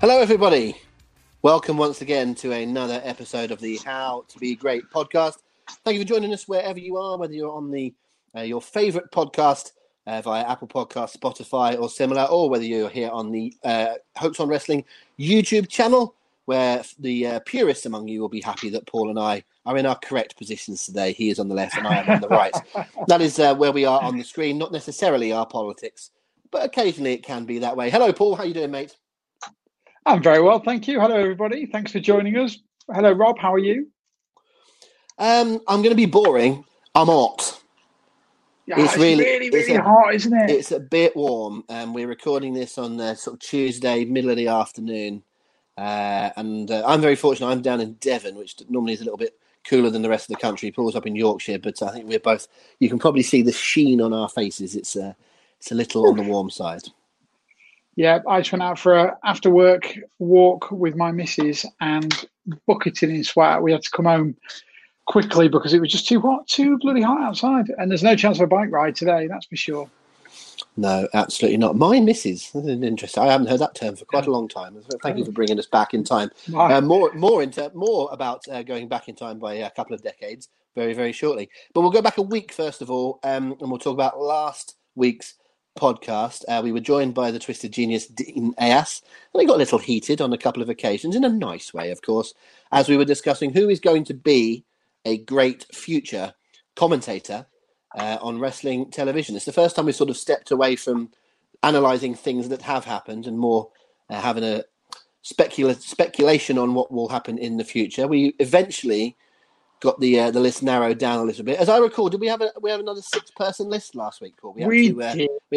Hello everybody, welcome once again to another episode of the How to Be Great podcast. Thank you for joining us wherever you are, whether you're on the your favourite podcast via Apple Podcasts, Spotify or similar, or whether you're here on the Hooked On Wrestling YouTube channel, where the purists among you will be happy that Paul and I are in our correct positions today. He is on the left and I am on the right. That is where we are on the screen, not necessarily our politics, but occasionally it can be that way. Hello Paul, how you doing mate? I'm very well, thank you. Hello, everybody. Thanks for joining us. Hello, Rob. How are you? I'm going to be boring. I'm hot. Yeah, it's really hot, isn't it? It's a bit warm. We're recording this on sort of Tuesday, middle of the afternoon. And I'm very fortunate. I'm down in Devon, which normally is a little bit cooler than the rest of the country. Paul's up in Yorkshire, but I think we're both... You can probably see the sheen on our faces. It's a little on the warm side. Yeah, I just went out for an after-work walk with my missus and bucketed in sweat. We had to come home quickly because it was just too hot, too bloody hot outside. And there's no chance of a bike ride today, that's for sure. No, absolutely not. My missus, that's interesting. I haven't heard that term for quite a long time. Thank you for bringing us back in time. More about going back in time by a couple of decades very, very shortly. But we'll go back a week, first of all, and we'll talk about last week's podcast. We were joined by the Twisted Genius Dean Ayas, and they got a little heated on a couple of occasions, in a nice way of course, as we were discussing who is going to be a great future commentator on wrestling television. It's the first time we sort of stepped away from analysing things that have happened and more having a speculation on what will happen in the future. We eventually got the list narrowed down a little bit. As I recall, did we have another 6-person list last week, Paul? We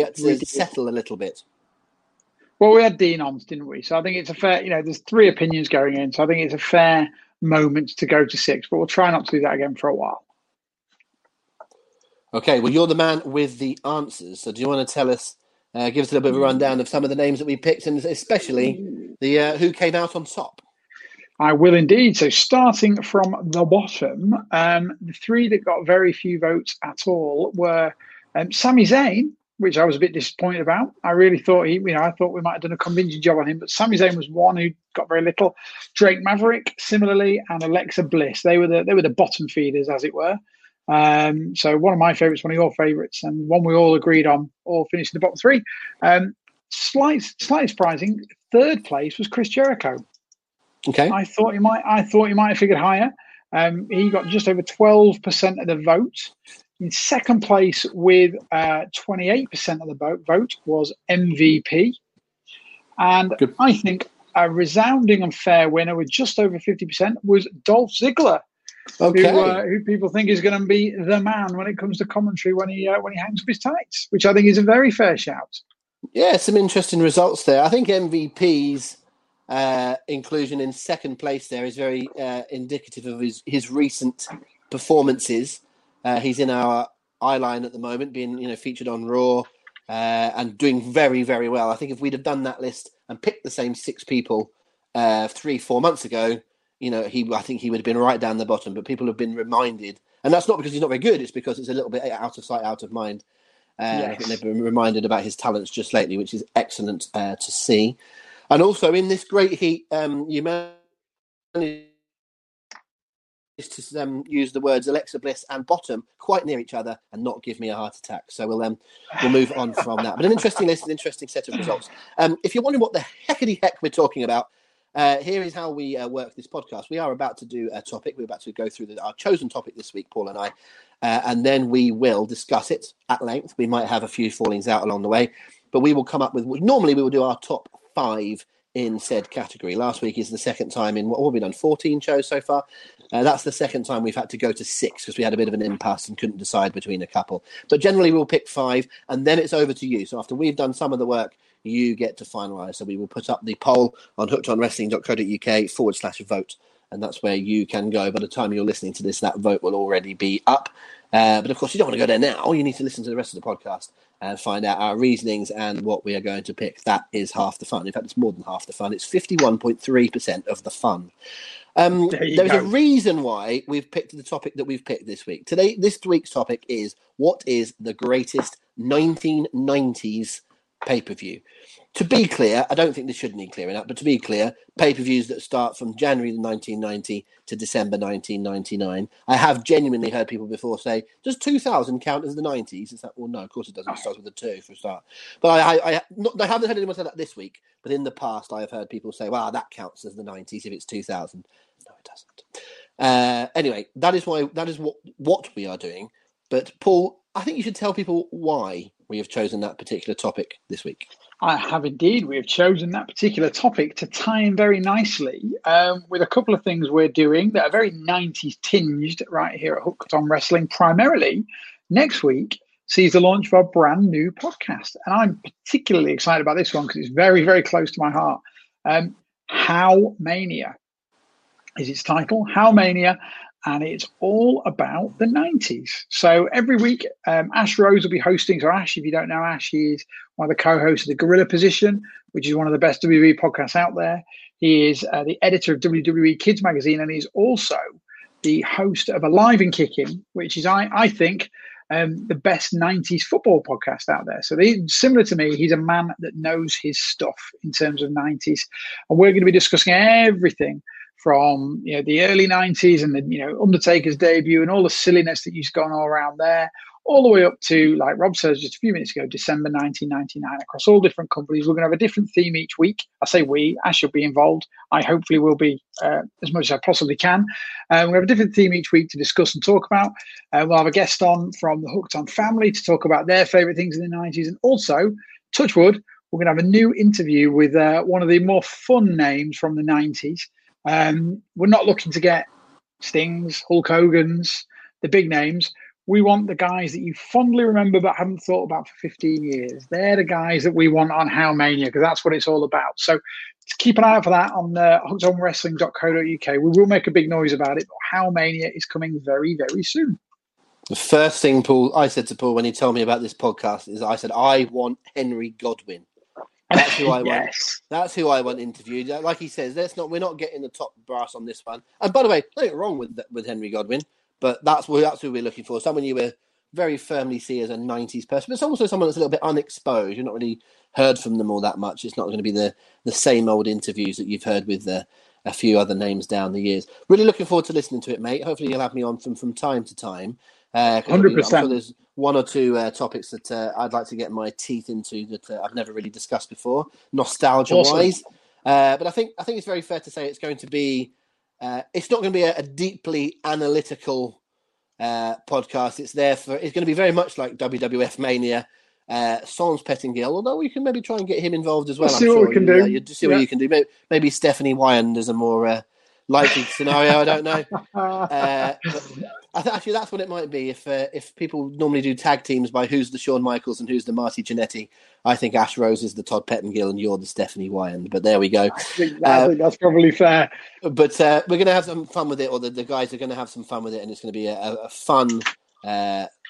had to settle a little bit. Well, we had Dean on, didn't we? So I think it's a fair, there's 3 opinions going in, so I think it's a fair moment to go to 6, but we'll try not to do that again for a while. Okay, well, you're the man with the answers. So do you want to tell us, give us a little bit of a rundown of some of the names that we picked, and especially the who came out on top? I will indeed. So starting from the bottom, the 3 that got very few votes at all were Sami Zayn, which I was a bit disappointed about. I really thought I thought we might have done a convincing job on him, but Sami Zayn was one who got very little. Drake Maverick, similarly, and Alexa Bliss. They were the bottom feeders, as it were. So one of my favourites, one of your favourites, and one we all agreed on, all finished in the bottom 3. Slightly surprising, 3rd place was Chris Jericho. Okay. I thought he might have figured higher. He got just over 12% of the vote. In 2nd place with 28% of the vote was MVP. And good. I think a resounding and fair winner with just over 50% was Dolph Ziggler, okay, who people think is going to be the man when it comes to commentary when he hangs up his tights, which I think is a very fair shout. Yeah, some interesting results there. I think MVP's inclusion in 2nd place there is very indicative of his recent performances. He's in our eyeline at the moment, being featured on Raw and doing very, very well. I think if we'd have done that list and picked the same 6 people 3-4 months ago, I think he would have been right down the bottom. But people have been reminded, and that's not because he's not very good; it's because it's a little bit out of sight, out of mind. Yes. And they've been reminded about his talents just lately, which is excellent to see. And also in this great heat, you managed to use the words Alexa Bliss and bottom quite near each other and not give me a heart attack. So we'll move on from that. But an interesting list, an interesting set of results. If you're wondering what the heckity heck we're talking about, here is how we work this podcast. We are about to do a topic. We're about to go through our chosen topic this week, Paul and I, and then we will discuss it at length. We might have a few fallings out along the way, but we will come up with... Normally we will do our top 5 in said category. Last week is the second time in what we've done, 14 shows so far. That's the second time we've had to go to 6 because we had a bit of an impasse and couldn't decide between a couple. But generally we'll pick 5 and then it's over to you. So after we've done some of the work, you get to finalise. So we will put up the poll on hookedonwrestling.co.uk/vote. And that's where you can go. By the time you're listening to this, that vote will already be up. But of course, you don't want to go there now. You need to listen to the rest of the podcast and find out our reasonings and what we are going to pick. That is half the fun. In fact, it's more than half the fun. It's 51.3% of the fun. There's a reason why we've picked the topic that we've picked this week. Today, this week's topic is, what is the greatest 1990s pay-per-view? To be clear, I don't think this should need clearing up, but to be clear, pay-per-views that start from January 1990 to December 1999. I have genuinely heard people before say, does 2000 count as the 90s? It's like, well, no, of course it doesn't. It starts with a 2 for a start. But I haven't heard anyone say that this week, but in the past I have heard people say, well, that counts as the 90s if it's 2000. No, it doesn't. Anyway, that is what we are doing. But Paul, I think you should tell people why we have chosen that particular topic this week. I have indeed. We have chosen that particular topic to tie in very nicely with a couple of things we're doing that are very 90s tinged right here at Hooked on Wrestling. Primarily, next week sees the launch of our brand new podcast. And I'm particularly excited about this one because it's very, very close to my heart. How Mania is its title. How Mania. And it's all about the 90s. So every week, Ash Rose will be hosting. So Ash, if you don't know Ash, he is one of the co-hosts of The Gorilla Position, which is one of the best WWE podcasts out there. He is the editor of WWE Kids Magazine, and he's also the host of Alive and Kicking, which is, I think, the best 90s football podcast out there. So similar to me, he's a man that knows his stuff in terms of 90s. And we're going to be discussing everything from the early 90s and the Undertaker's debut and all the silliness that you've gone all around there, all the way up to, like Rob says just a few minutes ago, December 1999, across all different companies. We're going to have a different theme each week. I say we, Ash will be involved. I hopefully will be as much as I possibly can. We have a different theme each week to discuss and talk about. We'll have a guest on from the Hooked on family to talk about their favourite things in the 90s. And also, touch wood, we're going to have a new interview with one of the more fun names from the 90s. We're not looking to get Stings, Hulk Hogan's, the big names. We want the guys that you fondly remember but haven't thought about for 15 years. They're the guys that we want on How Mania because that's what it's all about. So keep an eye out for that on hookedonwrestling.co.uk. We will make a big noise about it, but How Mania is coming very, very soon. The first thing I said to Paul when he told me about this podcast is I said, I want Henry Godwin. That's who I want. Yes. That's who I want interviewed. Like he says, we're not getting the top brass on this one. And by the way, nothing wrong with Henry Godwin, but that's who we're looking for. Someone you will very firmly see as a 90s person, but it's also someone that's a little bit unexposed. You've not really heard from them all that much. It's not going to be the same old interviews that you've heard with a few other names down the years. Really looking forward to listening to it, mate. Hopefully you'll have me on from time to time. 100%. Sure there's one or two topics that I'd like to get my teeth into that I've never really discussed before, nostalgia-wise. Awesome. But I think it's very fair to say it's going to be it's not going to be a deeply analytical podcast. It's going to be very much like WWF Mania, Sans Pettingill. Although we can maybe try and get him involved as well. We'll see what we can do. What you can do. Maybe Stephanie Wyand is a more likely scenario, I don't know. Actually, that's what it might be. If people normally do tag teams by who's the Shawn Michaels and who's the Marty Jannetty, I think Ash Rose is the Todd Pettengill and you're the Stephanie Wyand. But there we go. I think that's probably fair. But we're going to have some fun with it, or the guys are going to have some fun with it, and it's going to be a fun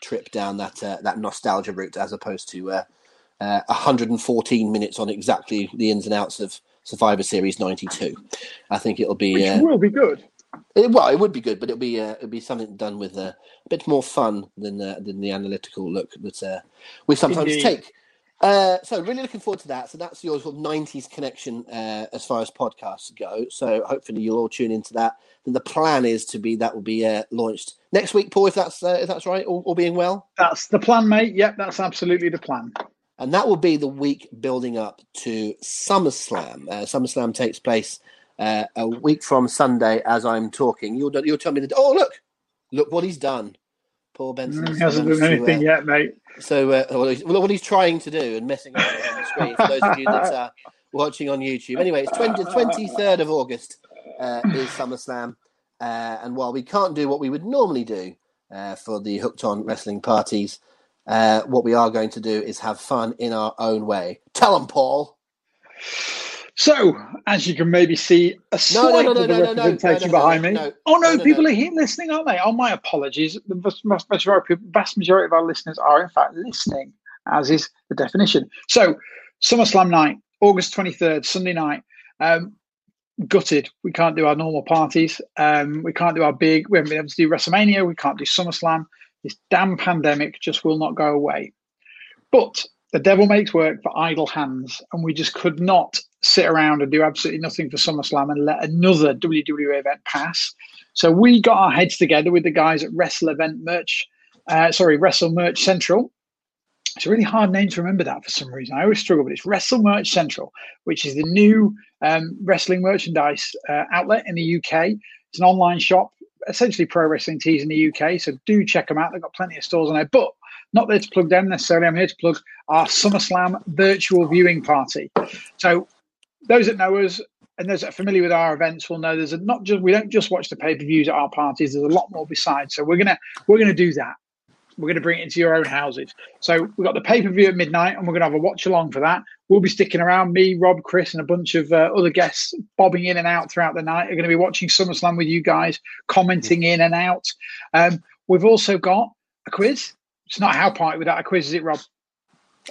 trip down that nostalgia route, as opposed to 114 minutes on exactly the ins and outs of Survivor Series 92. I think it'll be... Which will be good. It would be good, but it'll be something done with a bit more fun than the analytical look that we sometimes take. So really looking forward to that. So that's your sort of 90s connection as far as podcasts go. So hopefully you'll all tune into that. And the plan is that will be launched next week, Paul, if that's right, all being well. That's the plan, mate. Yep, that's absolutely the plan. And that will be the week building up to SummerSlam. SummerSlam takes place a week from Sunday as I'm talking. You'll tell me that. Oh, look what he's done. Paul Benson hasn't done anything yet, mate. So what he's trying to do and messing around on the screen, for those of you that watching on YouTube. Anyway, it's 23rd of August is SummerSlam. And while we can't do what we would normally do for the Hooked On Wrestling parties, what we are going to do is have fun in our own way. Tell them, Paul. So, as you can maybe see, a slight of the representation behind me. People are here listening, aren't they? Oh, my apologies. The vast majority of our listeners are, in fact, listening, as is the definition. So, SummerSlam night, August 23rd, Sunday night. Gutted. We can't do our normal parties. We can't do our big... We haven't been able to do WrestleMania. We can't do SummerSlam. This damn pandemic just will not go away. But... the devil makes work for idle hands, and we just could not sit around and do absolutely nothing for SummerSlam and let another WWE event pass. So we got our heads together with the guys at Wrestle Merch Central. It's a really hard name to remember that for some reason. I always struggle, but it's Wrestle Merch Central, which is the new wrestling merchandise outlet in the UK. It's an online shop, essentially pro wrestling tees in the UK. So do check them out. They've got plenty of stores on there, but not there to plug them necessarily. I'm here to plug our SummerSlam virtual viewing party. So those that know us and those that are familiar with our events will know we don't just watch the pay-per-views at our parties. There's a lot more besides. So we're gonna do that. We're gonna bring it into your own houses. So we've got the pay-per-view at midnight, and we're gonna have a watch along for that. We'll be sticking around. Me, Rob, Chris, and a bunch of other guests bobbing in and out throughout the night. Are gonna be watching SummerSlam with you guys, commenting in and out. We've also got a quiz. It's not a how party without a quiz, is it, Rob?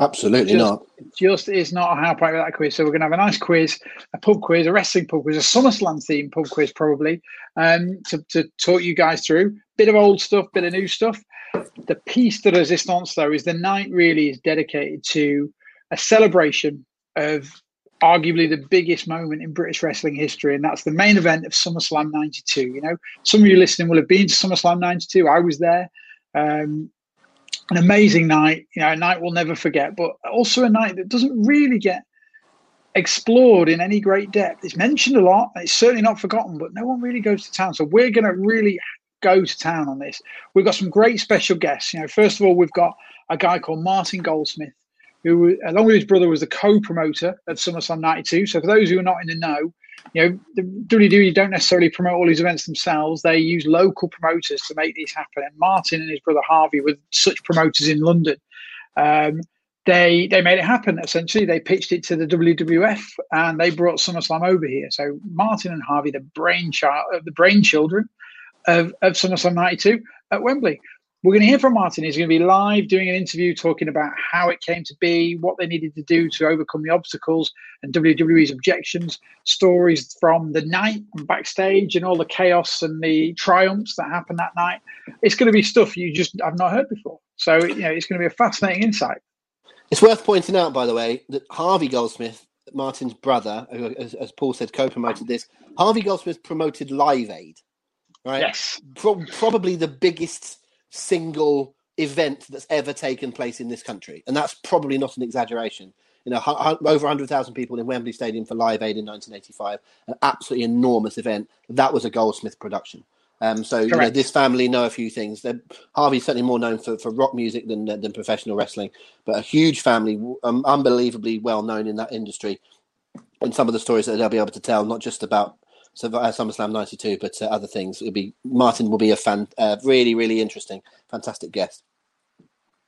Absolutely not. Just is not a how party without a quiz. So we're going to have a nice quiz, a pub quiz, a wrestling pub quiz, a SummerSlam-themed pub quiz probably, to talk you guys through. Bit of old stuff, bit of new stuff. The piece de resistance, though, is the night really is dedicated to a celebration of arguably the biggest moment in British wrestling history, and that's the main event of SummerSlam 92. You know, some of you listening will have been to SummerSlam 92. I was there. An amazing night, you know, a night we'll never forget, but also a night that doesn't really get explored in any great depth. It's mentioned a lot. It's certainly not forgotten, but no one really goes to town. So we're going to really go to town on this. We've got some great special guests. You know, first of all, we've got a guy called Martin Goldsmith, who, along with his brother, was the co-promoter of SummerSlam 92. So for those who are not in the know, you know, the WWE don't necessarily promote all these events themselves. They use local promoters to make these happen. And Martin and his brother Harvey were such promoters in London. They made it happen, essentially. They pitched it to the WWF, and they brought SummerSlam over here. So Martin and Harvey, the brainchildren of SummerSlam 92 at Wembley. We're going to hear from Martin. He's going to be live doing an interview talking about how it came to be, what they needed to do to overcome the obstacles and WWE's objections, stories from the night and backstage and all the chaos and the triumphs that happened that night. It's going to be stuff you just have not heard before. So, you know, it's going to be a fascinating insight. It's worth pointing out, by the way, that Harvey Goldsmith, Martin's brother, who, as Paul said, co-promoted this, Harvey Goldsmith promoted Live Aid, right? Yes. Probably the biggest single event that's ever taken place in this country, and that's probably not an exaggeration. You know, over 100,000 people in Wembley Stadium for Live Aid in 1985, an absolutely enormous event. That was a Goldsmith production. So you know, this family know a few things. Harvey's certainly more known for rock music than professional wrestling, but a huge family, unbelievably well known in that industry. And some of the stories that they'll be able to tell, not just about SummerSlam 92, but other things. Martin will be a really, really interesting, fantastic guest.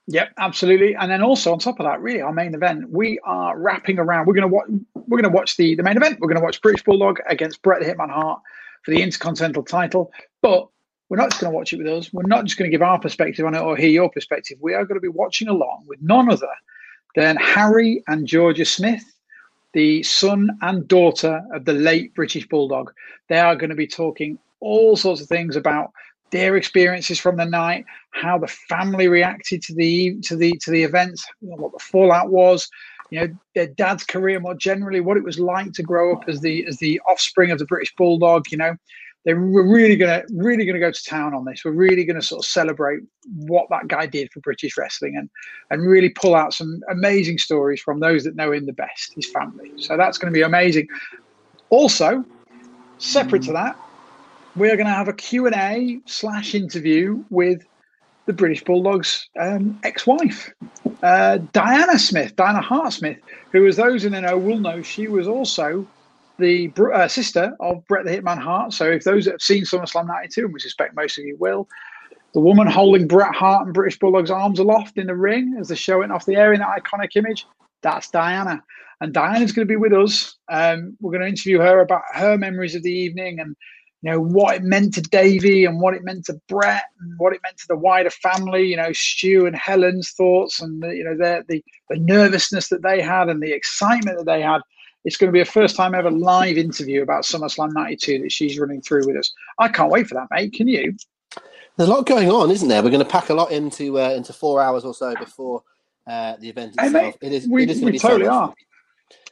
Yep, absolutely. And then also on top of that, really, our main event, we are wrapping around. We're going to watch the main event. We're going to watch British Bulldog against Bret the Hitman Hart for the Intercontinental title. But we're not just going to watch it with us. We're not just going to give our perspective on it or hear your perspective. We are going to be watching along with none other than Harry and Georgia Smith, the son and daughter of the late British Bulldog. They are going to be talking all sorts of things about their experiences from the night, how the family reacted to the events, what the fallout was, you know, their dad's career more generally, what it was like to grow up as the offspring of the British Bulldog. You know, we're really going to go to town on this. We're really going to sort of celebrate what that guy did for British wrestling and really pull out some amazing stories from those that know him the best, his family. So that's going to be amazing. Also, separate to that, we are going to have a Q&A / interview with the British Bulldogs' ex-wife, Diana Smith, Diana Hart-Smith, who, as those in the know will know, she was also the sister of Bret the Hitman Hart. So if those that have seen SummerSlam 92, and we suspect most of you will, the woman holding Bret Hart and British Bulldog's arms aloft in the ring as the show went off the air in that iconic image, that's Diana. And Diana's going to be with us. We're going to interview her about her memories of the evening and, you know, what it meant to Davey and what it meant to Brett and what it meant to the wider family, you know, Stu and Helen's thoughts and, you know, the nervousness that they had and the excitement that they had. It's going to be a first time ever live interview about SummerSlam 92 that she's running through with us. I can't wait for that, mate. Can you? There's a lot going on, isn't there? We're going to pack a lot into 4 hours or so before the event itself. Hey, mate, we totally are.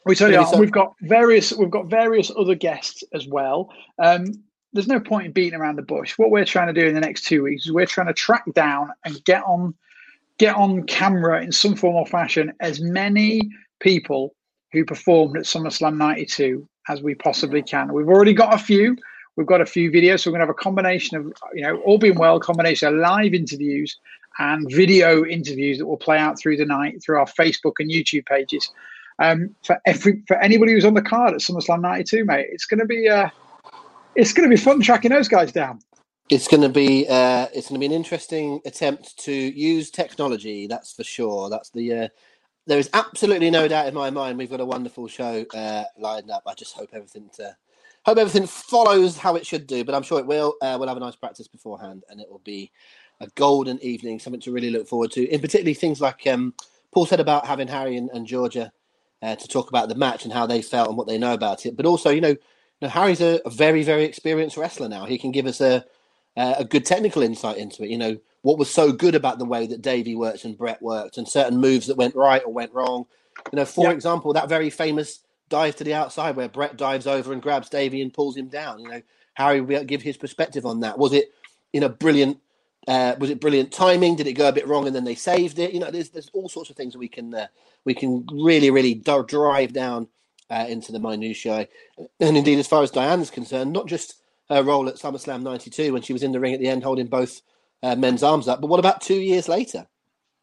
We've got various other guests as well. There's no point in beating around the bush. What we're trying to do in the next 2 weeks is we're trying to track down and get on camera in some form or fashion as many people who performed at SummerSlam 92 as we possibly can. We've already got a few. We've got a few videos, so we're going to have a combination of, you know, all being well, combination of live interviews and video interviews that will play out through the night through our Facebook and YouTube pages. For anybody who's on the card at SummerSlam 92, mate, it's going to be fun tracking those guys down. It's going to be an interesting attempt to use technology. That's for sure. That's the there is absolutely no doubt in my mind. We've got a wonderful show lined up. I just hope everything follows how it should do, but I'm sure it will. We'll have a nice practice beforehand, and it will be a golden evening, something to really look forward to. In particularly things like Paul said about having Harry and Georgia to talk about the match and how they felt and what they know about it. But also, you know Harry's a very, very experienced wrestler now. He can give us a good technical insight into it. You know, what was so good about the way that Davey worked and Brett worked and certain moves that went right or went wrong. You know, for example, that very famous dive to the outside where Brett dives over and grabs Davey and pulls him down. You know, Harry will give his perspective on that. Was it, you know, brilliant? Was it brilliant timing? Did it go a bit wrong and then they saved it? You know, there's all sorts of things that we can really, really drive down into the minutiae. And indeed, as far as Diana's concerned, not just her role at SummerSlam 92 when she was in the ring at the end holding both men's arms up, but what about 2 years later?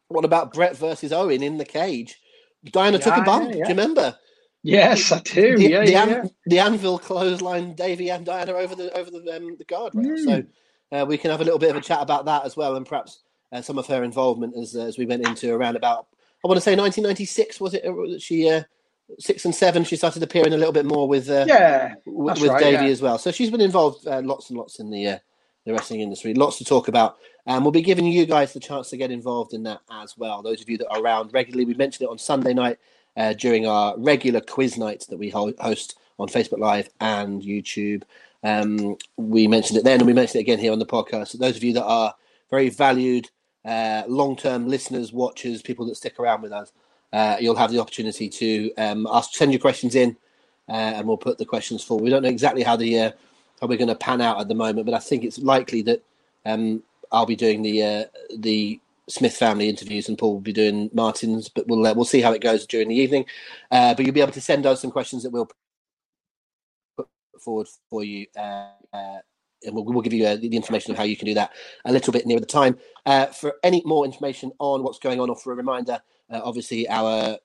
What about Brett versus Owen in the cage? Diana took a bump. Do you remember? Yes, I do. The anvil clothesline, Davey and Diana over the guardrail. So we can have a little bit of a chat about that as well, and perhaps some of her involvement as we went into around about, I want to say 1996 was it? She 6 and 7. She started appearing a little bit more with Davey as well. So she's been involved lots and lots in the wrestling industry. Lots to talk about, and we'll be giving you guys the chance to get involved in that as well. Those of you that are around regularly, we mentioned it on Sunday night. During our regular quiz nights that we host on Facebook Live and YouTube. We mentioned it then and we mentioned it again here on the podcast. So those of you that are very valued, long-term listeners, watchers, people that stick around with us, you'll have the opportunity to send your questions in and we'll put the questions forward. We don't know exactly how we're going to pan out at the moment, but I think it's likely that I'll be doing the Smith family interviews and Paul will be doing Martin's, but we'll see how it goes during the evening. But you'll be able to send us some questions that we'll put forward for you, and we'll give you the information of how you can do that a little bit nearer the time. For any more information on what's going on, or for a reminder, obviously our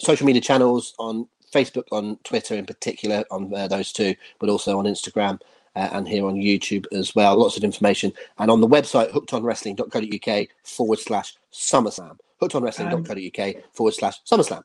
social media channels on Facebook, on Twitter in particular, on those two, but also on Instagram. And here on YouTube as well. Lots of information. And on the website, hookedonwrestling.co.uk /SummerSlam. Hookedonwrestling.co.uk /SummerSlam.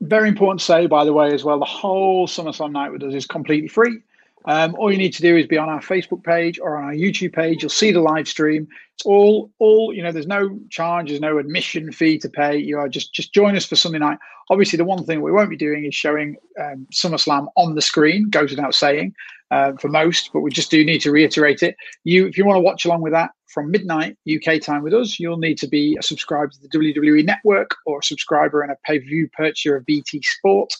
Very important to say, by the way, as well, the whole SummerSlam night with us is completely free. All you need to do is be on our Facebook page or on our YouTube page. You'll see the live stream. It's all you know, there's no charge, there's no admission fee to pay. You are just join us for Sunday night. Obviously, the one thing we won't be doing is showing SummerSlam on the screen, goes without saying for most, but we just do need to reiterate it. If you want to watch along with that from midnight UK time with us, you'll need to be subscribed to the WWE Network or a subscriber and a pay-per-view purchaser of BT Sport.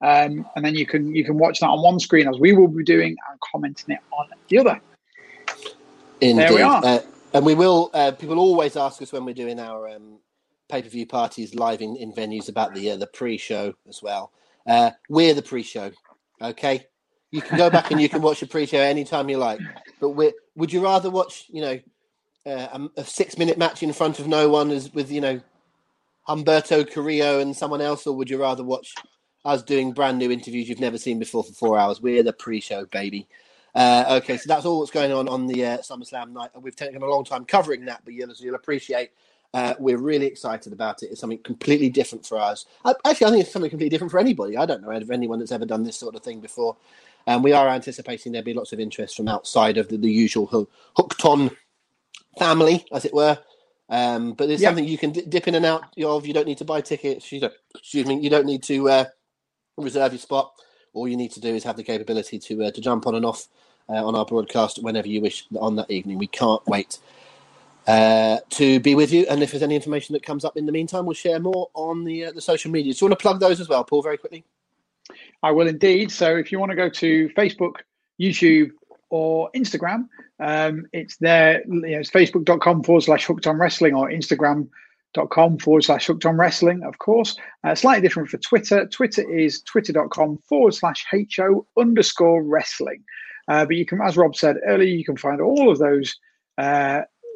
And then you can watch that on one screen as we will be doing and commenting it on the other. Indeed. There we are. And we will, people always ask us when we're doing our pay-per-view parties live in venues about the pre-show as well. We're the pre-show, okay? You can go back and you can watch the pre-show anytime you like. But would you rather watch, you know, a 6-minute match in front of no one as with, you know, Humberto Carrillo and someone else, or would you rather watch us doing brand new interviews you've never seen before for 4 hours? We're the pre-show, baby. Okay, so that's all that's going on the SummerSlam night. We've taken a long time covering that, but you'll appreciate we're really excited about it. It's something completely different for us. Actually, I think it's something completely different for anybody. I don't know of anyone that's ever done this sort of thing before. And we are anticipating there'll be lots of interest from outside of the usual Hookton family, as it were. But there's something you can dip in and out of. You don't need to buy tickets. You don't need to reserve your spot. All you need to do is have the capability to jump on and off on our broadcast whenever you wish on that evening. We can't wait to be with you. And if there's any information that comes up in the meantime, we'll share more on the social media. Do you want to plug those as well, Paul, very quickly? I will indeed. So if you want to go to Facebook, YouTube, or Instagram, it's there. You know, it's facebook.com/Hooked on Wrestling or Instagram.com/Hooked on Wrestling, of course. Slightly different for Twitter. Twitter is twitter.com/HO_Wrestling. But you can, as Rob said earlier, you can find all of those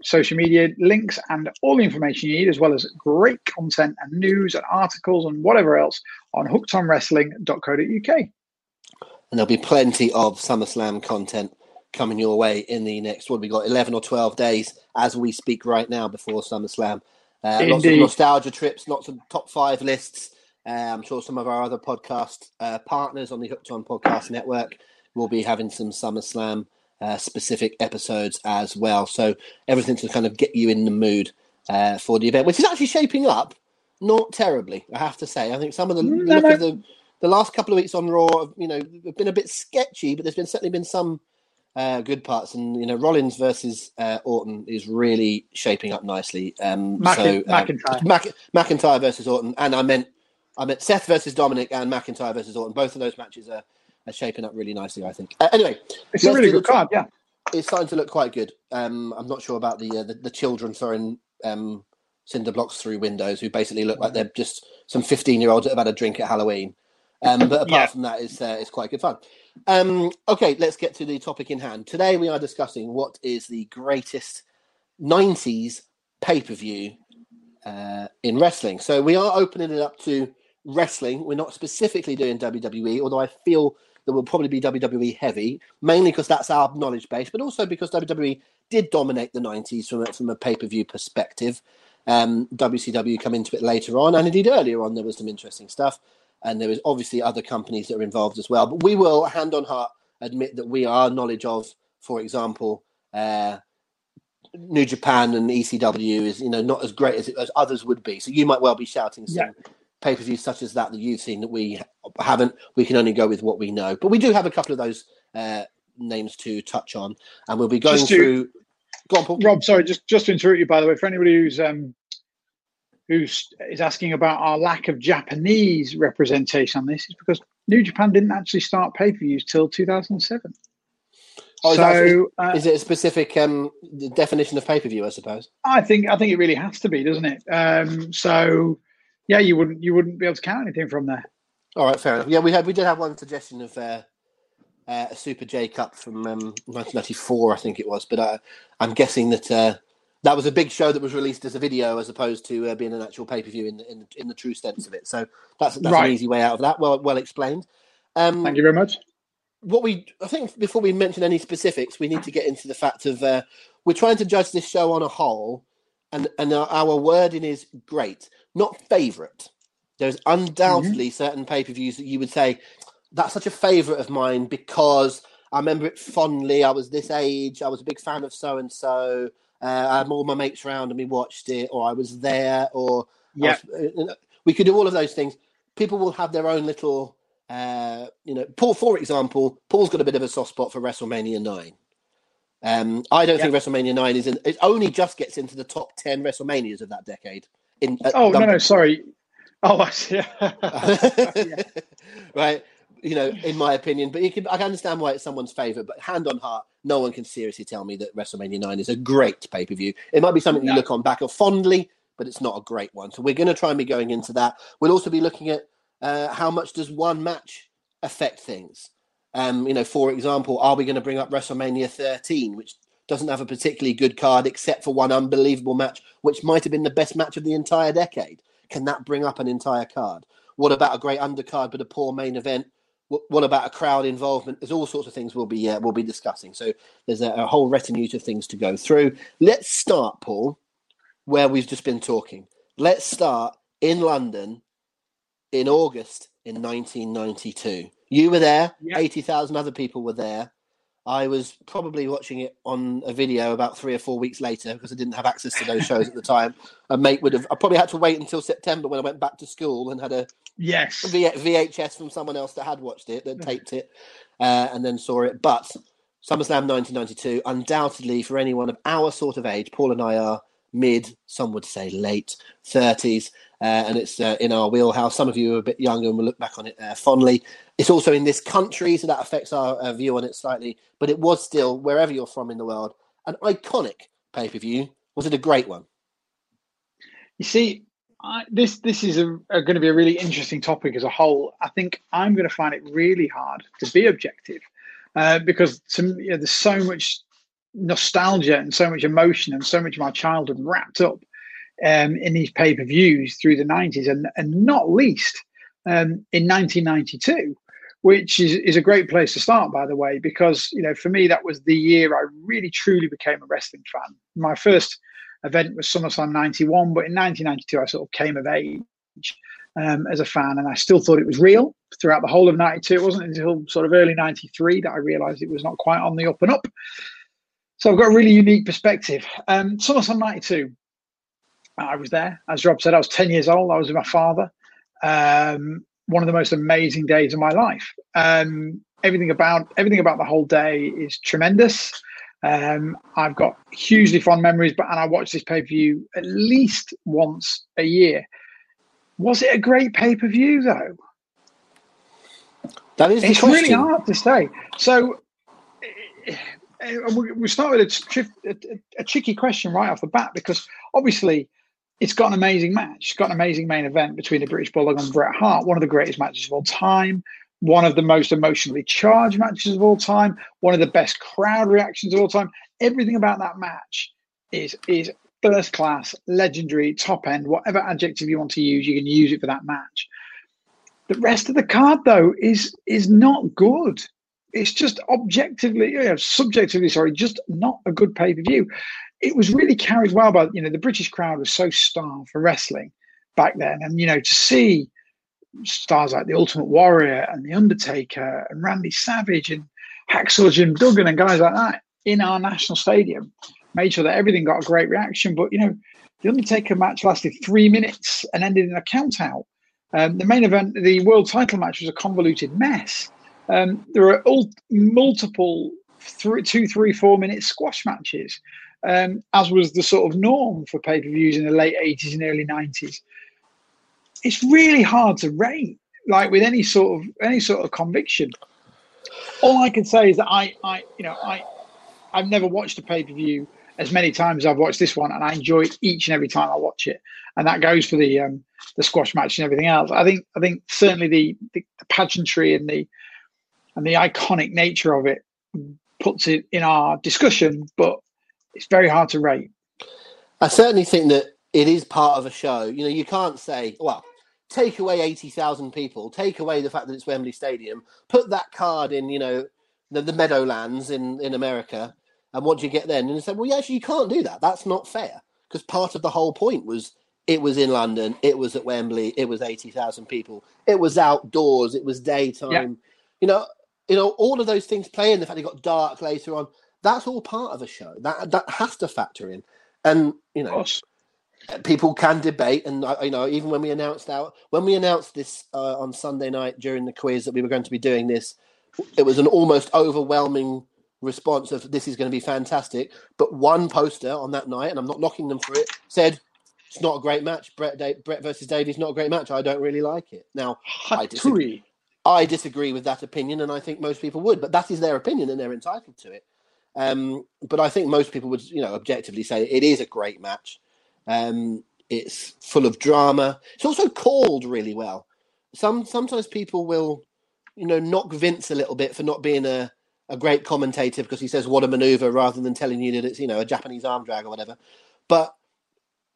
social media links and all the information you need, as well as great content and news and articles and whatever else on hookedonwrestling.co.uk. And there'll be plenty of SummerSlam content coming your way in the next, what we got, 11 or 12 days as we speak right now before SummerSlam. Lots of nostalgia trips, lots of top 5 lists. I'm sure some of our other podcast partners on the Hooked On Podcast Network will be having some SummerSlam specific episodes as well. So everything to kind of get you in the mood for the event, which is actually shaping up not terribly, I have to say. I think some of the look of the last couple of weeks on Raw, you know, have been a bit sketchy, but there's been certainly been some good parts, and you know, Rollins versus Orton is really shaping up nicely. McIntyre versus Orton, and I meant Seth versus Dominic and McIntyre versus Orton. Both of those matches are shaping up really nicely, I think. Anyway, it's a really good card. Yeah, it's starting to look quite good. I'm not sure about the children throwing cinder blocks through windows, who basically look like they're just some 15-year-olds that have had a drink at Halloween. But apart from that, it's quite good fun. Okay, let's get to the topic in hand. Today we are discussing what is the greatest 90s pay-per-view in wrestling. So we are opening it up to wrestling. We're not specifically doing WWE, although I feel that will probably be WWE heavy, mainly because that's our knowledge base, but also because WWE did dominate the 90s from a pay-per-view perspective. WCW come into it later on, and indeed earlier on there was some interesting stuff. And there is obviously other companies that are involved as well. But we will, hand on heart, admit that we are knowledge of, for example, New Japan and ECW is, you know, not as great as others would be. So you might well be shouting some pay-per-views such as that you've seen that we haven't. We can only go with what we know. But we do have a couple of those names to touch on. And we'll be going through... Go on, Paul. Rob, sorry, just to interrupt you, by the way, for anybody who is asking about our lack of Japanese representation on this, is because New Japan didn't actually start pay-per-views till 2007. Oh, is it a specific definition of pay-per-view, I suppose? I think it really has to be, doesn't it? So, yeah, you wouldn't be able to count anything from there. All right, fair enough. Yeah, we did have one suggestion of a Super J Cup from 1994, I think it was, but I'm guessing that... that was a big show that was released as a video as opposed to being an actual pay-per-view in the true sense of it. So that's an easy way out of that. Well explained. Thank you very much. I think before we mention any specifics, we need to get into the fact of we're trying to judge this show on a whole, and our wording is great, not favourite. There's undoubtedly certain pay-per-views that you would say, that's such a favourite of mine because I remember it fondly. I was this age. I was a big fan of so-and-so. I had all my mates round and we watched it, or I was there, or we could do all of those things. People will have their own little, Paul, for example, Paul's got a bit of a soft spot for WrestleMania 9. I don't think WrestleMania 9 is in. It only just gets into the top 10 WrestleManias of that decade. Sorry. Oh, I see. Right. You know, in my opinion, but I can understand why it's someone's favourite. But hand on heart, no one can seriously tell me that WrestleMania 9 is a great pay-per-view. It might be something you look on back of fondly, but it's not a great one. So we're going to try and be going into that. We'll also be looking at how much does one match affect things. For example, are we going to bring up WrestleMania 13, which doesn't have a particularly good card except for one unbelievable match, which might have been the best match of the entire decade. Can that bring up an entire card? What about a great undercard but a poor main event? What about a crowd involvement? There's all sorts of things we'll be discussing. So there's a whole retinue of things to go through. Let's start, Paul, where we've just been talking. Let's start in London in August in 1992. You were there. Yeah. 80,000 other people were there. I was probably watching it on a video about 3 or 4 weeks later because I didn't have access to those shows at the time. A mate would have. I probably had to wait until September when I went back to school and had a VHS from someone else that had watched it, that taped it, and then saw it. But SummerSlam 1992, undoubtedly for anyone of our sort of age, Paul and I are mid, some would say late 30s, and it's in our wheelhouse. Some of you are a bit younger and will look back on it fondly. It's also in this country, so that affects our view on it slightly. But it was still, wherever you're from in the world, an iconic pay-per-view. Was it a great one? You see, this is going to be a really interesting topic as a whole. I think I'm going to find it really hard to be objective because there's so much nostalgia and so much emotion and so much of my childhood wrapped up in these pay-per-views through the 90s and not least in 1992. Which is a great place to start, by the way, because, for me, that was the year I really, truly became a wrestling fan. My first event was SummerSlam 91, but in 1992, I sort of came of age as a fan, and I still thought it was real throughout the whole of 92. It wasn't until sort of early 93 that I realised it was not quite on the up and up. So I've got a really unique perspective. SummerSlam 92, I was there. As Rob said, I was 10 years old. I was with my father. One of the most amazing days of my life. Everything about the whole day is tremendous. I've got hugely fond memories, and I watch this pay-per-view at least once a year. Was it a great pay-per-view though? That is the question. It's really hard to say. So we'll start with a tricky question right off the bat, because obviously it's got an amazing match. It's got an amazing main event between the British Bulldog and Bret Hart. One of the greatest matches of all time. One of the most emotionally charged matches of all time. One of the best crowd reactions of all time. Everything about that match is first class, legendary, top end, whatever adjective you want to use, you can use it for that match. The rest of the card, though, is not good. It's just subjectively, just not a good pay-per-view. It was really carried well by, the British crowd was so starved for wrestling back then. And, to see stars like The Ultimate Warrior and The Undertaker and Randy Savage and Hacksaw Jim Duggan and guys like that in our national stadium made sure that everything got a great reaction. But, The Undertaker match lasted 3 minutes and ended in a count-out. The main event, the world title match, was a convoluted mess. There were multiple 2, 3, 4-minute squash matches. As was the sort of norm for pay-per-views in the late 80s and early 90s. It's really hard to rate, like with any sort of conviction. All I can say is that I've never watched a pay-per-view as many times as I've watched this one, and I enjoy it each and every time I watch it. And that goes for the squash match and everything else. I think certainly the pageantry and the iconic nature of it puts it in our discussion, but it's very hard to rate. I certainly think that it is part of a show. You can't say, well, take away 80,000 people, take away the fact that it's Wembley Stadium, put that card in, the Meadowlands in America, and what do you get then? And you say, well, yeah, actually, you can't do that. That's not fair, because part of the whole point was it was in London, it was at Wembley, it was 80,000 people, it was outdoors, it was daytime. Yeah. All of those things play in. The fact it got dark later on. That's all part of a show. That has to factor in. And, people can debate. And, even when we announced this on Sunday night during the quiz that we were going to be doing this, it was an almost overwhelming response of this is going to be fantastic. But one poster on that night, and I'm not knocking them for it, said it's not a great match. Brett versus Davies, not a great match. I don't really like it. Now, I disagree with that opinion, and I think most people would. But that is their opinion, and they're entitled to it. But I think most people would, objectively say it is a great match. It's full of drama. It's also called really well. Sometimes people will, knock Vince a little bit for not being a a great commentator because he says what a maneuver rather than telling you that it's, you know, a Japanese arm drag or whatever. But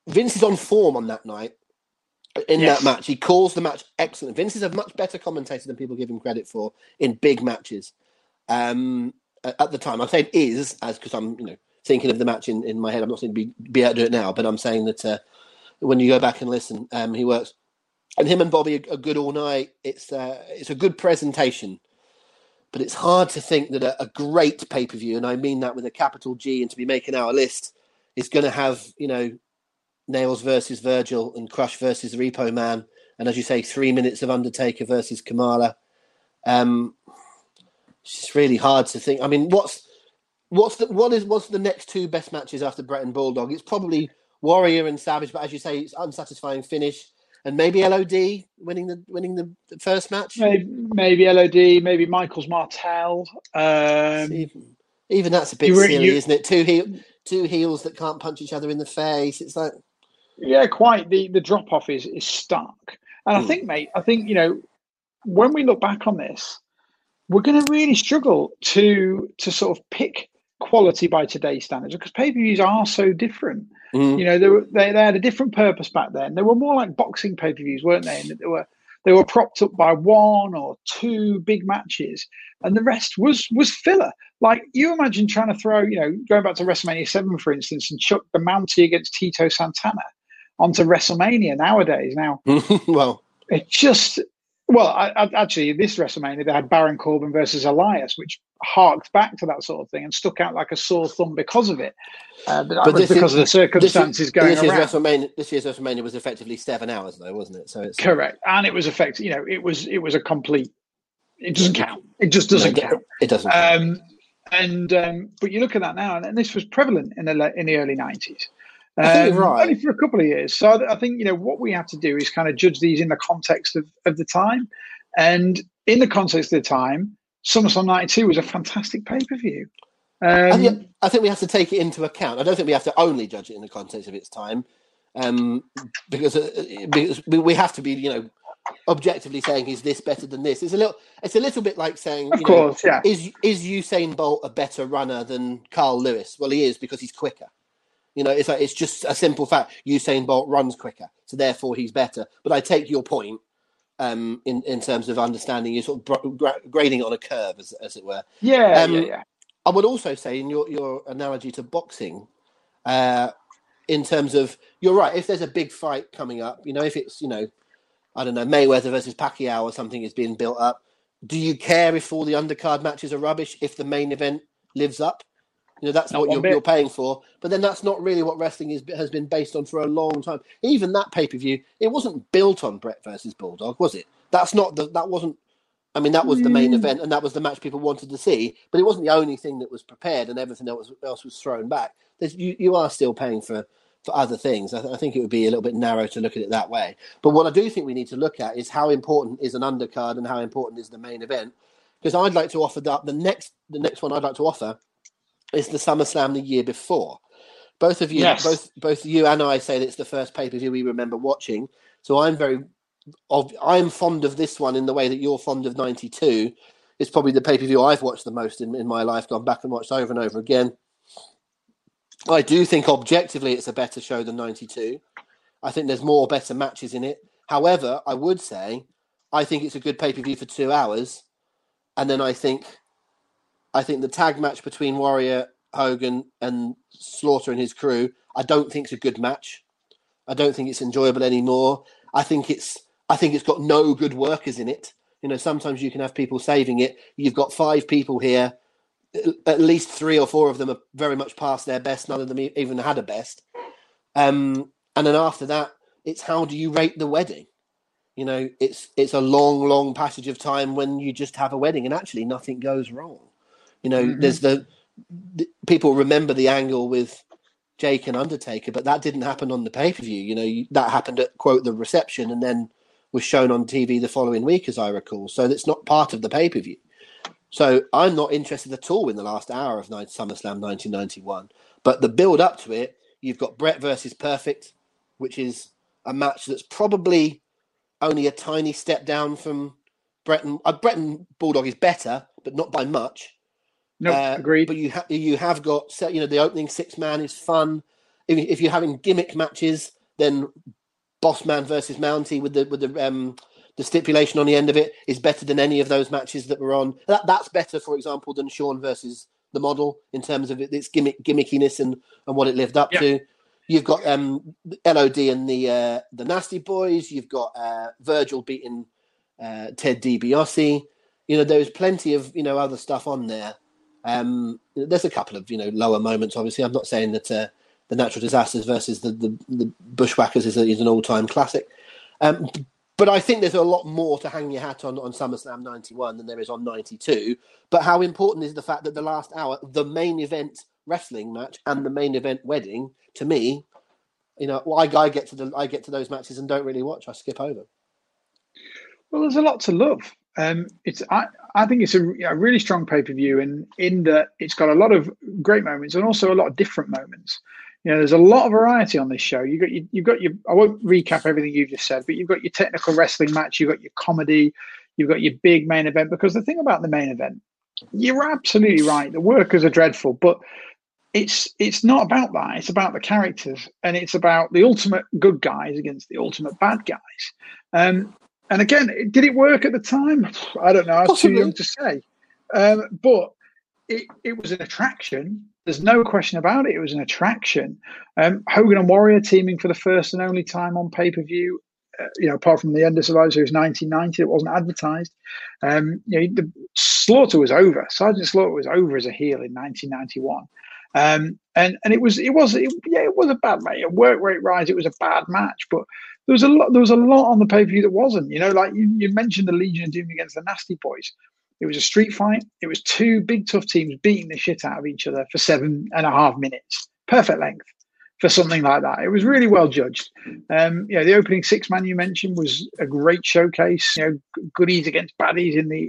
Vince is on form on that night. In that match, he calls the match excellent. Vince is a much better commentator than people give him credit for in big matches. At the time, I'm saying is as because I'm, you know, thinking of the match in my head. I'm not saying be able to do it now, but I'm saying that when you go back and listen, he works. And him and Bobby are good all night. It's a good presentation, but it's hard to think that a great pay per view, and I mean that with a capital G, and to be making our list is going to have, you know, Nails versus Virgil and Crush versus the Repo Man, and as you say, 3 minutes of Undertaker versus Kamala. It's just really hard to think. I mean, what's the next two best matches after Bret and Bulldog? It's probably Warrior and Savage, but as you say, it's unsatisfying finish, and maybe LOD winning the first match. Maybe LOD, maybe Michaels Martel. Even that's a bit silly, isn't it? Two heels that can't punch each other in the face. It's like. Yeah, quite. The drop-off is stark. And I think, mate, you know, when we look back on this, we're going to really struggle to sort of pick quality by today's standards because pay-per-views are so different. Mm. You know, they had a different purpose back then. They were more like boxing pay-per-views, weren't they? And they were propped up by one or two big matches, and the rest was filler. Like, you imagine trying to throw, you know, going back to WrestleMania 7, for instance, and chuck the Mountie against Tito Santana onto WrestleMania nowadays. Now, well, it just, well, actually, this WrestleMania, they had Baron Corbin versus Elias, which harked back to that sort of thing and stuck out like a sore thumb because of it. Because of the circumstances going around. This year's WrestleMania was effectively 7 hours, though, wasn't it? So it's correct, and it was effective. You know, it was a complete. It doesn't count. It just doesn't count. It doesn't. But you look at that now, and this was prevalent in the early '90s. Right. Only for a couple of years. So I think, you know, what we have to do is kind of judge these in the context of the time. And in the context of the time, SummerSlam 92 was a fantastic pay-per-view. I think we have to take it into account. I don't think we have to only judge it in the context of its time, because we have to be, you know, objectively saying, is this better than this? It's a little bit like saying, you know, is Usain Bolt a better runner than Carl Lewis? Well, he is, because he's quicker. You know, it's just a simple fact. Usain Bolt runs quicker, so therefore he's better. But I take your point in terms of understanding, you're sort of grading it on a curve, as it were. Yeah. I would also say, in your analogy to boxing, in terms of, you're right, if there's a big fight coming up, you know, if it's, you know, I don't know, Mayweather versus Pacquiao or something is being built up, do you care if all the undercard matches are rubbish if the main event lives up? You know, that's not what you're paying for. But then that's not really what wrestling has been based on for a long time. Even that pay-per-view, it wasn't built on Bret versus Bulldog, was it? That was the main event, and that was the match people wanted to see. But it wasn't the only thing that was prepared, and everything else was thrown back. You are still paying for other things. I think it would be a little bit narrow to look at it that way. But what I do think we need to look at is how important is an undercard and how important is the main event. Because I'd like to offer that the next one I'd like to offer is the SummerSlam the year before. Both of you, both you and I, say that it's the first pay-per-view we remember watching. So I'm fond of this one in the way that you're fond of 92. It's probably the pay-per-view I've watched the most in my life, gone back and watched over and over again. I do think objectively it's a better show than 92. I think there's more better matches in it. However, I would say I think it's a good pay-per-view for 2 hours. And then I think the tag match between Warrior, Hogan and Slaughter and his crew, I don't think it's a good match. I don't think it's enjoyable anymore. I think it's got no good workers in it. You know, sometimes you can have people saving it. You've got 5 people here. At least 3 or 4 of them are very much past their best. None of them even had a best. And then after that, it's how do you rate the wedding? You know, it's a long, long passage of time when you just have a wedding and actually nothing goes wrong. You know, there's the people remember the angle with Jake and Undertaker, but that didn't happen on the pay-per-view. You know, that happened at, quote, the reception and then was shown on TV the following week, as I recall. So that's not part of the pay-per-view. So I'm not interested at all in the last hour of SummerSlam 1991. But the build-up to it, you've got Bret versus Perfect, which is a match that's probably only a tiny step down from Bret and Bulldog is better, but not by much. No, agreed. But you have got, you know, the opening six man is fun. If you're having gimmick matches, then Boss Man versus Mountie with the stipulation on the end of it is better than any of those matches that were on. That's better, for example, than Shawn versus the Model in terms of its gimmickiness and what it lived up to. You've got LOD and the Nasty Boys. You've got Virgil beating Ted DiBiase. You know, there's plenty of, you know, other stuff on there. There's a couple of, you know, lower moments, obviously. I'm not saying that the Natural Disasters versus the Bushwhackers is an all-time classic. But I think there's a lot more to hang your hat on SummerSlam 91 than there is on 92. But how important is the fact that the last hour, the main event wrestling match and the main event wedding, to me, you know, I get to those matches and don't really watch. I skip over. Well, there's a lot to love. I think it's a really strong pay-per-view, and in that it's got a lot of great moments and also a lot of different moments. You know, there's a lot of variety on this show. You've got your. I won't recap everything you've just said, but you've got your technical wrestling match. You've got your comedy. You've got your big main event. Because the thing about the main event, you're absolutely right. The workers are dreadful, but it's not about that. It's about the characters, and it's about the ultimate good guys against the ultimate bad guys. And again, did it work at the time? I don't know. I was Possibly. Too young to say, but it was an attraction. There's no question about it. It was an attraction. Hogan and Warrior teaming for the first and only time on pay-per-view, you know, apart from the end of Survivor Series 1990, it wasn't advertised. You know, Slaughter was over. Sergeant Slaughter was over as a heel in 1991, and it was a bad match. A work rate rise. It was a bad match, but there was a lot on the pay-per-view that wasn't. You know, like you mentioned the Legion of Doom against the Nasty Boys. It was a street fight. It was two big, tough teams beating the shit out of each other for 7.5 minutes. Perfect length for something like that. It was really well judged. You know, the opening six-man you mentioned was a great showcase. You know, goodies against baddies in the...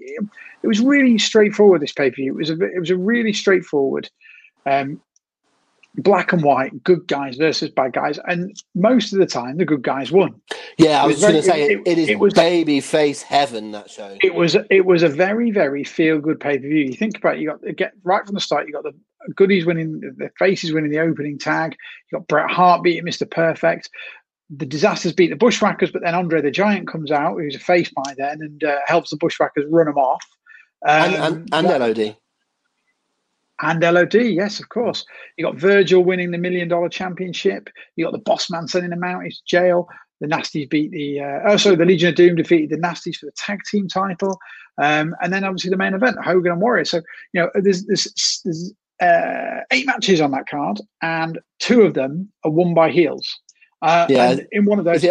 It was really straightforward, this pay-per-view. It was a really straightforward black and white, good guys versus bad guys. And most of the time, the good guys won. Yeah, I was going to say, it was babyface heaven, that show. It was a very, very feel-good pay-per-view. You think about it, right from the start, you got the goodies winning, the faces winning the opening tag. You got Bret Hart beating Mr. Perfect. The Disasters beat the Bushwhackers, but then Andre the Giant comes out, who's a face by then, and helps the Bushwhackers run them off. And LOD. And LOD, yes, of course. You got Virgil winning the $1 million championship. You got the Boss Man sending him out into jail. The Nasties beat the Legion of Doom defeated the Nasties for the tag team title, and then obviously the main event, Hogan and Warrior. So you know, there's 8 matches on that card, and 2 of them are won by heels. And in one of those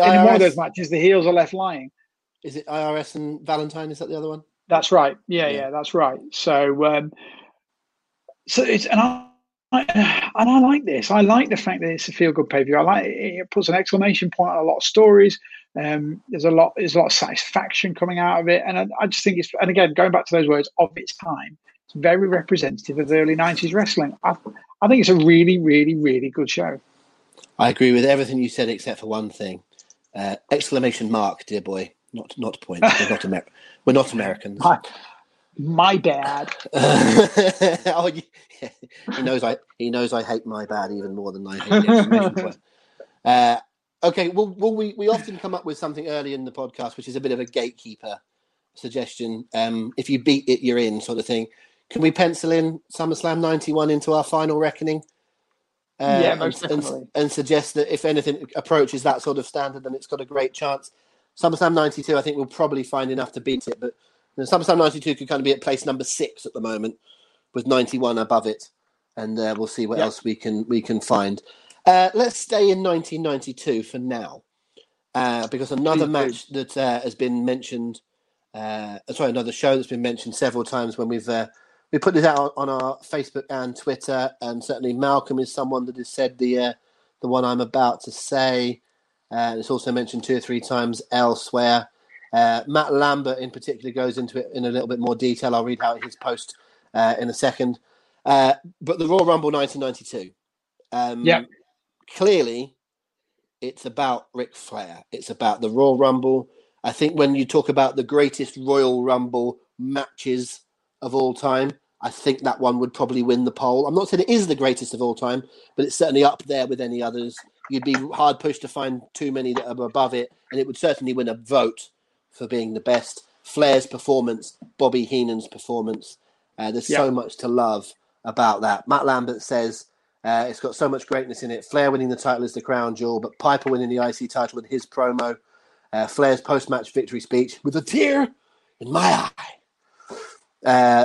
matches, the heels are left lying. Is it IRS and Valentine? Is that the other one? That's right. Yeah, that's right. So. I like this. I like the fact that it's a feel-good pay-per-view. I like it puts an exclamation point on a lot of stories. There's a lot of satisfaction coming out of it, and I just think it's. And again, going back to those words, of its time, it's very representative of the early '90s wrestling. I think it's a really, really, really good show. I agree with everything you said except for one thing. Exclamation mark, dear boy. Not point. We're not Americans. My bad. Oh, yeah. He knows I hate my bad even more than I hate the exclamation point. Okay, well, we often come up with something early in the podcast, which is a bit of a gatekeeper suggestion. If you beat it, you're in, sort of thing. Can we pencil in SummerSlam 91 into our final reckoning? Yeah, most definitely. And suggest that if anything approaches that sort of standard, then it's got a great chance. SummerSlam 92, I think we'll probably find enough to beat it, but SummerSlam 92 could kind of be at place number 6 at the moment, with 91 above it, and we'll see what else we can find. Let's stay in 1992 for now, because another match that has been mentioned, another show that's been mentioned several times when we put this out on our Facebook and Twitter, and certainly Malcolm is someone that has said the one I'm about to say. It's also mentioned 2 or 3 times elsewhere. Matt Lambert in particular goes into it in a little bit more detail. I'll read out his post in a second. But the Royal Rumble 1992. Clearly, it's about Ric Flair. It's about the Royal Rumble. I think when you talk about the greatest Royal Rumble matches of all time, I think that one would probably win the poll. I'm not saying it is the greatest of all time, but it's certainly up there with any others. You'd be hard pushed to find too many that are above it, and it would certainly win a vote for being the best. Flair's performance, Bobby Heenan's performance. There's so much to love about that. Matt Lambert says it's got so much greatness in it. Flair winning the title is the crown jewel, but Piper winning the IC title with his promo. Flair's post-match victory speech with a tear in my eye.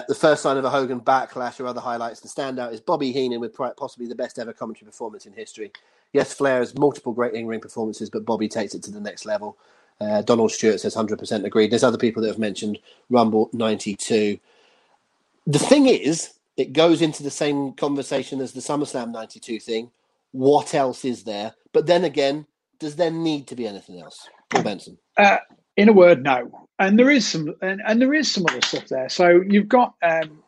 The first sign of a Hogan backlash or other highlights. The standout is Bobby Heenan with possibly the best ever commentary performance in history. Yes, Flair has multiple great in-ring performances, but Bobby takes it to the next level. Donald Stewart says 100% agreed. There's other people that have mentioned Rumble 92. The thing is, it goes into the same conversation as the SummerSlam 92 thing. What else is there? But then again, does there need to be anything else? Paul Benson. In a word, no. And there is some, and there is some other stuff there. So you've got,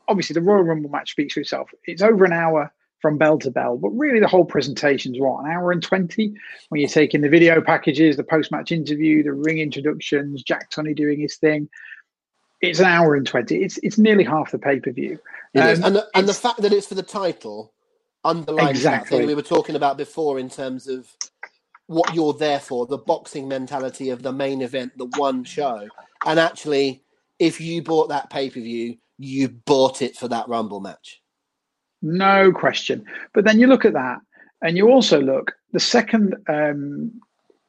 obviously, the Royal Rumble match speaks for itself. It's over an hour from bell to bell, but really the whole presentation's what, an hour and 20? When you're taking the video packages, the post-match interview, the ring introductions, Jack Tunney doing his thing. It's an hour and 20. It's nearly half the pay-per-view. And the fact that it's for the title underlines exactly that thing we were talking about before in terms of what you're there for, the boxing mentality of the main event, the one show. And actually, if you bought that pay-per-view, you bought it for that Rumble match. No question. But then you look at that, and you also look, the second thing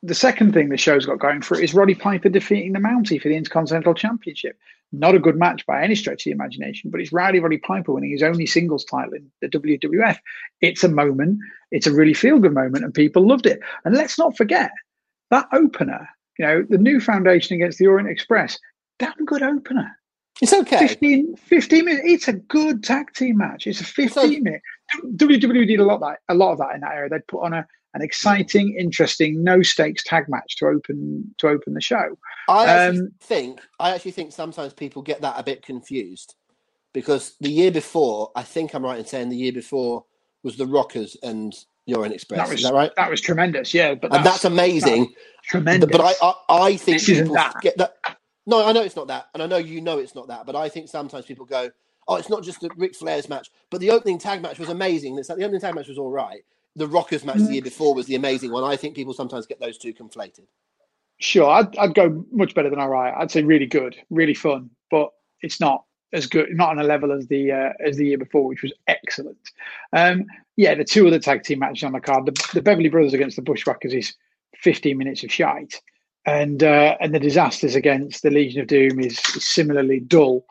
the show's got going for it is Roddy Piper defeating the Mountie for the Intercontinental Championship. Not a good match by any stretch of the imagination, but it's Roddy Piper winning his only singles title in the WWF. It's a moment. It's a really feel-good moment, and people loved it. And let's not forget that opener, you know, the New Foundation against the Orient Express, damn good opener. It's okay. 15 minutes. It's a good tag team match. It's a 15-minute. WWE did a lot of that in that era. They'd put on an exciting, interesting, no-stakes tag match to open the show. I actually think sometimes people get that a bit confused because the year before, I think I'm right in saying the year before was the Rockers and Orient Express. Is that right? That was tremendous. Yeah, but that's amazing. That tremendous. But I think this people isn't that. Get that. No, I know it's not that. And I know you know it's not that. But I think sometimes people go, oh, it's not just the Ric Flair's match. But the opening tag match was amazing. It's like the opening tag match was all right. The Rockers match the year before was the amazing one. I think people sometimes get those two conflated. Sure. I'd go much better than all right. I'd say really good, really fun. But it's not as good, not on a level as the year before, which was excellent. The two other tag team matches on the card, the Beverly Brothers against the Bushwhackers is 15 minutes of shite. And the disasters against the Legion of Doom is similarly dull,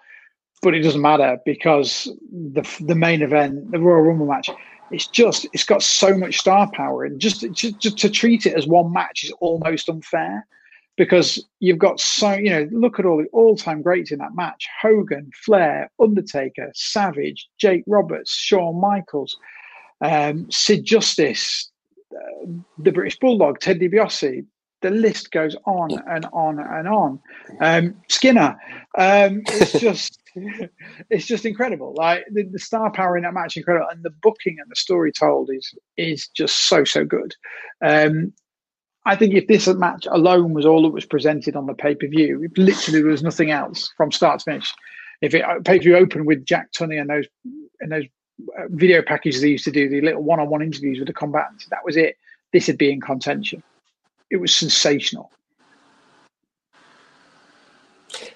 but it doesn't matter because the main event, the Royal Rumble match, it's got so much star power, and just to treat it as one match is almost unfair because you've got look at all the all-time greats in that match: Hogan, Flair, Undertaker, Savage, Jake Roberts, Shawn Michaels, Sid Justice, the British Bulldog, Ted DiBiase. The list goes on and on and on. Skinner, it's just incredible. Like the star power in that match, incredible, and the booking and the story told is just so good. I think if this match alone was all that was presented on the pay per view, if literally there was nothing else from start to finish, if it pay per view opened with Jack Tunney and those video packages they used to do, the little one-on-one interviews with the combatants, that was it. This would be in contention. It was sensational.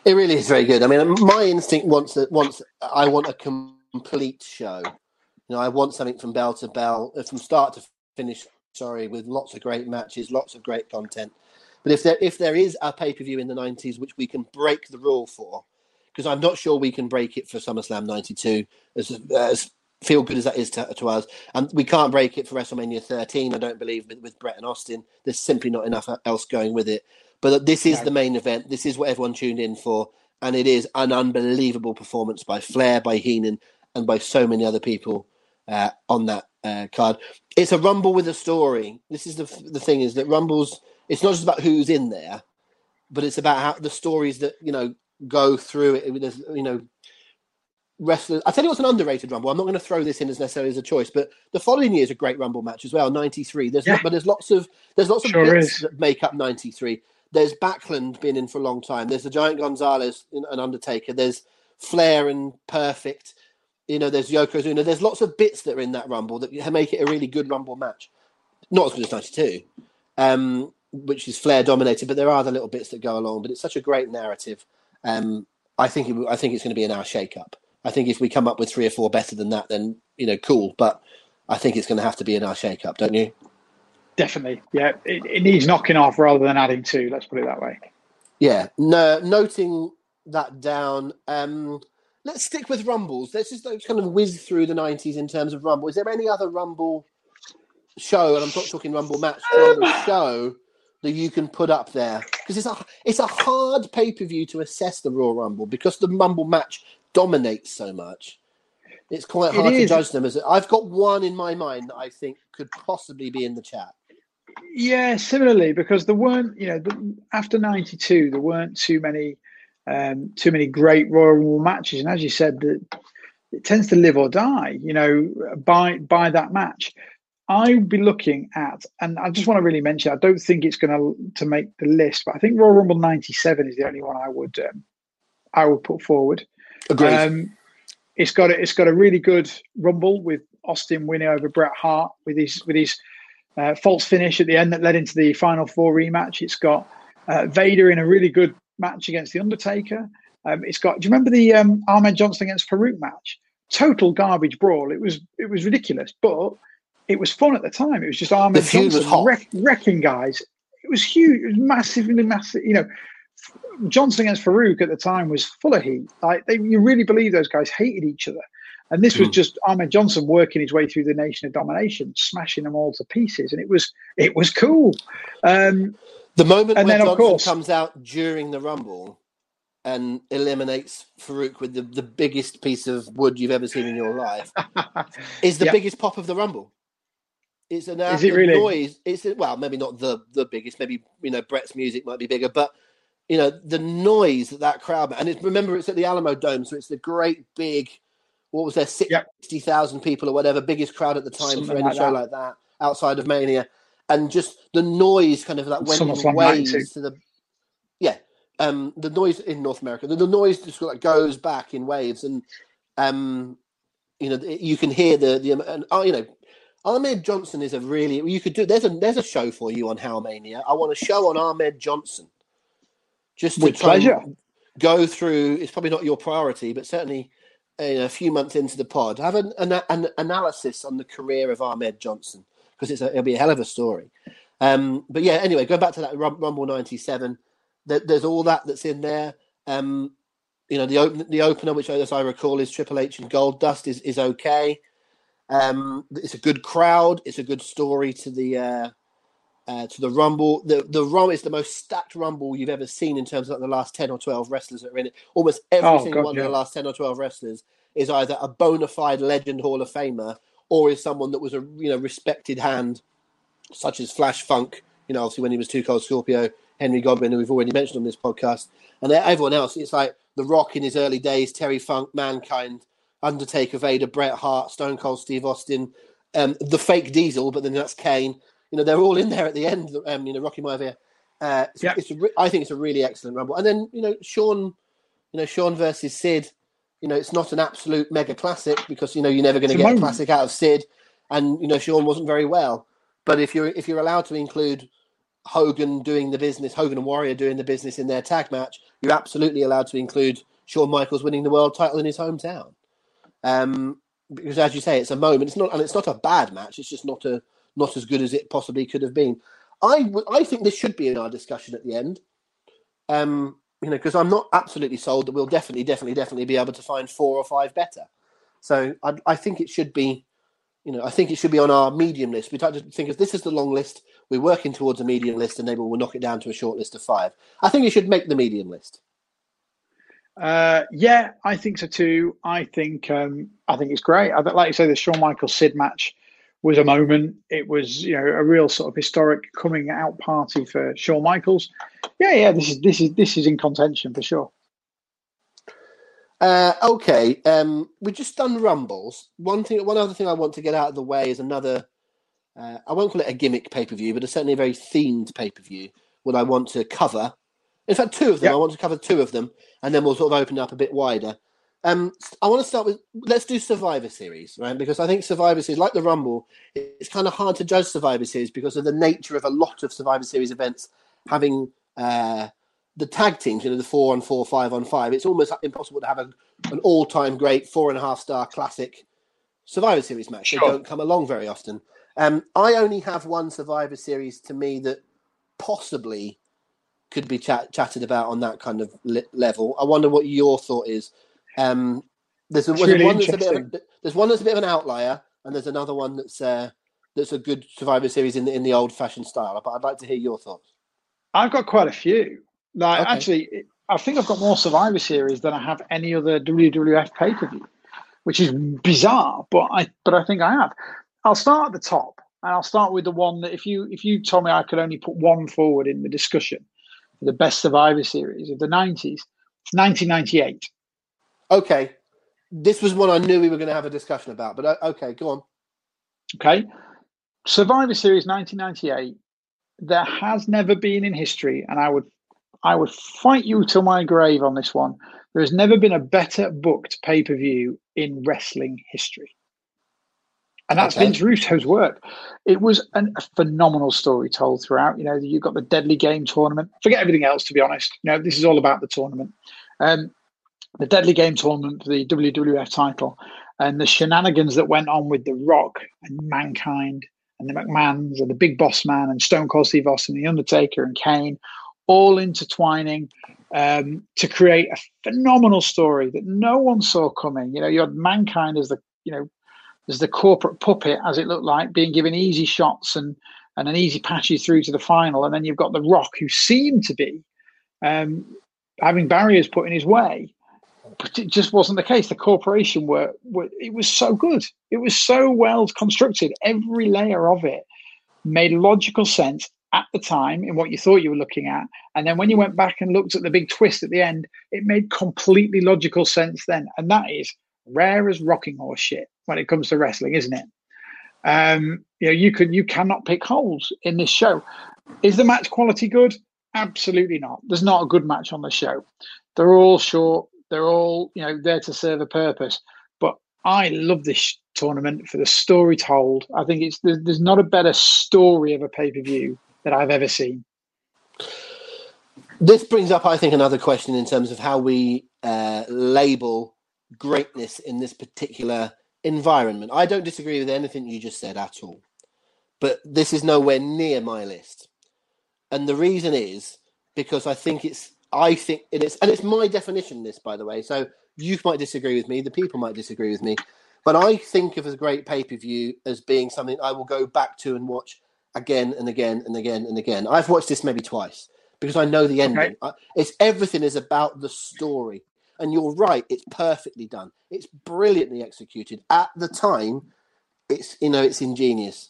It really is very good. I mean, my instinct wants I want a complete show. You know, I want something from bell to bell, from start to finish. Sorry, with lots of great matches, lots of great content. But if there is a pay-per-view in the 90s which we can break the rule for, because I'm not sure we can break it for SummerSlam 92, as feel good as that is to us, and we can't break it for WrestleMania 13, I don't believe, with Bret and Austin. There's simply not enough else going with it, but this is the main event. This is what everyone tuned in for, and it is an unbelievable performance by Flair, by Heenan, and by so many other people on that card. It's a Rumble with a story. This is the thing, is that Rumbles, it's not just about who's in there, but it's about how the stories that, you know, go through it. There's, you know, wrestlers. I'll tell you what's an underrated Rumble. I'm not going to throw this in as necessarily as a choice, but the following year is a great Rumble match as well, 93. But there's lots of sure bits that make up 93. There's Backlund being in for a long time. There's the Giant Gonzalez and Undertaker. There's Flair and Perfect. You know, there's Yokozuna. There's lots of bits that are in that Rumble that make it a really good Rumble match. Not as good as 92, which is Flair dominated, but there are the little bits that go along. But it's such a great narrative. I think it's going to be an hour shake-up. I think if we come up with 3 or 4 better than that, then, you know, cool. But I think it's going to have to be an hour shake-up, don't you? Definitely. Yeah, it needs knocking off rather than adding 2. Let's put it that way. Yeah. No, noting that down... Let's stick with Rumbles. Let's just kind of whiz through the 90s in terms of Rumble. Is there any other Rumble show, and I'm not talking Rumble match, Rumble show that you can put up there? Because it's a hard pay-per-view to assess the Royal Rumble because the Rumble match dominates so much. It's quite hard to judge them. I've got one in my mind that I think could possibly be in the chat. Yeah, similarly, because there weren't, you know, after 92, there weren't too many great Royal Rumble matches, and as you said, it tends to live or die, you know, by that match. I would be looking at, and I just want to really mention, I don't think it's going to make the list, but I think Royal Rumble 97 is the only one I would put forward. Agreed. It's got a really good Rumble with Austin winning over Bret Hart with his false finish at the end that led into the Final Four rematch. It's got Vader in a really good match against The Undertaker. It's got, do you remember the Ahmed Johnson against Farouk match? Total garbage brawl. It was ridiculous, but it was fun at the time. It was just Ahmed Johnson wrecking guys. It was huge. It was massive. You know, Johnson against Farouk at the time was full of heat. Like, you really believe those guys hated each other. And this was just Ahmed Johnson working his way through the Nation of Domination, smashing them all to pieces. And it was cool. The moment when Johnson comes out during the Rumble and eliminates Farouk with the biggest piece of wood you've ever seen in your life is the biggest pop of the Rumble. It's an absolute noise. It's well, maybe not the biggest. Maybe, you know, Brett's music might be bigger, but, you know, the noise that crowd, and it's at the Alamo Dome, so it's the great big, what was there, 60,000 people or whatever, biggest crowd at the time something for any show like that outside of Mania. And just the noise kind of like went in waves to the noise in North America. The noise just like goes back in waves, and you know, you can hear you know, Ahmed Johnson is a really, you could do, there's a show for you on Howlmania. I want a show on Ahmed Johnson. Just to go through, it's probably not your priority, but certainly a few months into the pod, have an analysis on the career of Ahmed Johnson. Because it'll be a hell of a story. But yeah, anyway, going back to that Rumble 97, there's all that's in there. You know, the opener, which as I recall is Triple H and Goldust, is okay. It's a good crowd. It's a good story to the Rumble. The Rumble is the most stacked Rumble you've ever seen in terms of like the last 10 or 12 wrestlers that are in it. Almost every single one of the last 10 or 12 wrestlers is either a bona fide legend Hall of Famer, or is someone that was a, you know, respected hand, such as Flash Funk, you know, obviously when he was Too Cold Scorpio, Henry Godwin, who we've already mentioned on this podcast, and everyone else. It's like The Rock in his early days, Terry Funk, Mankind, Undertaker, Vader, Bret Hart, Stone Cold Steve Austin, the fake Diesel, but then that's Kane. You know, they're all in there at the end. You know, Rocky Maivia. I think it's a really excellent Rumble. And then, you know, Sean versus Sid. You know, it's not an absolute mega classic because, you know, you're never going to get a classic out of Sid, and, you know, Sean wasn't very well. But if you're allowed to include Hogan and Warrior doing the business in their tag match, you're absolutely allowed to include Shawn Michaels winning the world title in his hometown. Because as you say, it's a moment. It's not a bad match. It's just not as good as it possibly could have been. I think this should be in our discussion at the end. You know, because I'm not absolutely sold that we'll definitely be able to find 4 or 5 better. So I think it should be, you know, I think it should be on our medium list. We try to think of this as the long list. We're working towards a medium list, and maybe we'll knock it down to a short list of 5. I think it should make the medium list. Yeah, I think so too. I think it's great. Like you say, the Shawn Michaels Sid match was a moment. It was, you know, a real sort of historic coming out party for Shawn Michaels. Yeah, this is in contention for sure. Okay, we've just done Rumbles. One other thing I want to get out of the way is another. I won't call it a gimmick pay per view, but it's certainly a very themed pay per view. What I want to cover, in fact, 2 of them. Yep. I want to cover 2 of them, and then we'll sort of open up a bit wider. I want to start with, let's do Survivor Series, right? Because I think Survivor Series, like the Rumble, it's kind of hard to judge Survivor Series because of the nature of a lot of Survivor Series events having the tag teams, you know, the 4-on-4, 5-on-5. It's almost impossible to have an all-time great 4.5-star classic Survivor Series match. Sure. They don't come along very often. I only have one Survivor Series to me that possibly could be chatted about on that kind of level. I wonder what your thought is. There's one that's a bit of an outlier, and there's another one that's a good Survivor Series in the old-fashioned style. But I'd like to hear your thoughts. I've got quite a few. Actually, I think I've got more Survivor Series than I have any other WWF pay-per-view, which is bizarre. But I think I have. I'll start at the top, and I'll start with the one that if you told me I could only put one forward in the discussion for the best Survivor Series of the 90s, it's 1998. Okay, this was one I knew we were going to have a discussion about, but okay, go on. Okay, Survivor Series 1998. There has never been in history, and I would fight you till my grave on this one. There has never been a better booked pay-per-view in wrestling history, and that's Vince Russo's work. It was a phenomenal story told throughout. You know, you've got the Deadly Game tournament. Forget everything else, to be honest. You know, this is all about the tournament. The Deadly Game tournament for the WWF title, and the shenanigans that went on with The Rock and Mankind and the McMahons and the Big Boss Man and Stone Cold Steve Austin, The Undertaker and Kane, all intertwining to create a phenomenal story that no one saw coming. You know, you had Mankind as the corporate puppet, as it looked like, being given easy shots and an easy passage through to the final. And then you've got The Rock, who seemed to be having barriers put in his way. But it just wasn't the case. The corporation it was so good. It was so well constructed. Every layer of it made logical sense at the time in what you thought you were looking at. And then when you went back and looked at the big twist at the end, it made completely logical sense then. And that is rare as rocking horse shit when it comes to wrestling, isn't it? You cannot pick holes in this show. Is the match quality good? Absolutely not. There's not a good match on the show. They're all short. They're all, there to serve a purpose. But I love this tournament for the story told. I think there's not a better story of a pay-per-view that I've ever seen. This brings up, I think, another question in terms of how we label greatness in this particular environment. I don't disagree with anything you just said at all, but this is nowhere near my list. And the reason is because I think it's my definition, this, by the way, so you might disagree with me, the people might disagree with me, but I think of a great pay-per-view as being something I will go back to and watch again and again and again and again. I've watched this maybe twice because I know the ending. Okay. Everything is about the story. And you're right, it's perfectly done. It's brilliantly executed. At the time, it's ingenious.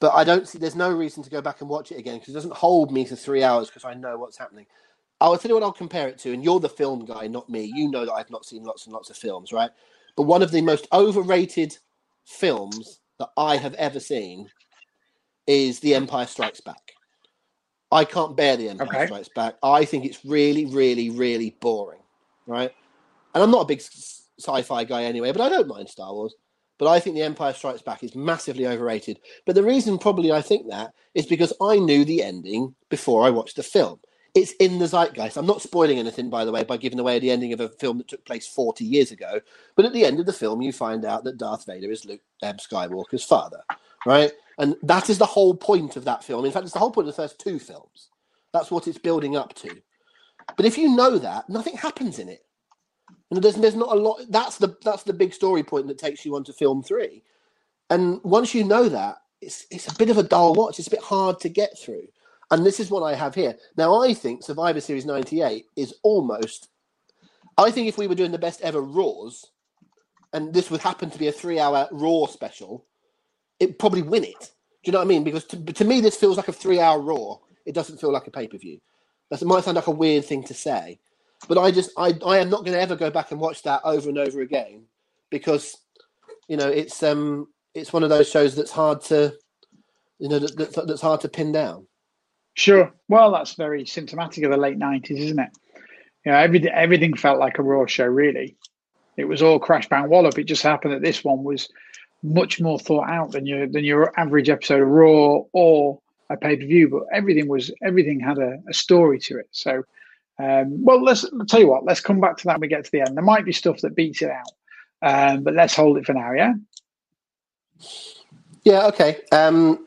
But there's no reason to go back and watch it again because it doesn't hold me for 3 hours because I know what's happening. I'll tell you what I'll compare it to, and you're the film guy, not me. You know that I've not seen lots and lots of films, right? But one of the most overrated films that I have ever seen is The Empire Strikes Back. I can't bear The Empire Strikes Back. I think it's really, really, really boring, right? And I'm not a big sci-fi guy anyway, but I don't mind Star Wars. But I think The Empire Strikes Back is massively overrated. But the reason probably I think that is because I knew the ending before I watched the film. It's in the zeitgeist. I'm not spoiling anything, by the way, by giving away the ending of a film that took place 40 years ago. But at the end of the film, you find out that Darth Vader is Luke Skywalker's father, right? And that is the whole point of that film. In fact, it's the whole point of the first two films. That's what it's building up to. But if you know that, nothing happens in it. And there's not a lot. That's the big story point that takes you on to film three. And once you know that, it's a bit of a dull watch. It's a bit hard to get through. And this is what I have here. Now, I think Survivor Series 98 is almost... I think if we were doing the best ever Raws, and this would happen to be a 3-hour Raw special, it'd probably win it. Do you know what I mean? Because to me, this feels like a 3-hour Raw. It doesn't feel like a pay-per-view. That might sound like a weird thing to say. But I am not going to ever go back and watch that over and over again because, it's one of those shows that's hard to, that's hard to pin down. Sure. Well, that's very symptomatic of the late 90s, isn't it? Everything felt like a Raw show, really. It was all crash bang wallop. It just happened that this one was much more thought out than your average episode of Raw or a pay-per-view, but everything had a story to it. So well, I'll tell you what, let's come back to that when we get to the end. There might be stuff that beats it out, but let's hold it for now. Yeah, okay. What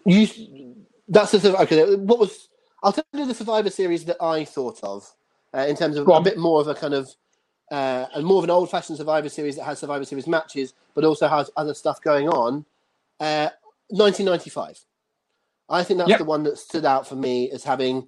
was, I'll tell you the Survivor Series that I thought of in terms of a bit more of a kind of and more of an old-fashioned Survivor Series that has Survivor Series matches, but also has other stuff going on. 1995. I think that's the one that stood out for me as having,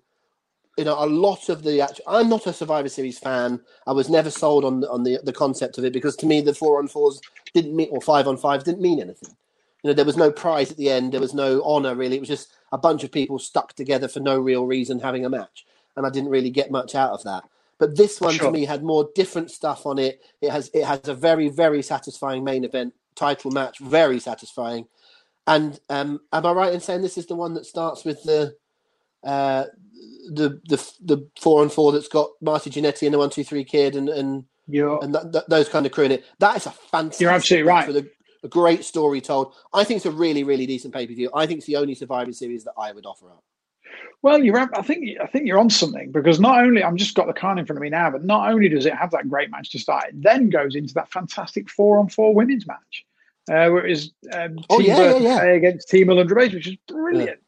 a lot of the actual. I'm not a Survivor Series fan. I was never sold on the concept of it, because to me the 4-on-4s didn't mean, or 5-on-5s didn't mean anything. There was no prize at the end. There was no honor, really. It was just a bunch of people stuck together for no real reason having a match, and I didn't really get much out of that. But this one, to me, had more different stuff on it. It has a very, very satisfying main event title match, very satisfying. And am I right in saying this is the one that starts with the 4-on-4 that's got Marty Jannetty and the 1-2-3 Kid and those kind of crew in it? That is a fantastic. You're absolutely right. For a great story told. I think it's a really, really decent pay-per-view. I think it's the only Survivor Series that I would offer up. Well, I think you're on something, because not only I'm just got the card in front of me now, but not only does it have that great match to start, it then goes into that fantastic 4-on-4 women's match, where it is against Team Alundra Blaze, which is brilliant.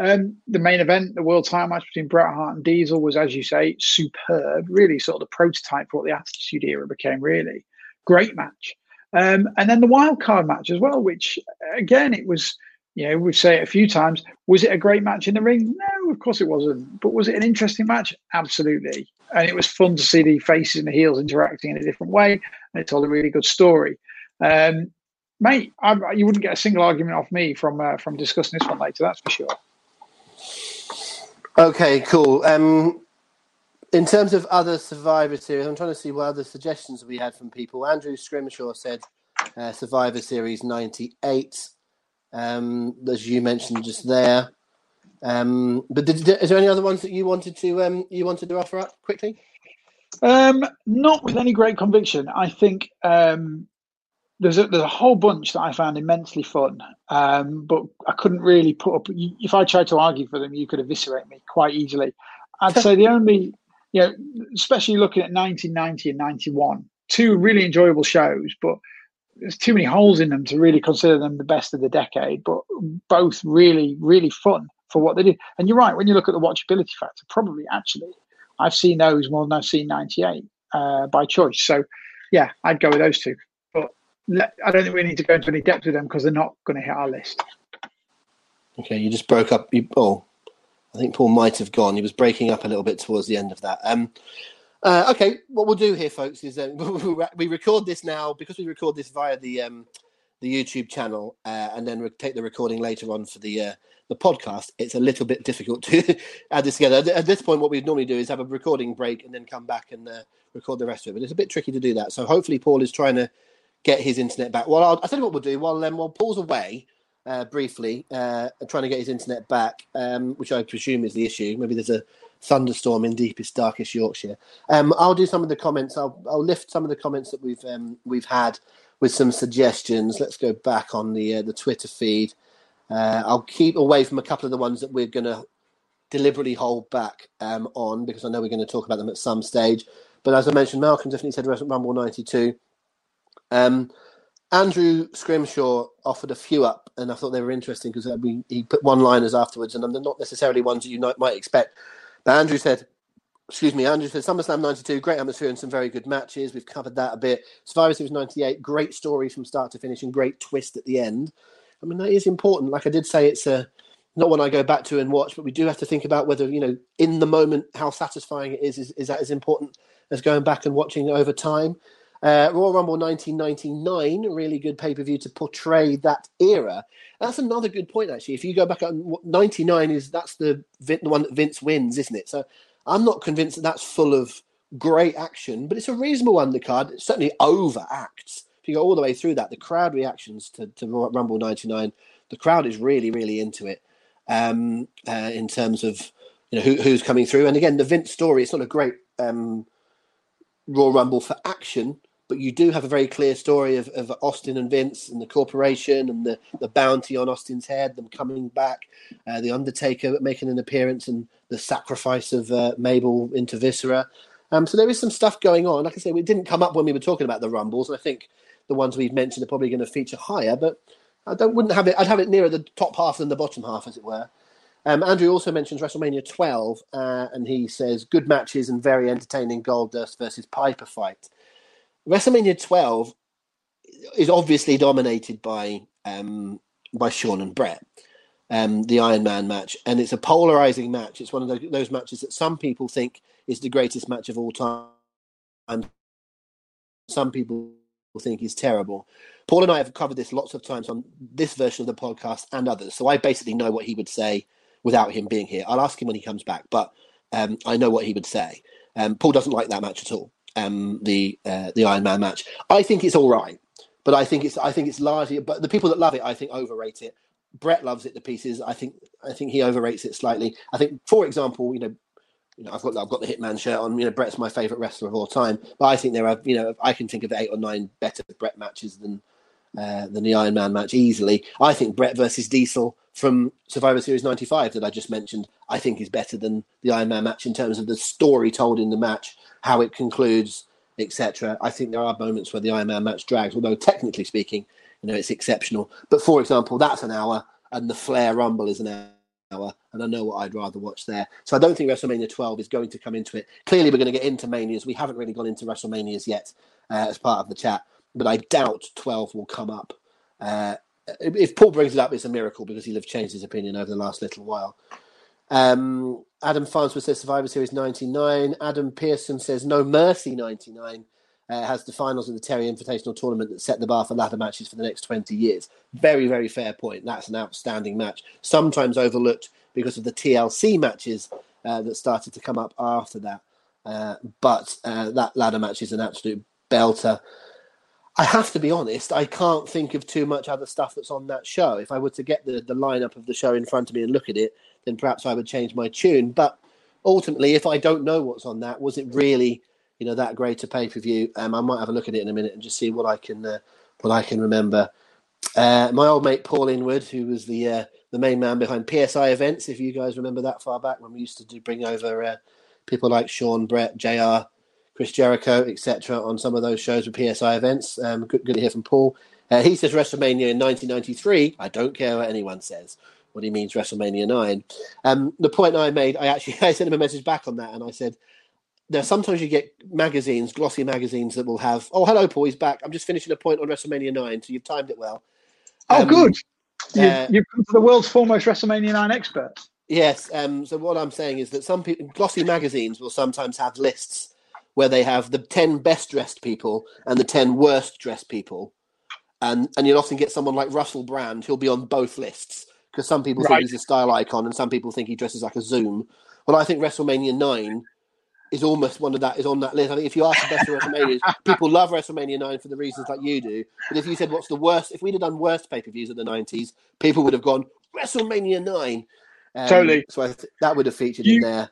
Yeah. The main event, the world title match between Bret Hart and Diesel, was, as you say, superb. Really, sort of the prototype for what the Attitude Era became. Really great match, and then the wild card match as well, which again it was. We've said it a few times. Was it a great match in the ring? No, of course it wasn't. But was it an interesting match? Absolutely. And it was fun to see the faces and the heels interacting in a different way. And it told a really good story. Mate, you wouldn't get a single argument off me from discussing this one later, that's for sure. Okay, cool. In terms of other Survivor Series, I'm trying to see what other suggestions we had from people. Andrew Scrimshaw said Survivor Series 98. As you mentioned just there, but is there any other ones that you wanted to offer up quickly? Not with any great conviction. I think there's a whole bunch that I found immensely fun, but I couldn't really put up. If I tried to argue for them, you could eviscerate me quite easily. I'd say the only, especially looking at 1990 and 91, two really enjoyable shows, but there's too many holes in them to really consider them the best of the decade, but both really, really fun for what they did. And you're right, when you look at the watchability factor, probably actually I've seen those more than I've seen 98 by choice. So yeah, I'd go with those two. But I don't think we need to go into any depth with them because they're not going to hit our list. Okay, you just broke up. I think Paul might have gone. He was breaking up a little bit towards the end of that. Okay, what we'll do here, folks, is we record this now, because we record this via the YouTube channel, and then we'll take the recording later on for the podcast. It's a little bit difficult to add this together. At this point, what we'd normally do is have a recording break and then come back and record the rest of it. It's a bit tricky to do that, so hopefully Paul is trying to get his internet back. Well, I'll tell you what we'll do while Paul's away briefly, trying to get his internet back, which I presume is the issue. Maybe there's a thunderstorm in deepest, darkest Yorkshire. I'll do some of the comments. I'll lift some of the comments that we've had with some suggestions. Let's go back on the Twitter feed. I'll keep away from a couple of the ones that we're going to deliberately hold back on, because I know we're going to talk about them at some stage. But as I mentioned, Malcolm definitely said Rumble 92. Andrew Scrimshaw offered a few up, and I thought they were interesting because he put one-liners afterwards, and they're not necessarily ones that you might expect. Andrew said SummerSlam 92, great atmosphere and some very good matches. We've covered that a bit. Survivor Series 98, great story from start to finish and great twist at the end. I mean, that is important. Like I did say, it's not one I go back to and watch, but we do have to think about whether, in the moment, how satisfying it is that as important as going back and watching over time. Royal Rumble 1999, really good pay-per-view to portray that era. That's another good point, actually. If you go back on 99, that's the one that Vince wins, isn't it? So I'm not convinced that that's full of great action, but it's a reasonable undercard. It certainly overacts. If you go all the way through that, the crowd reactions to Rumble 99, the crowd is really, really into it in terms of who's coming through. And again, the Vince story, it's not a great Royal Rumble for action, but you do have a very clear story of Austin and Vince and the corporation and the bounty on Austin's head, them coming back, the Undertaker making an appearance and the sacrifice of Mabel into Viscera. So there is some stuff going on. Like I say, it didn't come up when we were talking about the Rumbles, and I think the ones we've mentioned are probably going to feature higher, but I'd have it nearer the top half than the bottom half, as it were. Andrew also mentions WrestleMania 12, and he says, good matches and very entertaining Goldust versus Piper fight. WrestleMania 12 is obviously dominated by Shawn and Brett, the Iron Man match, and it's a polarizing match. It's one of those matches that some people think is the greatest match of all time, and some people think is terrible. Paul and I have covered this lots of times on this version of the podcast and others, so I basically know what he would say without him being here. I'll ask him when he comes back, but I know what he would say. Paul doesn't like that match at all. The Iron Man match. I think it's all right, but I think it's largely. But the people that love it, I think, overrate it. Brett loves it to pieces. I think he overrates it slightly. I think, for example, I've got the Hitman shirt on. Brett's my favourite wrestler of all time, but I think there are I can think of 8 or 9 better Brett matches than the Iron Man match easily. I think Brett versus Diesel from Survivor Series 95 that I just mentioned, I think is better than the Iron Man match in terms of the story told in the match, how it concludes, etc. I think there are moments where the Iron Man match drags, although technically speaking, it's exceptional. But for example, that's an hour and the Flair Rumble is an hour, and I know what I'd rather watch there. So I don't think WrestleMania 12 is going to come into it. Clearly we're going to get into Manias. We haven't really gone into WrestleManias yet as part of the chat, but I doubt 12 will come up. If Paul brings it up, it's a miracle because he'll have changed his opinion over the last little while. Adam Farnsworth says Survivor Series 99. Adam Pearson says No Mercy 99 has the finals of the Terry Invitational Tournament that set the bar for ladder matches for the next 20 years. Very, very fair point. That's an outstanding match. Sometimes overlooked because of the TLC matches that started to come up after that. But that ladder match is an absolute belter. I have to be honest, I can't think of too much other stuff that's on that show. If I were to get the lineup of the show in front of me and look at it, then perhaps I would change my tune. But ultimately, if I don't know what's on that, was it really, that great a pay-per-view? I might have a look at it in a minute and just see what I can remember. My old mate, Paul Inwood, who was the main man behind PSI events, if you guys remember that far back when we used to bring over people like Sean, Brett, JR, Chris Jericho, etc., on some of those shows with PSI events. Good to hear from Paul. He says WrestleMania in 1993. I don't care what anyone says. What he means WrestleMania 9. The point I made, I sent him a message back on that, and I said, now sometimes you get magazines, glossy magazines that will have, oh, hello, Paul, he's back. I'm just finishing a point on WrestleMania 9, so you've timed it well. Oh, good. You've come to the world's foremost WrestleMania 9 expert. Yes. So what I'm saying is that some people, glossy magazines will sometimes have lists where they have the 10 best-dressed people and the 10 worst-dressed people. And you'll often get someone like Russell Brand, who'll be on both lists, because some people think he's a style icon and some people think he dresses like a Zoom. Well, I think WrestleMania 9 is almost one of that, is on that list. I think if you ask the best of WrestleManias, people love WrestleMania 9 for the reasons that you do. But if you said, what's the worst? If we'd have done worst pay-per-views of the 90s, people would have gone, WrestleMania 9. Totally. So that would have featured in there.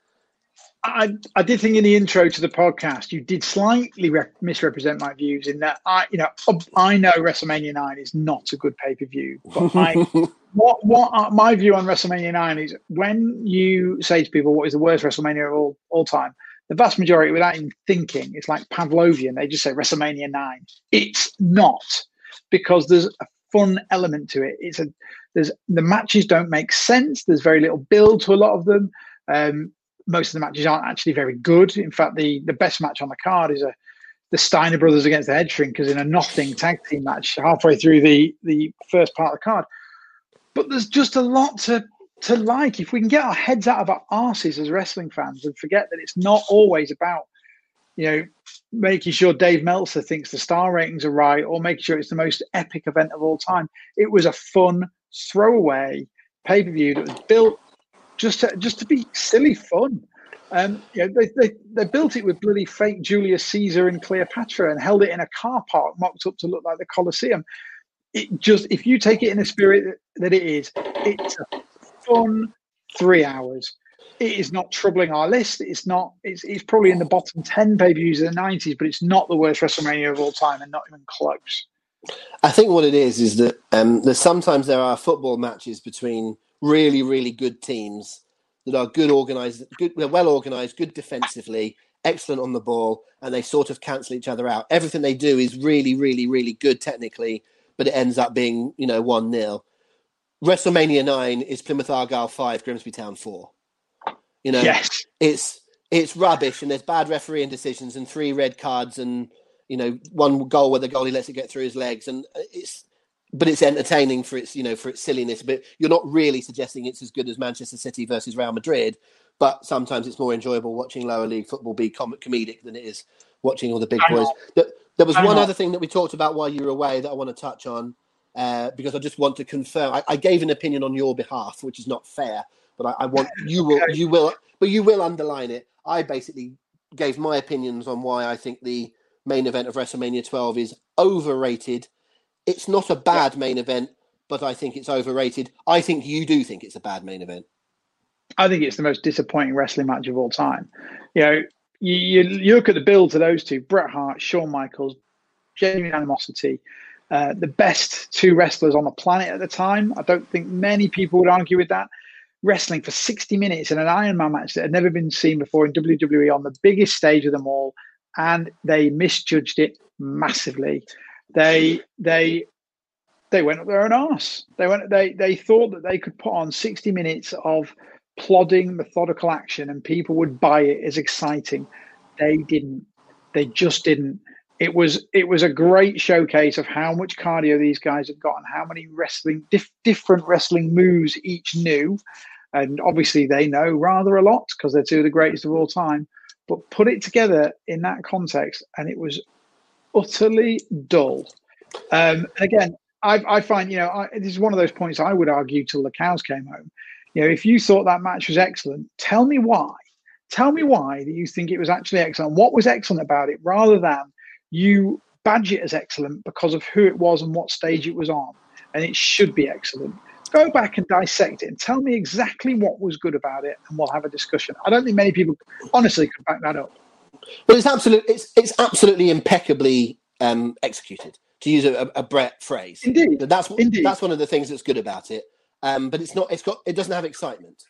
I did think in the intro to the podcast, you did slightly misrepresent my views in that I know WrestleMania 9 is not a good pay-per-view, but my view on WrestleMania 9 is when you say to people, what is the worst WrestleMania of all time? The vast majority, without even thinking, it's like Pavlovian. They just say WrestleMania 9. It's not, because there's a fun element to it. The matches don't make sense. There's very little build to a lot of them. Most of the matches aren't actually very good. In fact, the best match on the card is the Steiner brothers against the Head Shrinkers in a nothing tag team match halfway through the first part of the card. But there's just a lot to like. If we can get our heads out of our arses as wrestling fans and forget that it's not always about, making sure Dave Meltzer thinks the star ratings are right or making sure it's the most epic event of all time. It was a fun throwaway pay-per-view that was built just to be silly fun. They built it with bloody fake Julius Caesar and Cleopatra and held it in a car park mocked up to look like the Colosseum. It just, if you take it in the spirit that it is, it's a fun 3 hours. It is not troubling our list. It's not. It's probably in the bottom 10 pay-per-views of the 90s, but it's not the worst WrestleMania of all time, and not even close. I think what it is that there's sometimes there are football matches between really, really good teams that are good organized, good, well organized, good defensively, excellent on the ball, and they sort of cancel each other out. Everything they do is really, really, really good technically, but it ends up being 1-0. WrestleMania 9 is Plymouth Argyle 5, Grimsby Town 4. Yes. It's rubbish, and there's bad refereeing decisions and 3 red cards and 1 goal where the goalie lets it get through his legs, and it's entertaining for its for its silliness. But you're not really suggesting it's as good as Manchester City versus Real Madrid. But sometimes it's more enjoyable watching lower league football be comedic than it is watching all the big boys. There was one other thing that we talked about while you were away that I want to touch on because I just want to confirm. I gave an opinion on your behalf, which is not fair, but I want you will underline it. I basically gave my opinions on why I think the main event of WrestleMania 12 is overrated. It's not a bad main event, but I think it's overrated. I think you do think it's a bad main event. I think it's the most disappointing wrestling match of all time. You look at the build to those two, Bret Hart, Shawn Michaels, genuine animosity, the best two wrestlers on the planet at the time. I don't think many people would argue with that. Wrestling for 60 minutes in an Iron Man match that had never been seen before in WWE on the biggest stage of them all, and they misjudged it massively. They went up their own arse. They thought that they could put on 60 minutes of plodding, methodical action, and people would buy it as exciting. They didn't. They just didn't. It was a great showcase of how much cardio these guys have got and how many wrestling different wrestling moves each knew. And obviously they know rather a lot because they're two of the greatest of all time. But put it together in that context, and it was utterly dull. Again, I find, this is one of those points I would argue till the cows came home. If you thought that match was excellent, tell me why. Tell me why that you think it was actually excellent. What was excellent about it, rather than you badge it as excellent because of who it was and what stage it was on, and it should be excellent. Go back and dissect it and tell me exactly what was good about it, and we'll have a discussion. I don't think many people honestly could back that up. But it's absolutely impeccably executed, to use a Brett phrase. Indeed. That's one of the things that's good about it. But it doesn't have excitement.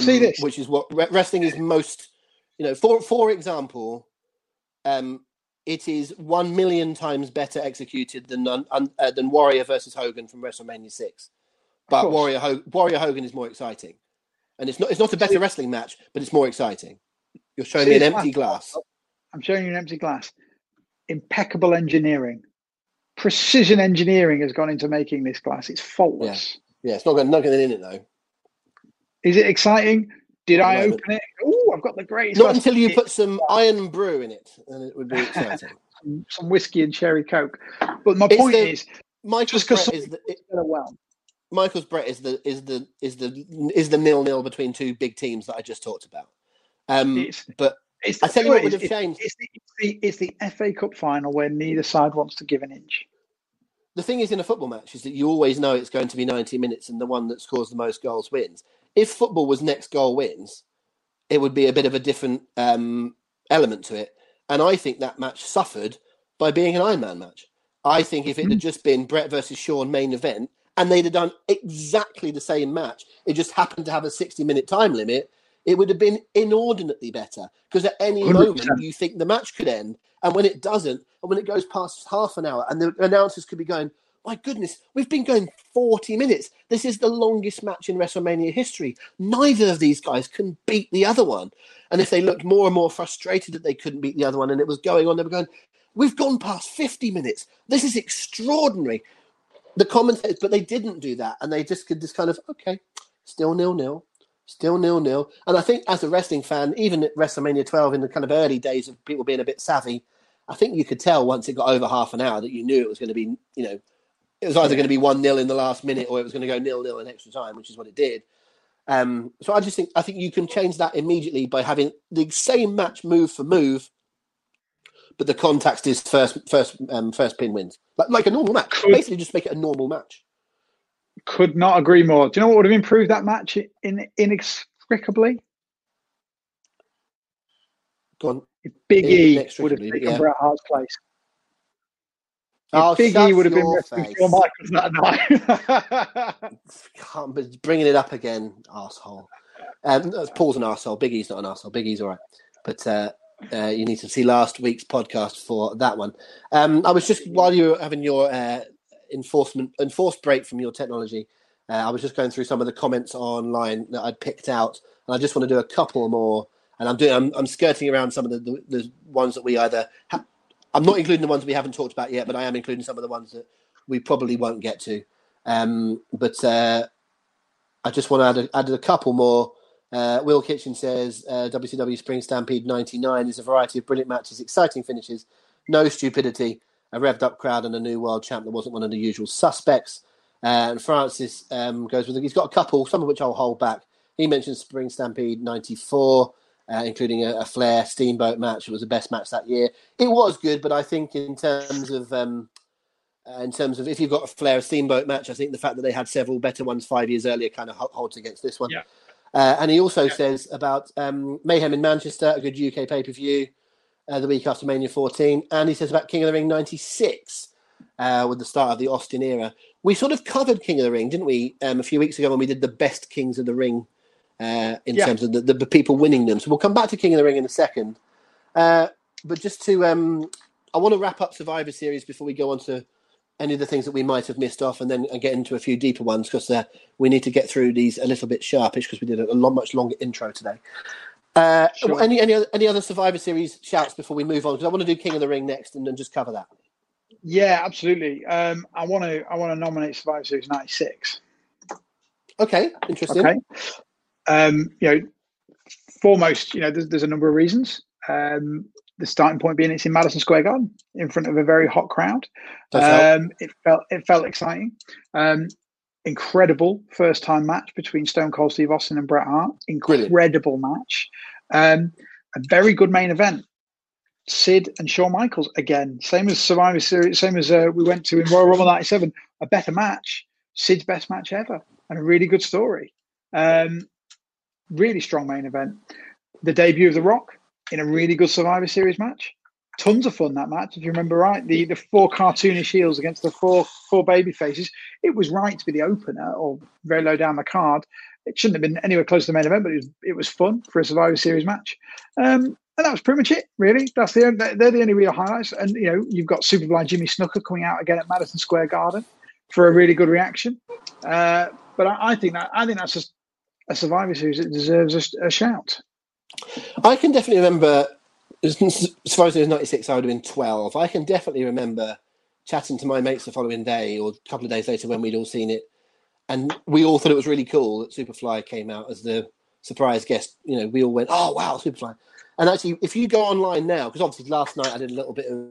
See this, which is what wrestling is most. For example, it is 1,000,000 times better executed than Warrior versus Hogan from WrestleMania 6. But Warrior Hogan is more exciting, and it's not a better wrestling match, but it's more exciting. You're showing me an empty glass. I'm showing you an empty glass. Impeccable engineering, precision engineering has gone into making this glass. It's faultless. Yeah, it's not got nothing in it though. Is it exciting? Did I open it? Oh, I've got the greatest. Not until you put some Iron Brew in it, and it would be exciting. some whiskey and cherry Coke. But my point is, Michael's Brett is the 0-0 between two big teams that I just talked about. I tell you what would have changed. It's the FA Cup final where neither side wants to give an inch. The thing is, in a football match, is that you always know it's going to be 90 minutes, and the one that scores the most goals wins. If football was next goal wins, it would be a bit of a different element to it. And I think that match suffered by being an Iron Man match. I think if it had just been Brett versus Shawn main event, and they'd have done exactly the same match, it just happened to have a 60-minute time limit, it would have been inordinately better, because at any 100%. Moment you think the match could end, and when it doesn't, and when it goes past half an hour, and the announcers could be going, my goodness, we've been going 40 minutes. This is the longest match in WrestleMania history. Neither of these guys can beat the other one. And if they looked more and more frustrated that they couldn't beat the other one, and it was going on, they were going, we've gone past 50 minutes. This is extraordinary. The commentators, but they didn't do that. And they just could just kind of, okay, still 0-0. Still 0-0. And I think as a wrestling fan, even at WrestleMania 12, in the kind of early days of people being a bit savvy, I think you could tell once it got over half an hour that you knew it was going to be, it was either going to be 1-0 in the last minute, or it was going to go 0-0 in extra time, which is what it did. So I think you can change that immediately by having the same match move for move, but the context is first pin wins, like a normal match. Basically, just make it a normal match. Could not agree more. Do you know what would have improved that match in Rickabley. Go on. If Big E would have taken Bret Hart's place. Big E would have been wrestling Shawn Michaels that night. Can't be bringing it up again, arsehole. Paul's an arsehole. Big E's not an arsehole. Big E's all right. But you need to see last week's podcast for that one. I was just, while you were having your enforced break from your technology, I was just going through some of the comments online that I'd picked out. And I just want to do a couple more. And I'm skirting around some of the ones that we either... I'm not including the ones we haven't talked about yet, but I am including some of the ones that we probably won't get to. But I just want to add a couple more. Will Kitchen says, WCW Spring Stampede 99 is a variety of brilliant matches, exciting finishes, no stupidity, a revved-up crowd, and a new world champ that wasn't one of the usual suspects. And Francis goes with it. He's got a couple, some of which I'll hold back. He mentions Spring Stampede 94, including a Flair Steamboat match. It was the best match that year. It was good, but I think in terms of if you've got a Flair Steamboat match, I think the fact that they had several better ones 5 years earlier kind of holds against this one. Yeah. And he also says about Mayhem in Manchester, a good UK pay-per-view the week after Mania 14. And he says about King of the Ring 96 with the start of the Austin era. We sort of covered King of the Ring, didn't we, a few weeks ago when we did the best Kings of the Ring in terms of the people winning them. So we'll come back to King of the Ring in a second. But just to... I want to wrap up Survivor Series before we go on to any of the things that we might have missed off and then get into a few deeper ones because we need to get through these a little bit sharpish because we did a much longer intro today. Sure. Any other Survivor Series shouts before we move on? Because I want to do King of the Ring next and then just cover that. Yeah, absolutely. I want to nominate Survivor Series 96. Okay, interesting. Okay. Foremost, there's a number of reasons. The starting point being it's in Madison Square Garden in front of a very hot crowd. It felt exciting. Incredible first-time match between Stone Cold Steve Austin and Bret Hart. Incredible match. A very good main event. Sid and Shawn Michaels again. Same as Survivor Series, same as we went to in Royal Rumble 97. A better match. Sid's best match ever. And a really good story. Really strong main event. The debut of The Rock in a really good Survivor Series match. Tons of fun that match, if you remember right. The four cartoonish heels against the four baby faces. It was right to be the opener or very low down the card. It shouldn't have been anywhere close to the main event, but it was fun for a Survivor Series match. And that was pretty much it, really. They're the only real highlights. And, you've got Superfly Jimmy Snuka coming out again at Madison Square Garden for a really good reaction. But I think that's just a Survivor Series that deserves a shout. I can definitely remember, as far as it was 96, I would have been 12. I can definitely remember chatting to my mates the following day or a couple of days later when we'd all seen it. And we all thought it was really cool that Superfly came out as the surprise guest. We all went, oh, wow, Superfly. And actually, if you go online now, because obviously last night I did a little bit of,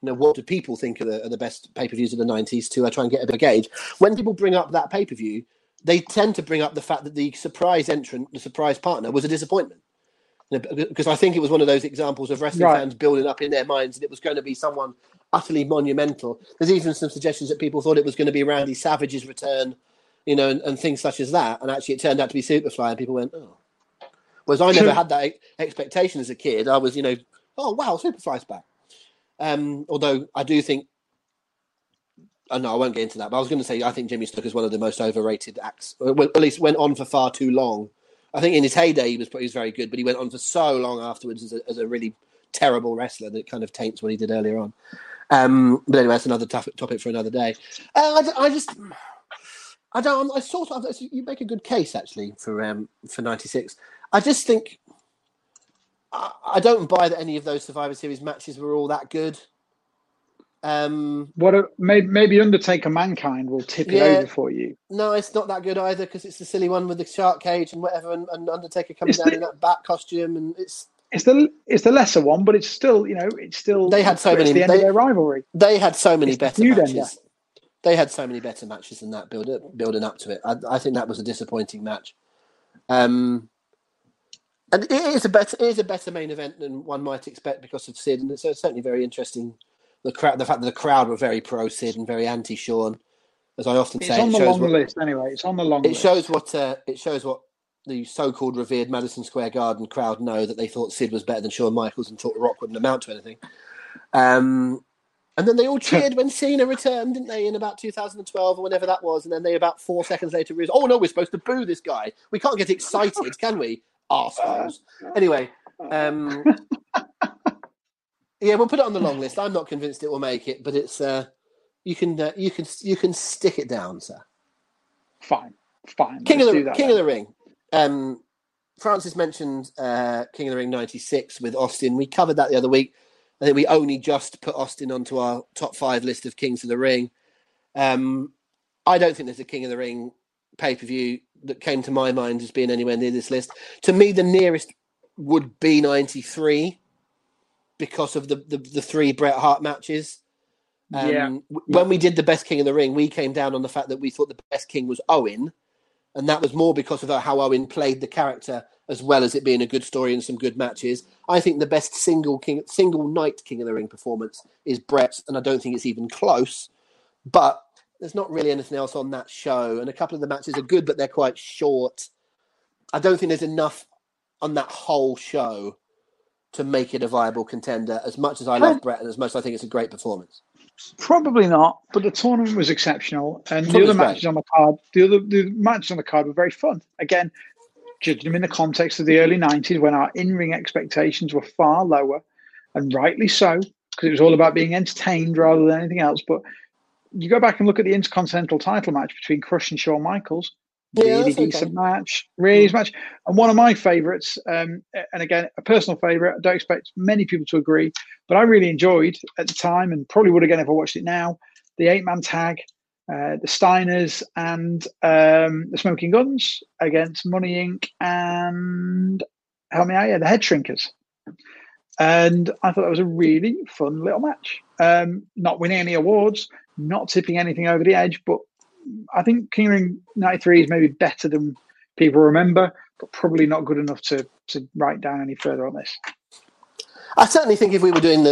what do people think are the best pay-per-views of the 90s to try and get a bit of gauge. When people bring up that pay-per-view, they tend to bring up the fact that the surprise entrant, the surprise partner, was a disappointment. Because I think it was one of those examples of wrestling fans building up in their minds that it was going to be someone utterly monumental. There's even some suggestions that people thought it was going to be Randy Savage's return, and things such as that. And actually it turned out to be Superfly and people went, oh. Whereas I never had that expectation as a kid. I was, oh, wow, Superfly's back. Although I do think, I won't get into that, but I was going to say I think Jimmy Snuka is one of the most overrated acts, or at least went on for far too long. I think in his heyday he was very good, but he went on for so long afterwards as a really terrible wrestler that kind of taints what he did earlier on. But anyway, that's another topic for another day. You make a good case actually for 96. I just think I don't buy that any of those Survivor Series matches were all that good. Maybe Undertaker Mankind will tip it over for you. No, it's not that good either because it's the silly one with the shark cage and whatever, and Undertaker comes down in that bat costume, and it's the lesser one, but it's still they had so many. It's the end of their rivalry. They had so many better matches. Ender. They had so many better matches than that building up to it. I think that was a disappointing match. And it is a better main event than one might expect because of Sid, and it's certainly very interesting. The fact that the crowd were very pro Sid and very anti Shawn, as I often say, it's on the long list anyway. It shows what the so-called revered Madison Square Garden crowd know that they thought Sid was better than Shawn Michaels and thought The Rock wouldn't amount to anything. And then they all cheered when Cena returned, didn't they, in about 2012 or whenever that was. And then they about 4 seconds later realized, oh, no, we're supposed to boo this guy. We can't get excited, can we? Arseholes. Anyway, yeah, we'll put it on the long list. I'm not convinced it will make it, but it's you can stick it down, sir. Fine. King of the Ring. Francis mentioned King of the Ring 96 with Austin. We covered that the other week. I think we only just put Austin onto our top 5 list of Kings of the Ring. I don't think there's a King of the Ring pay-per-view that came to my mind as being anywhere near this list. To me, the nearest would be 93 because of the 3 Bret Hart matches. When we did the best King of the Ring, we came down on the fact that we thought the best King was Owen, and that was more because of how Owen played the character as well as it being a good story and some good matches. I think the best single night King of the Ring performance is Bret's, and I don't think it's even close. But there's not really anything else on that show, and a couple of the matches are good, but they're quite short. I don't think there's enough on that whole show to make it a viable contender, as much as I love Bret and as much as I think it's a great performance. Probably not, but the tournament was exceptional, and the other matches on the card, the matches on the card were very fun. Again, judging them in the context of the early 90s when our in-ring expectations were far lower, and rightly so, because it was all about being entertained rather than anything else. But you go back and look at the Intercontinental title match between Crush and Shawn Michaels. Really decent match. And one of my favourites, and again, a personal favourite, I don't expect many people to agree, but I really enjoyed at the time, and probably would again if I watched it now, the 8-man tag, the Steiners and the Smoking Guns against Money Inc. and, help me out, the Head Shrinkers. And I thought that was a really fun little match. Not winning any awards, not tipping anything over the edge, but I think King of the Ring 93 is maybe better than people remember, but probably not good enough to write down any further on this. I certainly think if we were doing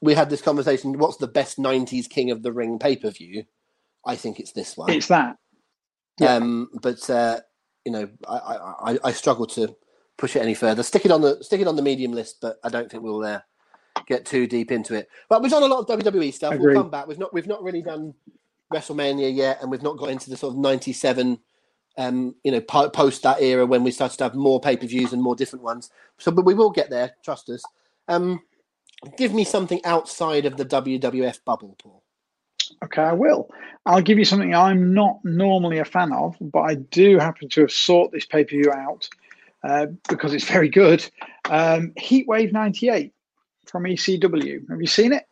we had this conversation, what's the best 90s King of the Ring pay-per-view? I think it's this one. It's that. Yeah. I struggle to push it any further. Stick it on the medium list, but I don't think we'll get too deep into it. But we've done a lot of WWE stuff. Agreed. We'll come back. We've not really done WrestleMania yet, and we've not got into the sort of 97 post that era when we started to have more pay-per-views and more different ones, but we will get there, trust us. Give me something outside of the WWF bubble, Paul. Okay, I'll give you something I'm not normally a fan of, but I do happen to have sought this pay-per-view out because it's very good. Heatwave 98 from ECW. Have you seen it?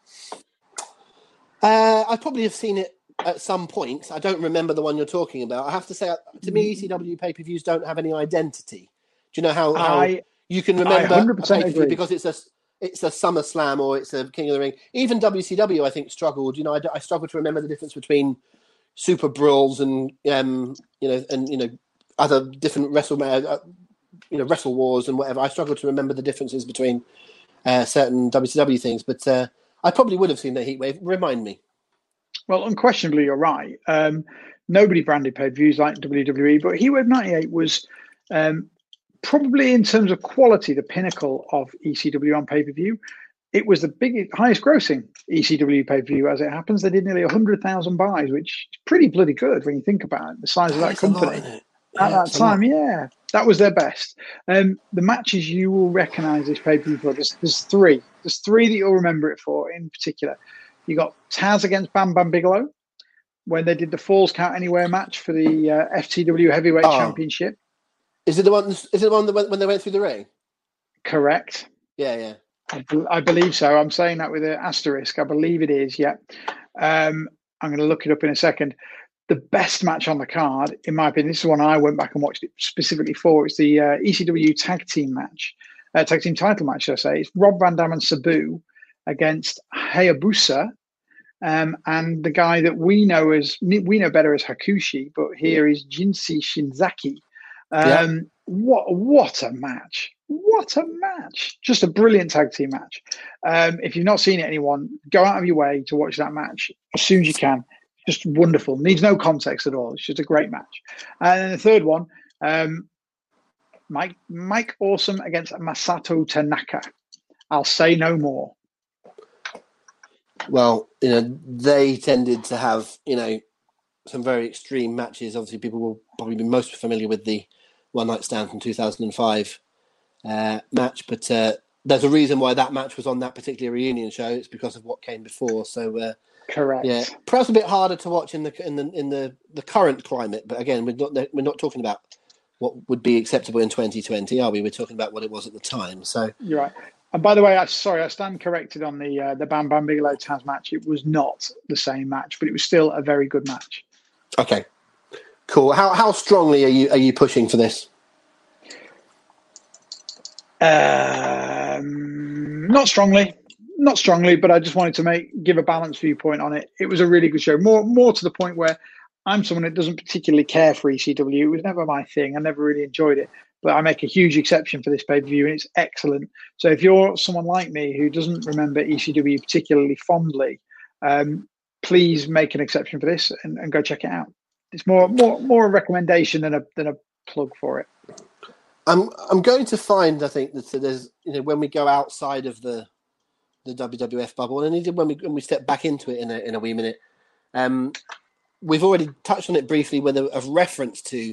I probably have seen it at some point. I don't remember the one you're talking about. I have to say, to me, ECW pay-per-views don't have any identity. Do you know how you can remember a pay-per-view because it's a SummerSlam or it's a King of the Ring? Even WCW, I think, struggled. You know, I struggle to remember the difference between Super Brawls and other different Wrestle Wars and whatever. I struggle to remember the differences between certain WCW things, but I probably would have seen the Heatwave. Remind me. Well, unquestionably, you're right. Nobody branded pay-per-views like WWE, but Heatwave 98 was probably, in terms of quality, the pinnacle of ECW on pay-per-view. It was the highest grossing ECW pay-per-view, as it happens. They did nearly 100,000 buys, which is pretty bloody good when you think about it, the size of that company. At that time. That was their best. The matches you will recognise this pay-per-view for, there's three. There's three that you'll remember it for in particular. You got Taz against Bam Bam Bigelow when they did the Falls Count Anywhere match for the FTW Heavyweight Championship. Is it the one that when they went through the ring? Correct. Yeah. I believe so. I'm saying that with an asterisk. I believe it is. Yeah. I'm going to look it up in a second. The best match on the card, in my opinion, this is one I went back and watched it specifically for. It's the ECW tag team title match, should I say? It's Rob Van Dam and Sabu against Hayabusa and the guy that we know better as Hakushi, but here is Jinshi Shinzaki. What a match, just a brilliant tag team match. If you've not seen it, anyone, go out of your way to watch that match as soon as you can. Just wonderful, needs no context at all. It's just a great match. And then the third one, Mike Awesome against Masato Tanaka. I'll say no more. Well, you know, they tended to have, you know, some very extreme matches. Obviously, people will probably be most familiar with the One Night Stand from 2005 match, but there's a reason why that match was on that particular reunion show. It's because of what came before. So, correct. Yeah, perhaps a bit harder to watch in the current climate. But again, we're not talking about what would be acceptable in 2020, are we? We're talking about what it was at the time. So you're right. And by the way, I stand corrected on the Bam Bam Bigelow Taz match. It was not the same match, but it was still a very good match. Okay, cool. How strongly are you pushing for this? Not strongly, but I just wanted to give a balanced viewpoint on it. It was a really good show. More to the point where I'm someone that doesn't particularly care for ECW. It was never my thing. I never really enjoyed it. But I make a huge exception for this pay-per-view, and it's excellent. So if you're someone like me who doesn't remember ECW particularly fondly, please make an exception for this and go check it out. It's more a recommendation than a plug for it. I'm going to find, I think, that there's, you know, when we go outside of the WWF bubble, and even when we step back into it in a wee minute, we've already touched on it briefly with a reference to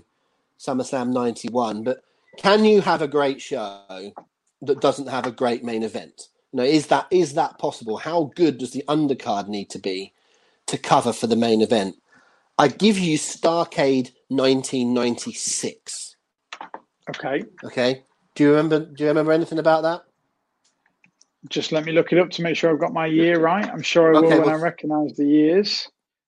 SummerSlam 91, but can you have a great show that doesn't have a great main event? You know, is that possible? How good does the undercard need to be to cover for the main event? I give you Starrcade 1996. Okay. Do you remember anything about that? Just let me look it up to make sure I've got my year right. I'm sure I will when I recognise the years.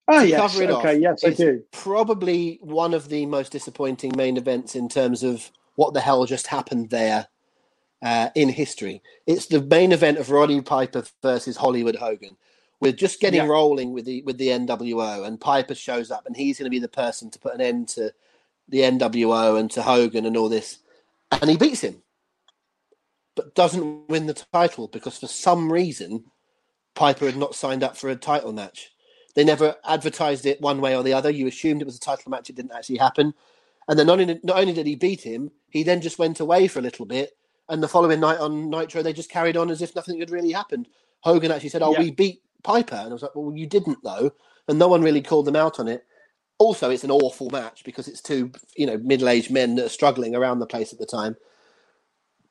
Oh, yes. Okay, yes, I do. Probably one of the most disappointing main events in terms of what the hell just happened there in history. It's the main event of Roddy Piper versus Hollywood Hogan. We're just getting rolling with the NWO, and Piper shows up, and he's going to be the person to put an end to the NWO and to Hogan and all this. And he beats him, but doesn't win the title because for some reason, Piper had not signed up for a title match. They never advertised it one way or the other. You assumed it was a title match. It didn't actually happen. And then not only did he beat him, he then just went away for a little bit. And the following night on Nitro, they just carried on as if nothing had really happened. Hogan actually said, we beat Piper. And I was like, well, you didn't though. And no one really called them out on it. Also, it's an awful match because it's two, you know, middle-aged men that are struggling around the place at the time.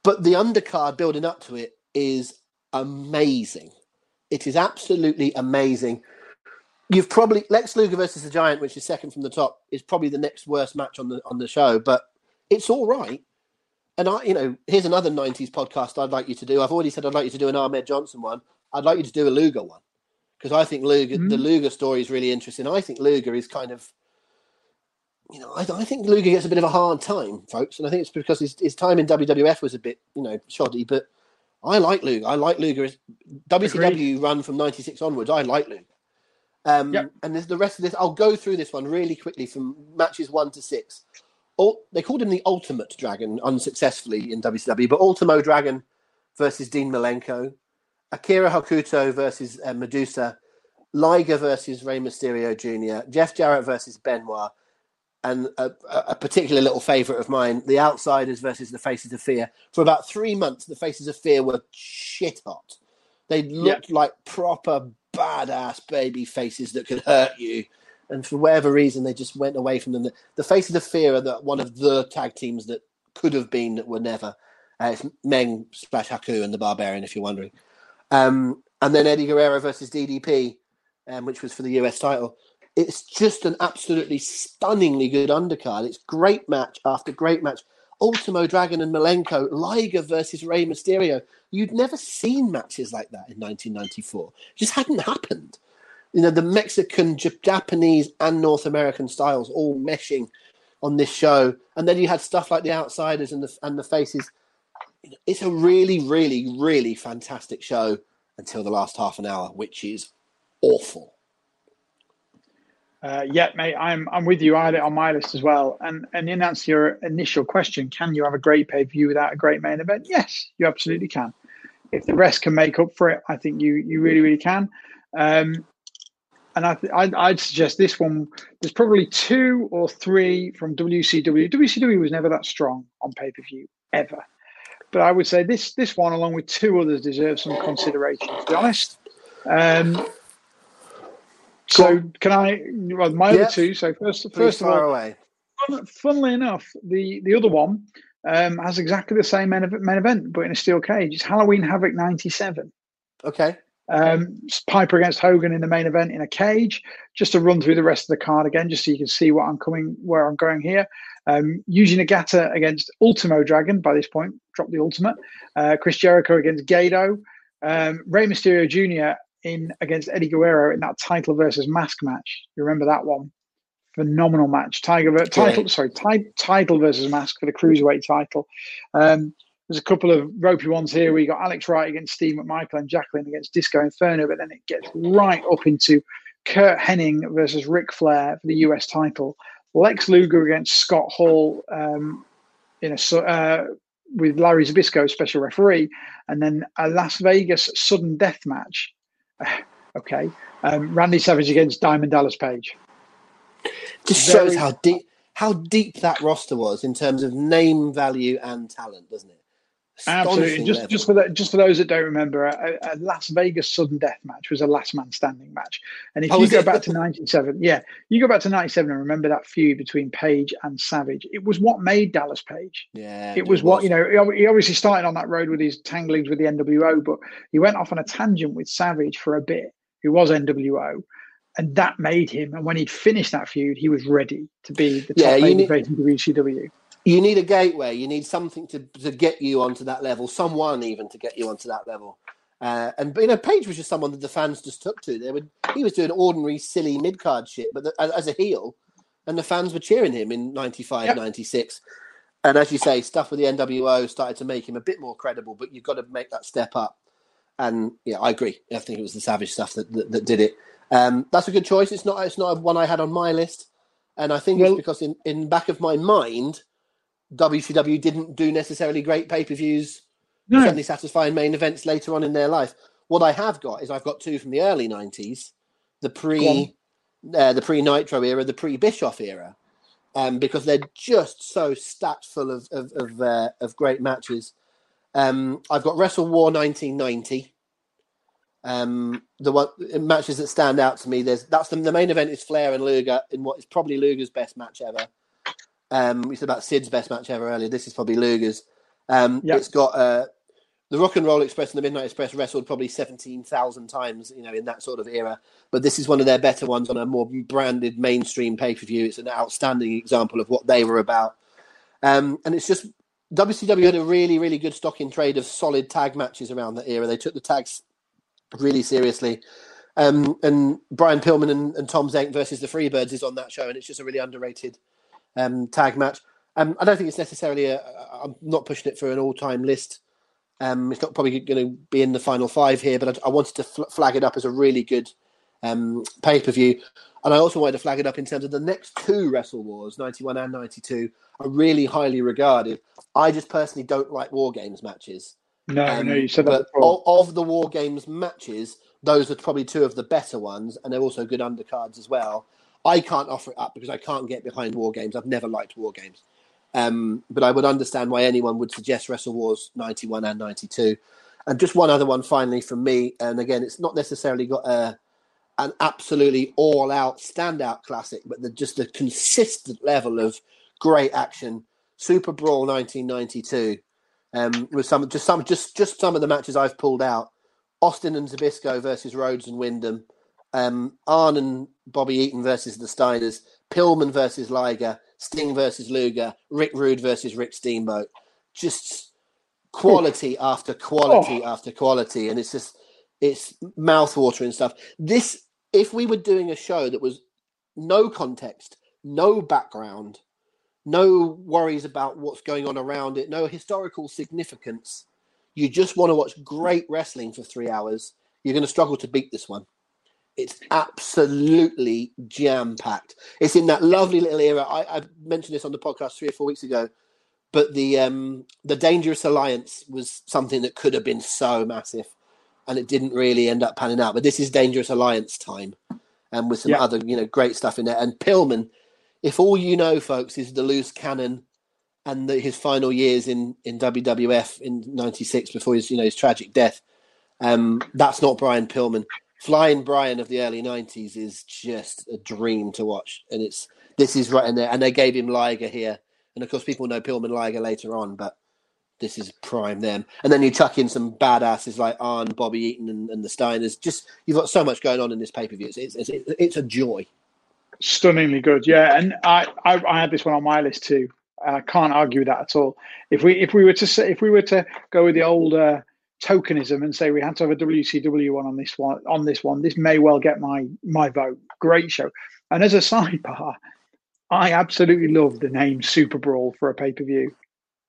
But the undercard building up to it is amazing. It is absolutely amazing. You've probably Lex Luger versus the Giant, which is second from the top, is probably the next worst match on the show, but it's all right. And here's another 90s podcast I'd like you to do. I've already said I'd like you to do an Ahmed Johnson one. I'd like you to do a Luger one because I think Luger, the Luger story is really interesting. I think Luger is kind of, I think Luger gets a bit of a hard time, folks, and I think it's because his time in WWF was a bit, shoddy. But I like Luger. I like Luger's WCW run from '96 onwards. I like Luger. And there's the rest of this. I'll go through this one really quickly from matches 1 to 6. They called him the Ultimate Dragon unsuccessfully in WCW, but Ultimo Dragon versus Dean Malenko, Akira Hokuto versus Medusa, Liger versus Rey Mysterio Jr., Jeff Jarrett versus Benoit, and a particular little favourite of mine, the Outsiders versus the Faces of Fear. For about 3 months, the Faces of Fear were shit hot. They looked like proper badass baby faces that could hurt you, and for whatever reason they just went away from them. The Faces of Fear are one of the tag teams that could have been that were never. It's Meng, Splash Haku and the Barbarian, if you're wondering, and then Eddie Guerrero versus DDP, which was for the US title. It's just an absolutely stunningly good undercard. It's great match after great match. Ultimo Dragon and Malenko, Liger versus Rey Mysterio. You'd never seen matches like that in 1994. It just hadn't happened. The Mexican, Japanese, and North American styles all meshing on this show. And then you had stuff like the Outsiders and the Faces. It's a really, really, really fantastic show until the last half an hour, which is awful. Mate, I'm with you. I had it on my list as well. And in answer to your initial question, can you have a great pay-per-view without a great main event? Yes, you absolutely can. If the rest can make up for it, I think you really, really can. And I'd suggest this one, there's probably two or three from WCW. WCW was never that strong on pay-per-view, ever. But I would say this one, along with two others, deserves some consideration, to be honest. So can I, well, my other two, so first of all, away. Funnily enough, the other one has exactly the same main event, but in a steel cage. It's Halloween Havoc 97. Okay. Piper against Hogan in the main event in a cage. Just to run through the rest of the card again, just so you can see where I'm going here. Yuji Nagata against Ultimo Dragon. By this point, drop the Ultimate. Chris Jericho against Gedo. Rey Mysterio Jr. against Eddie Guerrero in that title versus mask match. You remember that one? Phenomenal match. Title versus mask for the cruiserweight title. There's a couple of ropey ones here where you got Alex Wright against Steve McMichael and Jacqueline against Disco Inferno, but then it gets right up into Kurt Hennig versus Ric Flair for the US title. Lex Luger against Scott Hall with Larry Zbysko, special referee, and then a Las Vegas sudden death match. Okay. Randy Savage against Diamond Dallas Page. Just shows how deep that roster was in terms of name, value, and talent, doesn't it? Absolutely. Just for those that don't remember, a Las Vegas sudden death match was a last man standing match. And if you go back to 97 and remember that feud between Page and Savage, it was what made Dallas Page. Yeah, he obviously started on that road with his tanglings with the NWO, but he went off on a tangent with Savage for a bit, who was NWO. And that made him. And when he'd finished that feud, he was ready to be the top babyface in WCW. You need a gateway. You need something to get you onto that level. Someone even to get you onto that level. Page was just someone that the fans just took to. He was doing ordinary, silly mid-card shit, but as a heel, and the fans were cheering him in 95, 96. And as you say, stuff with the NWO started to make him a bit more credible, but you've got to make that step up. And yeah, I agree. I think it was the Savage stuff that did it. That's a good choice. It's not one I had on my list. And I think it's because in back of my mind, WCW didn't do necessarily great pay-per-views, certainly satisfying main events later on in their life. What I have got is I've got two from the early 90s, the pre-Nitro era, the pre-Bischoff era, because they're just so stacked full of great matches. I've got Wrestle War 1990. The one matches that stand out to me, the main event is Flair and Luger in what is probably Luger's best match ever. We said about Sid's best match ever earlier. This is probably Luger's. It's got the Rock and Roll Express and the Midnight Express wrestled probably 17,000 times, in that sort of era. But this is one of their better ones on a more branded mainstream pay-per-view. It's an outstanding example of what they were about. And it's just WCW had a really, really good stock in trade of solid tag matches around that era. They took the tags really seriously. And Brian Pillman and Tom Zenk versus the Freebirds is on that show. And it's just a really underrated tag match. I don't think it's necessarily I'm not pushing it for an all-time list. It's not probably going to be in the final five here, but I wanted to flag it up as a really good pay-per-view. And I also wanted to flag it up in terms of the next two Wrestle Wars, 91 and 92, are really highly regarded. I just personally don't like War Games matches. No, you said that before. Of the War Games matches, those are probably two of the better ones, and they're also good undercards as well. I can't offer it up because I can't get behind War Games. I've never liked War Games. But I would understand why anyone would suggest Wrestle Wars 91 and 92. And just one other one finally from me. And again, it's not necessarily got an absolutely all-out standout classic, but just the consistent level of great action. Super Brawl 1992 with some of the matches I've pulled out. Austin and Zbysko versus Rhodes and Wyndham. Arn and Bobby Eaton versus the Steiners, Pillman versus Liger, Sting versus Luger, Rick Rude versus Rick Steamboat. Just quality after quality after quality, and it's mouthwatering stuff. This, if we were doing a show that was no context, no background, no worries about what's going on around it, no historical significance, you just want to watch great wrestling for 3 hours, you're going to struggle to beat this one. It's absolutely jam-packed. It's in that lovely little era. I mentioned this on the podcast 3 or 4 weeks ago, but the Dangerous Alliance was something that could have been so massive, and it didn't really end up panning out. But this is Dangerous Alliance time, and with some other, great stuff in there. And Pillman, if all you know, folks, is the loose cannon and his final years in WWF in '96 before his tragic death, that's not Brian Pillman. Flying Brian of the early '90s is just a dream to watch, and this is right in there. And they gave him Liger here, and of course people know Pillman Liger later on, but this is prime them. And then you chuck in some badasses like Arn, Bobby Eaton, and the Steiners. Just you've got so much going on in this pay per view. It's a joy. Stunningly good, yeah. And I had this one on my list too. I can't argue with that at all. If we were to go with the old tokenism and say we had to have a WCW one on this one, this may well get my vote. Great show. And as a sidebar, I absolutely love the name Super Brawl for a pay per view.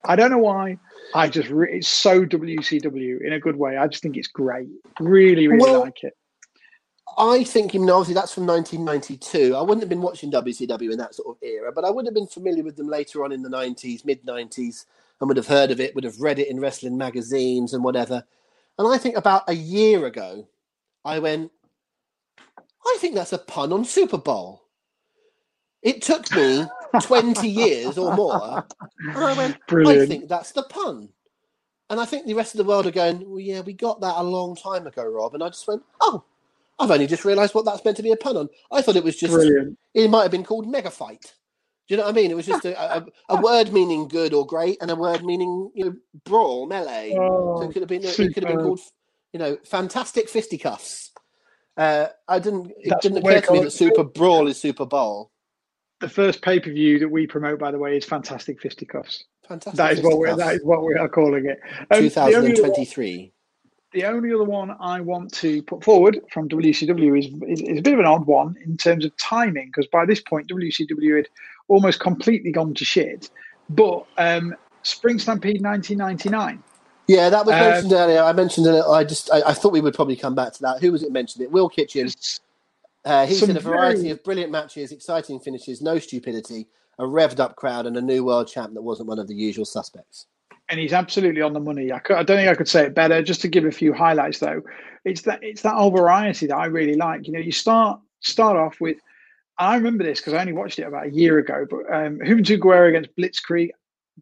I don't know why. It's so WCW in a good way. I just think it's great. Really, really like it. I think, obviously that's from 1992. I wouldn't have been watching WCW in that sort of era, but I would have been familiar with them later on in the 90s, mid-90s, and would have heard of it, would have read it in wrestling magazines and whatever. And I think about a year ago, I went, I think that's a pun on Super Bowl. It took me 20 years or more, and I went, brilliant. I think that's the pun. And I think the rest of the world are going, well, yeah, we got that a long time ago, Rob. And I just went, oh, I've only just realised what that's meant to be a pun on. I thought it was just, brilliant. It might have been called Mega Fight. Do you know what I mean? It was just a word meaning good or great and a word meaning brawl, melee. So it could have been called, Fantastic Fisticuffs. It didn't occur to me that Super Brawl is Super Bowl. The first pay-per-view that we promote, by the way, is Fantastic Fisticuffs. That is what we are calling it. 2023. The only other one I want to put forward from WCW is a bit of an odd one in terms of timing, because by this point, WCW had almost completely gone to shit. But Spring Stampede 1999. Yeah, that was mentioned earlier. I mentioned it. I thought we would probably come back to that. Who was it mentioned it? Will Kitchen. He's in a variety of brilliant matches, exciting finishes, no stupidity, a revved-up crowd, and a new world champ that wasn't one of the usual suspects. And he's absolutely on the money. I don't think I could say it better. Just to give a few highlights, though, it's that whole variety that I really like. You start off with. I remember this because I only watched it about a year ago. But Juventud Guerrera against Blitzkrieg,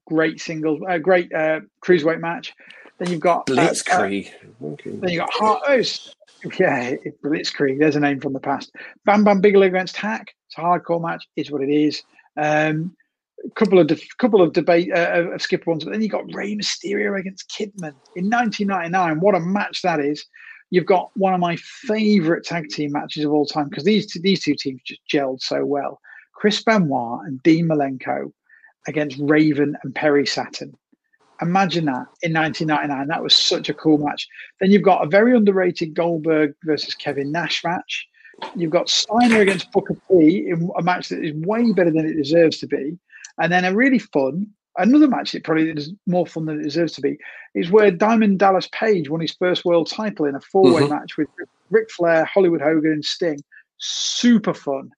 great singles, great cruiserweight match. Then you've got Blitzkrieg. Then you got Blitzkrieg. There's a name from the past. Bam Bam Bigelow against Hack. It's a hardcore match. Is what it is. Couple of debate of skipper ones, but then you got Rey Mysterio against Kidman in 1999. What a match that is! You've got one of my favourite tag team matches of all time because these two teams just gelled so well. Chris Benoit and Dean Malenko against Raven and Perry Saturn. Imagine that in 1999. That was such a cool match. Then you've got a very underrated Goldberg versus Kevin Nash match. You've got Steiner against Booker T in a match that is way better than it deserves to be. And then a really fun, another match that probably is more fun than it deserves to be, is where Diamond Dallas Page won his first world title in a four-way match with Ric Flair, Hollywood Hogan, and Sting. Super fun.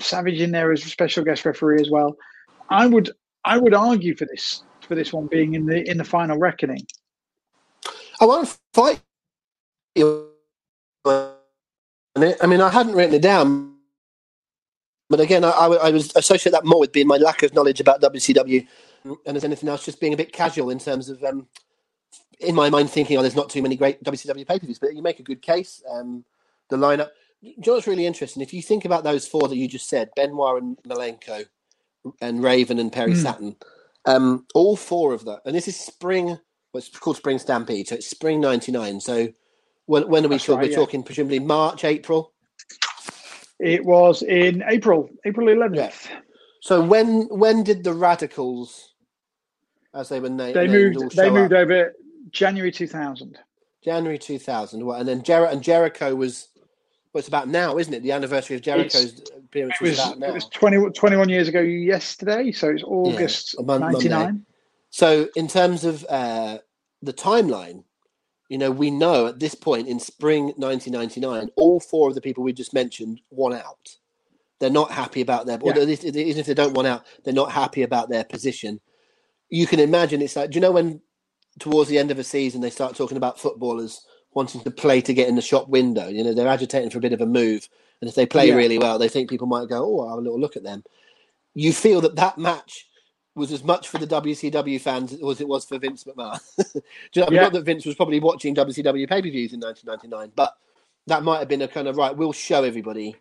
Savage in there as a special guest referee as well. I would argue for this one being in the final reckoning. I want to fight you. I mean, I hadn't written it down. But again, I was associate that more with being my lack of knowledge about WCW, and as anything else, just being a bit casual in terms of, in my mind, thinking, there's not too many great WCW pay-per-views, but you make a good case. The lineup, you know, what's really interesting. If you think about those four that you just said, Benoit and Malenko, and Raven and Perry Saturn, all four of them, and this is it's called Spring Stampede, so it's Spring 99. So when are we talking? Right, we're talking presumably March, April. It was in April 11th. Yeah. So when did the Radicals, as they were named, moved over January 2000. January 2000, and then Jericho was. Well, it's about now, isn't it? The anniversary of Jericho's appearance was about now. It was 21 years ago yesterday, so it's August 99. So in terms of the timeline. We know at this point in spring 1999, all four of the people we just mentioned want out. They're not happy about their, or even if they don't want out, they're not happy about their position. You can imagine it's like, do you know when towards the end of a season they start talking about footballers wanting to play to get in the shop window? They're agitating for a bit of a move. And if they play really well, they think people might go, oh, I'll have a little look at them. You feel that that match was as much for the WCW fans as it was for Vince McMahon. I mean, not that Vince was probably watching WCW pay-per-views in 1999, but that might have been a kind of, right, we'll show everybody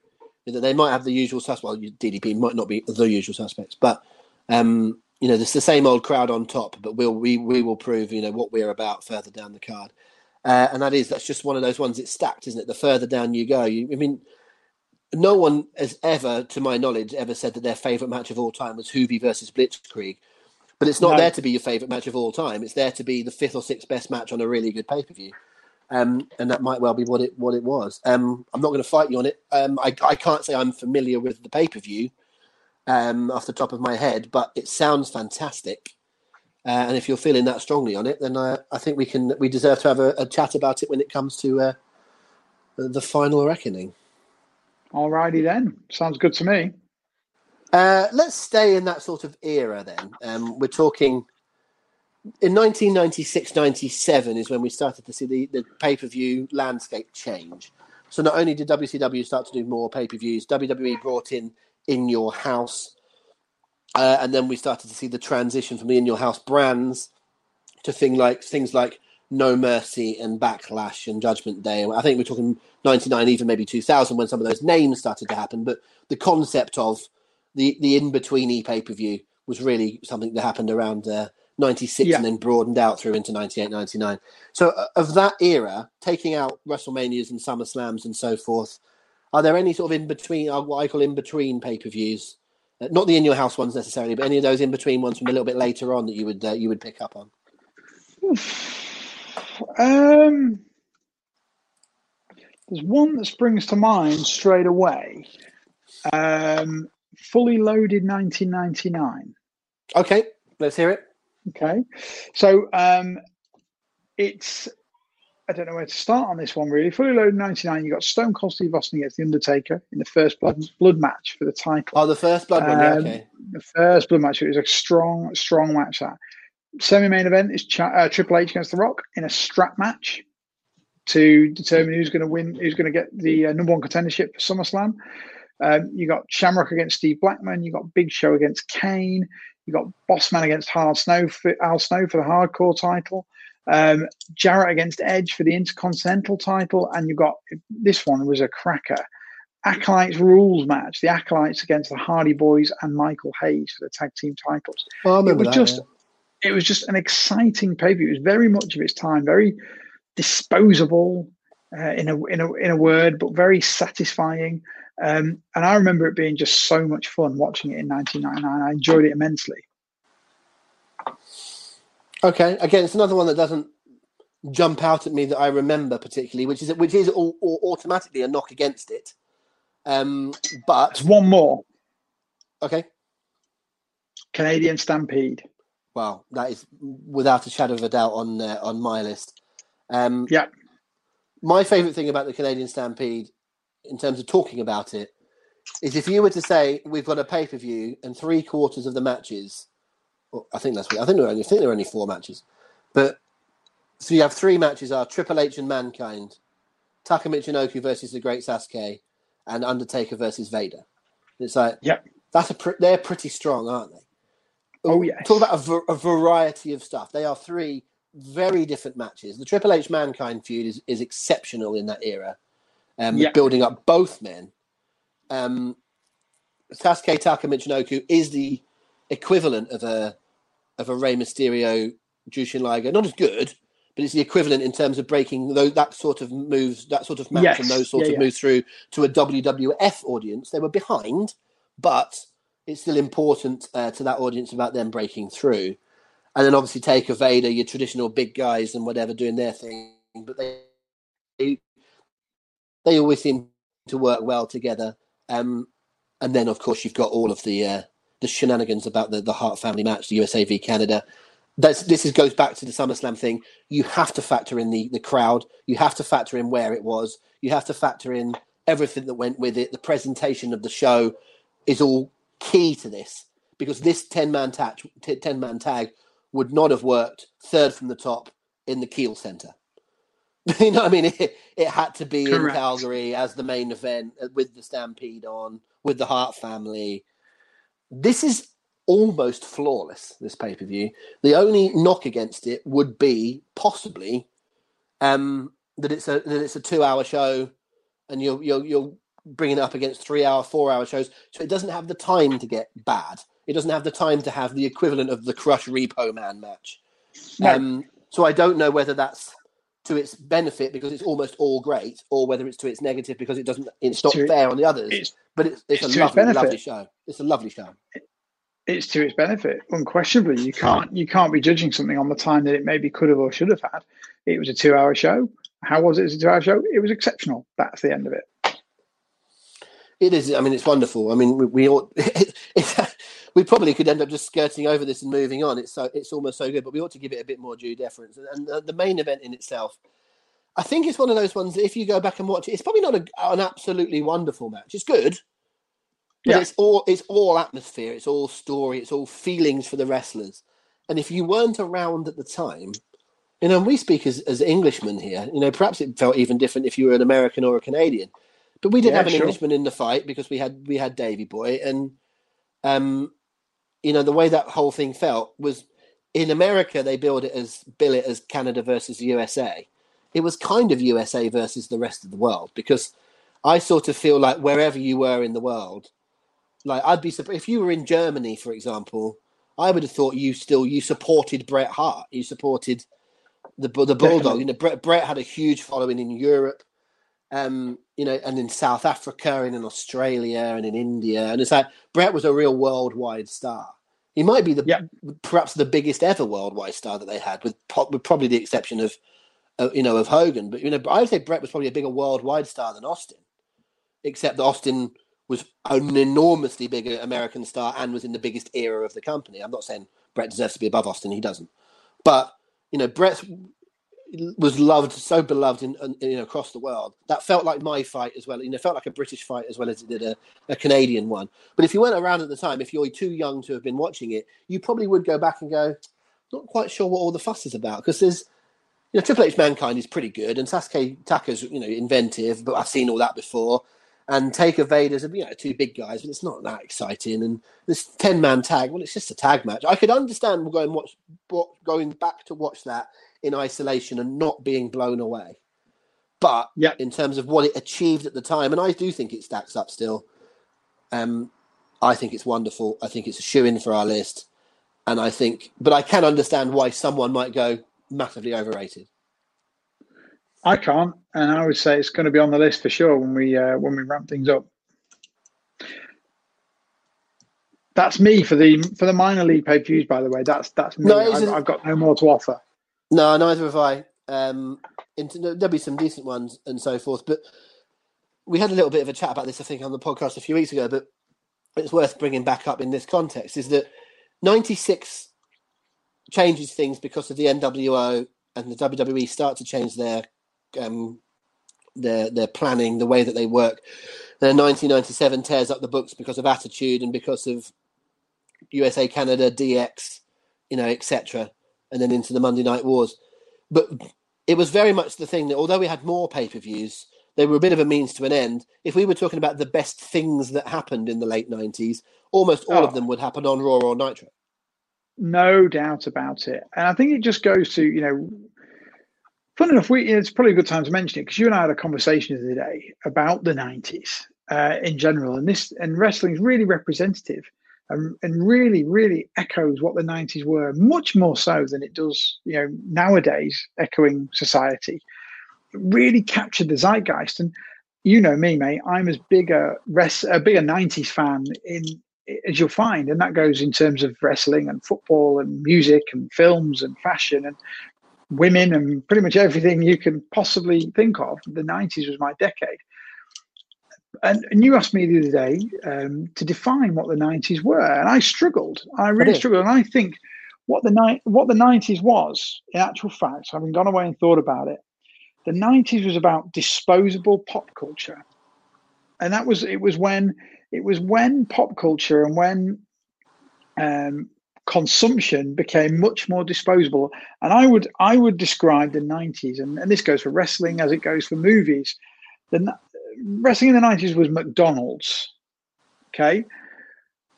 that they might have the usual suspects. Well, DDP might not be the usual suspects, but, you know, it's the same old crowd on top, but we will prove, you know, what we're about further down the card. And that's just one of those ones. It's stacked, isn't it? The further down you go, I mean, no one has ever, to my knowledge, ever said that their favourite match of all time was Hoovy versus Blitzkrieg. But it's not there to be your favourite match of all time. It's there to be the fifth or sixth best match on a really good pay-per-view. And that might well be what it was. I'm not going to fight you on it. I can't say I'm familiar with the pay-per-view off the top of my head, but it sounds fantastic. And if you're feeling that strongly on it, then I think we deserve to have a chat about it when it comes to the final reckoning. All righty then. Sounds good to me. Let's stay in that sort of era then. We're talking in 1996-97 is when we started to see the pay-per-view landscape change. So not only did WCW start to do more pay-per-views, WWE brought in In Your House. And then we started to see the transition from the In Your House brands to things like No Mercy and Backlash and Judgment Day. I think we're talking 99, even maybe 2000 when some of those names started to happen. But the concept of the in-betweeny pay-per-view was really something that happened around 96 and then broadened out through into 98, 99. So of that era, taking out WrestleManias and SummerSlams and so forth, are there any sort of in-between, what I call in-between pay-per-views? Not the in-your-house ones necessarily, but any of those in-between ones from a little bit later on that you would pick up on? There's one that springs to mind straight away. Fully Loaded 1999. Okay, let's hear it. Okay. So it's... I don't know where to start on this one, really. Fully Loaded 99, you got Stone Cold Steve Austin against The Undertaker in the first blood match for the title. Oh, the first blood one, okay. The first blood match. It was a strong, strong match, that. Semi-main event is Triple H against The Rock in a strap match to determine who's going to win, who's going to get the number one contendership for SummerSlam. You got Shamrock against Steve Blackman. You got Big Show against Kane. You got Bossman against Al Snow for the hardcore title. Jarrett against Edge for the Intercontinental title, and you got this one was a cracker. Acolytes rules match, the Acolytes against the Hardy Boys and Michael Hayes for the tag team titles. Oh, it was just an exciting pay-per-view. It was very much of its time, very disposable in a word, but very satisfying. And I remember it being just so much fun watching it in 1999. I enjoyed it immensely. Okay, again, it's another one that doesn't jump out at me that I remember particularly, which is all automatically a knock against it. But there's one more. Okay. Canadian Stampede. Wow, that is without a shadow of a doubt on my list. Yeah. My favourite thing about the Canadian Stampede, in terms of talking about it, is if you were to say we've got a pay per view and 3/4 of the matches. Well, I think there are only four matches, but so you have three matches are Triple H and Mankind, Taka Michinoku versus the Great Sasuke, and Undertaker versus Vader. And it's like, yeah, they're pretty strong, aren't they? Oh yeah, talk about a variety of stuff. They are three very different matches. The Triple H Mankind feud is exceptional in that era, building up both men. Sasuke Taka Michinoku is the equivalent of a Rey Mysterio, Jushin Liger, not as good, but it's the equivalent in terms of breaking that sort of moves, that sort of match, and those sorts of moves through to a WWF audience. They were behind, but it's still important to that audience about them breaking through. And then obviously Taker, Vader, your traditional big guys and whatever doing their thing, but they always seem to work well together. And then of course you've got all of the shenanigans about the Hart family match, the USA v Canada. This goes back to the SummerSlam thing. You have to factor in the crowd. You have to factor in where it was. You have to factor in everything that went with it. The presentation of the show is all key to this, because this 10-man tag would not have worked third from the top in the Kiel Centre. You know what I mean? It had to be Correct. In Calgary as the main event with the Stampede on, with the Hart family. This is almost flawless, this pay-per-view. The only knock against it would be possibly that it's a 2-hour show, and you're bringing it up against 3-hour, 4-hour shows. So it doesn't have the time to get bad. It doesn't have the time to have the equivalent of the Crush Repo Man match. No. So I don't know whether that's to its benefit because it's almost all great, or whether it's to its negative because it doesn't. It's not fair on the others. But it's a lovely show. It's a lovely show. It's to its benefit, unquestionably. You can't be judging something on the time that it maybe could have or should have had. It was a 2-hour show. How was it as a 2-hour show? It was exceptional. That's the end of it. It is. I mean, it's wonderful. I mean, we probably could end up just skirting over this and moving on. It's almost so good, but we ought to give it a bit more due deference. And the main event in itself, I think it's one of those ones that if you go back and watch it, it's probably not an absolutely wonderful match. It's good, but it's all atmosphere, it's all story, it's all feelings for the wrestlers. And if you weren't around at the time, you know, and we speak as Englishmen here, you know, perhaps it felt even different if you were an American or a Canadian. But we didn't have an Englishman in the fight because we had Davey Boy, and you know, the way that whole thing felt was, in America they bill it as Canada versus USA. It was kind of USA versus the rest of the world, because I sort of feel like wherever you were in the world, like I'd be surprised if you were in Germany, for example, I would have thought you supported Bret Hart, you supported the Bulldog. You know, Bret had a huge following in Europe, you know, and in South Africa and in Australia and in India. And it's like Bret was a real worldwide star. He might be perhaps the biggest ever worldwide star that they had, with probably the exception of you know, of Hogan. But, you know, I would say Bret was probably a bigger worldwide star than Austin, except that Austin was an enormously bigger American star and was in the biggest era of the company. I'm not saying Bret deserves to be above Austin. He doesn't. But, you know, Bret was loved, so beloved in across the world. That felt like my fight as well. You know, it felt like a British fight as well as it did a Canadian one. But if you weren't around at the time, if you're too young to have been watching it, you probably would go back and go, not quite sure what all the fuss is about, because there's, you know, Triple H Mankind is pretty good, and Sasuke Taka's, you know, inventive, but I've seen all that before. And Taker Vader's, you know, two big guys, but it's not that exciting. And this 10-man tag, well, it's just a tag match. I could understand going back to watch that in isolation and not being blown away. But in terms of what it achieved at the time, and I do think it stacks up still. I think it's wonderful. I think it's a shoe-in for our list. And I think, but I can understand why someone might go, massively overrated. I can't, and I would say it's going to be on the list for sure when we ramp things up. That's me for the minor league pay-per-views, by the way. That's me. No, I've got no more to offer. No, neither have I. There'll be some decent ones and so forth, but we had a little bit of a chat about this, I think, on the podcast a few weeks ago. But it's worth bringing back up in this context is that 96. Changes things because of the NWO and the WWE start to change their planning, the way that they work. Then 1997 tears up the books because of Attitude and because of USA, Canada, DX, you know, etc. And then into the Monday Night Wars. But it was very much the thing that although we had more pay-per-views, they were a bit of a means to an end. If we were talking about the best things that happened in the late 90s, almost all of them would happen on Raw or Nitro. No doubt about it. And I think it just goes to, you know, fun enough, it's probably a good time to mention it because you and I had a conversation the other day about the 90s in general. And wrestling is really representative and really, really echoes what the 90s were, much more so than it does, you know, nowadays, echoing society. It really captured the zeitgeist. And you know me, mate, I'm as big a 90s fan as you'll find, and that goes in terms of wrestling and football and music and films and fashion and women and pretty much everything you can possibly think of. The 90s was my decade. And you asked me the other day to define what the 90s were, and I struggled. I really struggled. And I think what the 90s was, in actual fact, having gone away and thought about it, the 90s was about disposable pop culture. And that was, it was when pop culture and when consumption became much more disposable. And I would describe the 90s, and this goes for wrestling as it goes for movies. Wrestling in the 90s was McDonald's, okay?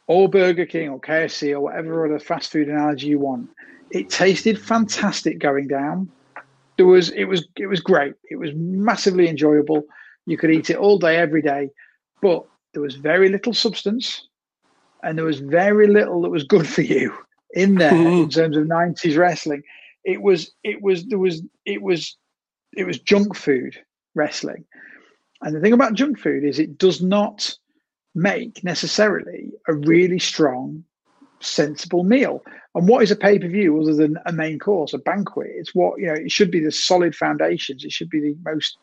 Or Burger King or KFC or whatever other fast food analogy you want. It tasted fantastic going down. It was great. It was massively enjoyable. You could eat it all day, every day, but there was very little substance and there was very little that was good for you in there in terms of 90s wrestling. It was junk food wrestling. And the thing about junk food is it does not make necessarily a really strong, sensible meal. And what is a pay-per-view other than a main course, a banquet? It's what, you know, it should be the solid foundations. It should be the most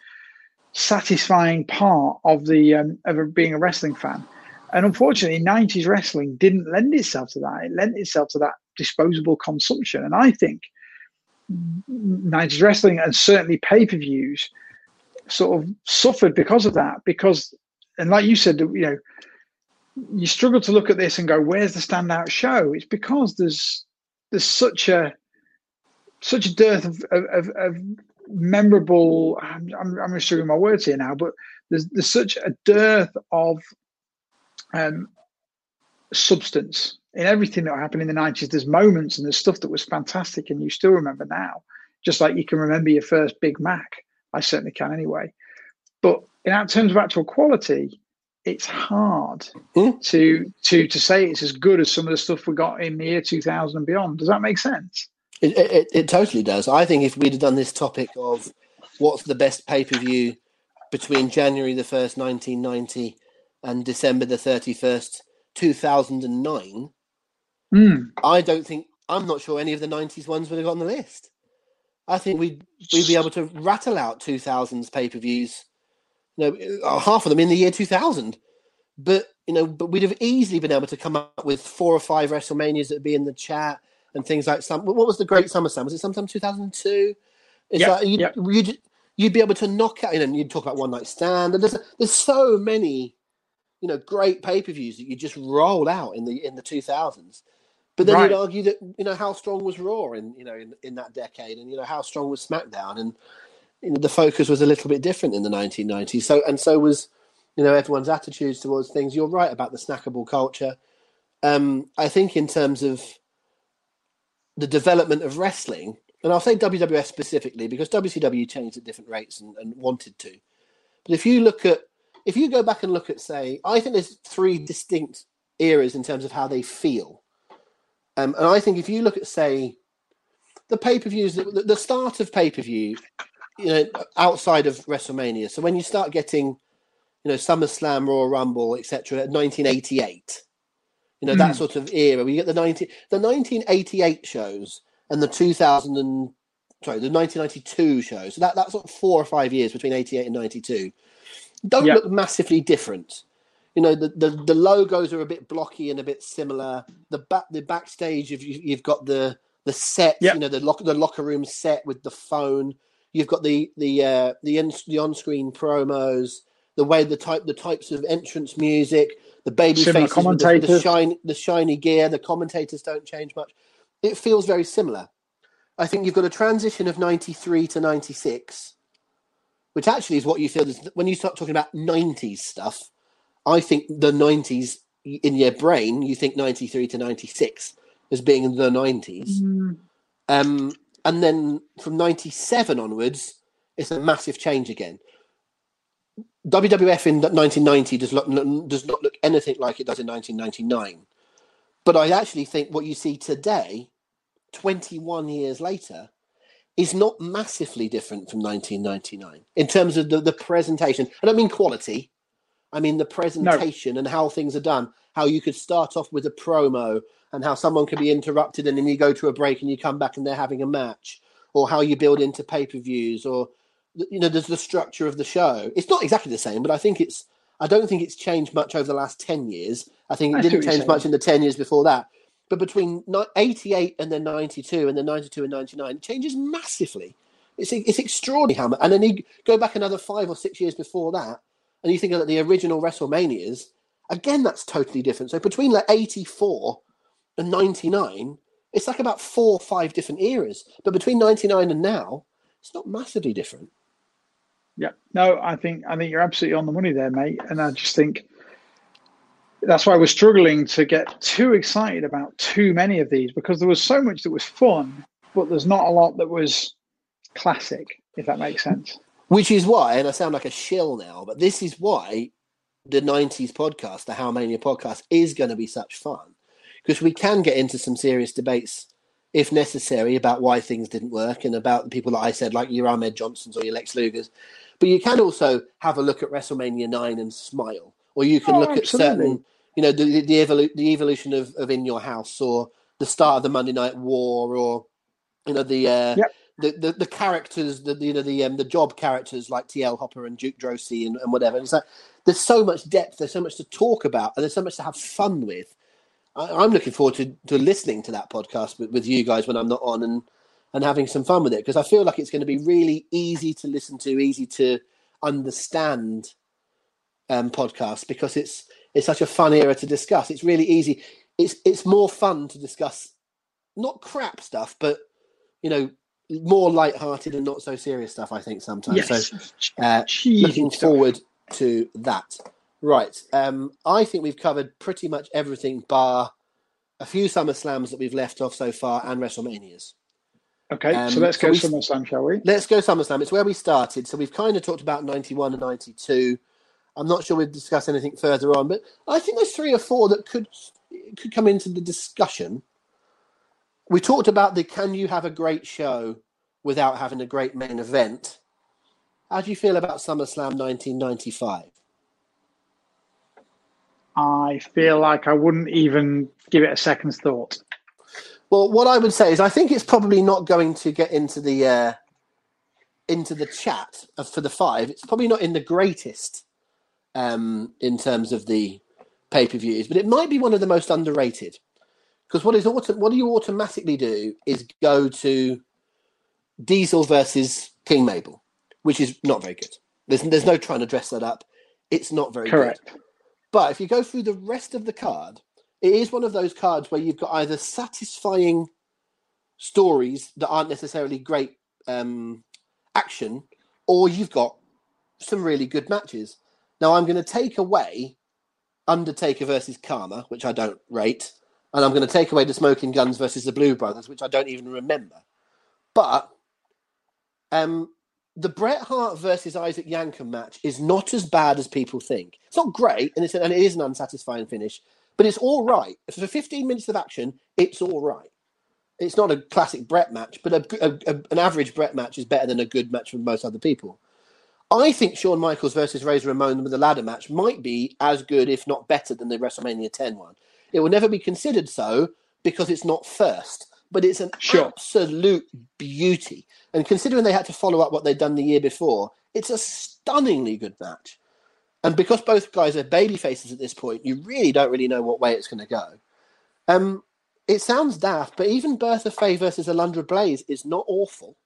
satisfying part of the of being a wrestling fan. And unfortunately, 90s wrestling didn't lend itself to that. It lent itself to that disposable consumption. And I think 90s wrestling and certainly pay-per-views sort of suffered because of that, because, and like you said, you know, you struggle to look at this and go, where's the standout show? It's because there's such a dearth of memorable, I'm restricting my words here now, but there's such a dearth of substance in everything that happened in the 90s. There's moments and there's stuff that was fantastic and you still remember now, just like you can remember your first Big Mac. I certainly can anyway. But in terms of actual quality, it's hard to say it's as good as some of the stuff we got in the year 2000 and beyond. Does that make sense? It totally does. I think if we'd have done this topic of what's the best pay-per-view between January the 1st, 1990 and December the 31st, 2009, I'm not sure any of the 90s ones would have got on the list. I think we'd be able to rattle out 2000s pay-per-views, you know, half of them in the year 2000. But, you know, we'd have easily been able to come up with 4 or 5 WrestleManias that would be in the chat and things like some. What was the Great SummerSlam? Was it sometime 2002? You'd be able to knock out, you know, you'd talk about One Night Stand. And there's so many, you know, great pay-per-views that you just roll out in the 2000s. But then you'd argue that, you know, how strong was Raw in that decade, and, you know, how strong was SmackDown, and, you know, the focus was a little bit different in the 1990s. So was, you know, everyone's attitudes towards things. You're right about the snackable culture. I think in terms of the development of wrestling, and I'll say WWF specifically because WCW changed at different rates and wanted to. But if you go back and look at, say, I think there's 3 distinct eras in terms of how they feel. And I think if you look at, say, the pay-per-views, the start of pay-per-view, you know, outside of WrestleMania. So when you start getting, you know, SummerSlam, Royal Rumble, etc., 1988, you know, that sort of era. We get the 1988 shows and the 1992 shows. So that's sort of 4 or 5 years between 88 and 92. Don't look massively different. You know, the logos are a bit blocky and a bit similar. The backstage, you've got the set, you know, the locker room set with the phone. You've got the on-screen promos, the types of entrance music, the baby faces, the shiny gear. The commentators don't change much. It feels very similar. I think you've got a transition of 93 to 96, which actually is what you feel is, when you start talking about 90s stuff. I think the 90s in your brain, you think 93 to 96 as being the 90s. And then from 97 onwards, it's a massive change again. WWF in 1990 does not look anything like it does in 1999. But I actually think what you see today, 21 years later, is not massively different from 1999 in terms of the presentation. I don't mean quality. I mean, the presentation and how things are done, how you could start off with a promo and how someone could be interrupted and then you go to a break and you come back and they're having a match, or how you build into pay-per-views, or, you know, there's the structure of the show. It's not exactly the same, but I don't think it's changed much over the last 10 years. I think it didn't change much in the 10 years before that. But between 88 and then 92 and then 92 and 99, it changes massively. It's extraordinary how much. And then you go back another 5 or 6 years before that, and you think of the original WrestleManias, again, that's totally different. So between like 84 and 99, it's like about 4 or 5 different eras. But between 99 and now, it's not massively different. Yeah, no, I think you're absolutely on the money there, mate. And I just think that's why we're struggling to get too excited about too many of these, because there was so much that was fun, but there's not a lot that was classic, if that makes sense. Which is why, and I sound like a shill now, but this is why the 90s podcast, the How Mania podcast, is going to be such fun, because we can get into some serious debates if necessary about why things didn't work and about the people that I said, like your Ahmed Johnsons or your Lex Lugers. But you can also have a look at WrestleMania 9 and smile, or you can look absolutely. At certain, you know, the evolution of In Your House, or the start of the Monday Night War, or, you know, the characters, the job characters like T.L. Hopper and Duke Drosy and whatever. And it's like, there's so much depth, there's so much to talk about, and there's so much to have fun with. I'm looking forward to listening to that podcast with you guys when I'm not on and having some fun with it, because I feel like it's going to be really easy to listen to, easy to understand podcast, because it's such a fun era to discuss. It's really easy. It's more fun to discuss, not crap stuff, but, you know, more lighthearted and not so serious stuff, I think, sometimes. Yes. So looking forward to that. Right. I think we've covered pretty much everything bar a few SummerSlams that we've left off so far, and WrestleManias. Okay, so let's go SummerSlam, shall we? Let's go SummerSlam. It's where we started. So we've kind of talked about 91 and 92. I'm not sure we've discussed anything further on, but I think there's 3 or 4 that could come into the discussion. We talked about the can you have a great show without having a great main event. How do you feel about SummerSlam 1995? I feel like I wouldn't even give it a second's thought. Well, what I would say is I think it's probably not going to get into the chat for the 5. It's probably not in the greatest in terms of the pay-per-views, but it might be one of the most underrated. Because what you automatically do is go to Diesel versus King Mabel, which is not very good. There's no trying to dress that up. It's not very correct. Good. But if you go through the rest of the card, it is one of those cards where you've got either satisfying stories that aren't necessarily great action, or you've got some really good matches. Now, I'm going to take away Undertaker versus Karma, which I don't rate, and I'm going to take away the Smoking Guns versus the Blue Brothers, which I don't even remember. But the Bret Hart versus Isaac Yankem match is not as bad as people think. It's not great, and it is an unsatisfying finish, but it's all right. For 15 minutes of action, it's all right. It's not a classic Bret match, but an average Bret match is better than a good match from most other people. I think Shawn Michaels versus Razor Ramon with the ladder match might be as good, if not better, than the WrestleMania 10 one. It will never be considered so because it's not first, but it's an absolute beauty. And considering they had to follow up what they'd done the year before, it's a stunningly good match. And because both guys are baby faces at this point, you really don't really know what way it's going to go. It sounds daft, but even Bertha Faye versus Alundra Blaze is not awful.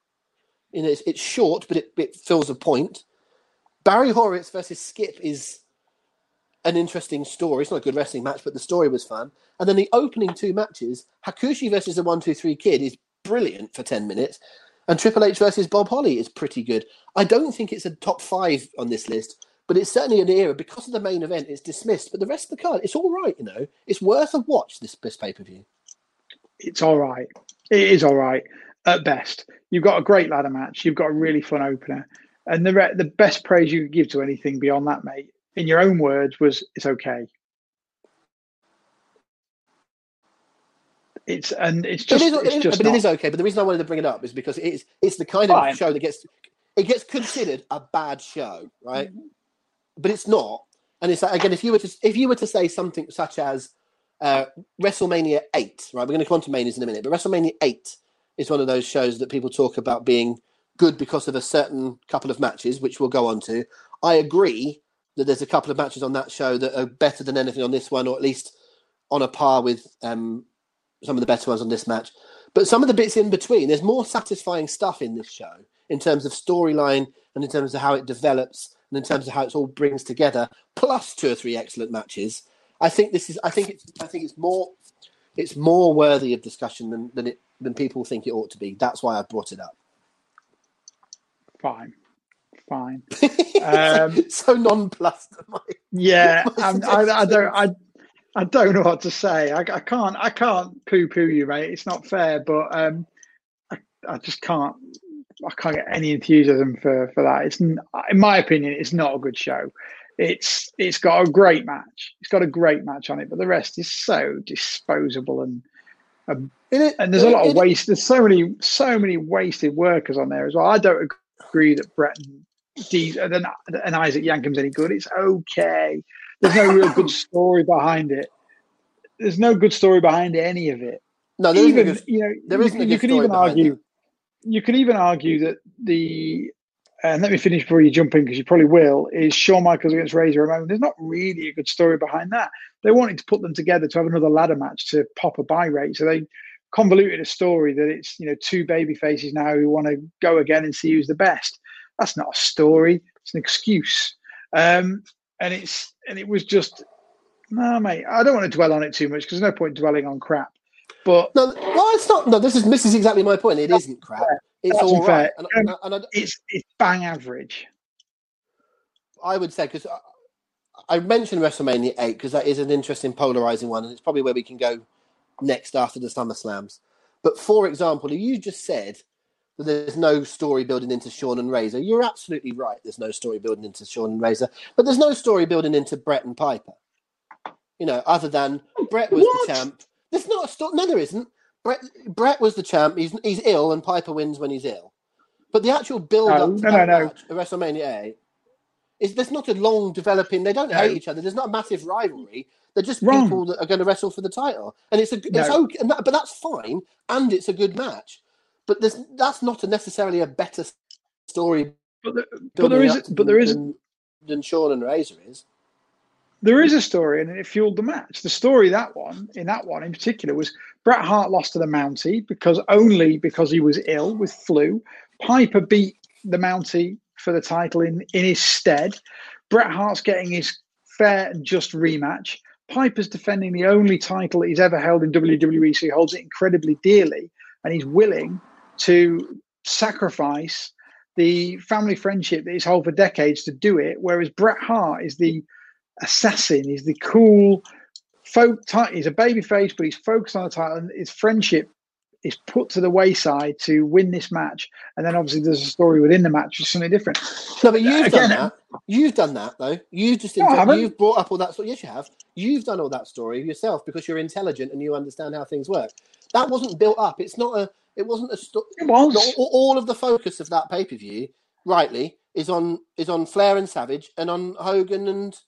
You know, it's short, but it fills a point. Barry Horowitz versus Skip is an interesting story. It's not a good wrestling match, but the story was fun. And then the opening 2 matches, Hakushi versus the 1-2-3 Kid is brilliant for 10 minutes. And Triple H versus Bob Holly is pretty good. I don't think it's a top 5 on this list, but it's certainly an era. Because of the main event, it's dismissed. But the rest of the card, it's all right, you know. It's worth a watch, this pay-per-view. It's all right. It is all right at best. You've got a great ladder match. You've got a really fun opener. And the best praise you could give to anything beyond that, mate, in your own words, was it's okay. It is okay. But the reason I wanted to bring it up is because it's the kind of show that gets considered a bad show, right? Mm-hmm. But it's not. And it's like, again, if you were to say something such as WrestleMania 8, right? We're going to come on to Manias in a minute, but WrestleMania 8 is one of those shows that people talk about being good because of a certain couple of matches, which we'll go on to. I agree that there's a couple of matches on that show that are better than anything on this one, or at least on a par with some of the better ones on this match. But some of the bits in between, there's more satisfying stuff in this show in terms of storyline and in terms of how it develops and in terms of how it all brings together, plus 2 or 3 excellent matches. I think it's more it's more worthy of discussion than people think it ought to be. That's why I brought it up. Fine. So nonplussed. Yeah, I don't know what to say. I can't poo-poo you, mate. It's not fair, but I just can't get any enthusiasm for that. It's, in my opinion, it's not a good show. It's got a great match. It's got a great match on it, but the rest is so disposable and there's a lot of waste. There's so many wasted workers on there as well. I don't agree that Bretton and Isaac Yankum's any good. It's okay. There's no real good story behind it. There's no good story behind any of it. No, there even isn't a good, you know, there isn't. You could even argue. You could even argue that the. And let me finish before you jump in, because you probably will, is Shawn Michaels against Razor Ramon. There's not really a good story behind that. They wanted to put them together to have another ladder match to pop a buy rate. So they convoluted a story that it's, you know, two baby faces now who want to go again and see who's the best. That's not a story. It's an excuse. And it was just, no, mate, I don't want to dwell on it too much because there's no point dwelling on crap. But this is exactly my point. It isn't crap. Fair. It's all right. And it's bang average. I would say, because I mentioned WrestleMania 8 because that is an interesting, polarizing one, and it's probably where we can go next after the SummerSlams. But for example, you just said that there's no story building into Shawn and Razor. You're absolutely right. There's no story building into Shawn and Razor, but there's no story building into Brett and Piper. You know, other than Brett was the champ. There's not a story. No, there isn't. Brett was the champ. He's ill, and Piper wins when he's ill. But the actual build-up to WrestleMania 8 is there's not a long developing. They don't hate each other. There's not a massive rivalry. They're just people that are going to wrestle for the title, and it's okay. But that's fine, and it's a good match. But that's not necessarily a better story. But there isn't than Shawn and Razor is. There is a story, and it fueled the match. The story in particular was Bret Hart lost to the Mountie because he was ill with flu. Piper beat the Mountie for the title in his stead. Bret Hart's getting his fair and just rematch. Piper's defending the only title that he's ever held in WWE, so he holds it incredibly dearly, and he's willing to sacrifice the family friendship that he's held for decades to do it, whereas Bret Hart is the assassin. He's the cool folk. He's a babyface, but he's focused on the title, and his friendship is put to the wayside to win this match. And then obviously there's a story within the match, which is something different. No, but you've done that though. You've brought up all that story. Yes, you have. You've done all that story yourself because you're intelligent and you understand how things work. That wasn't built up. It wasn't a story. It was. All of the focus of that pay-per-view, rightly, is on Flair and Savage and on Hogan and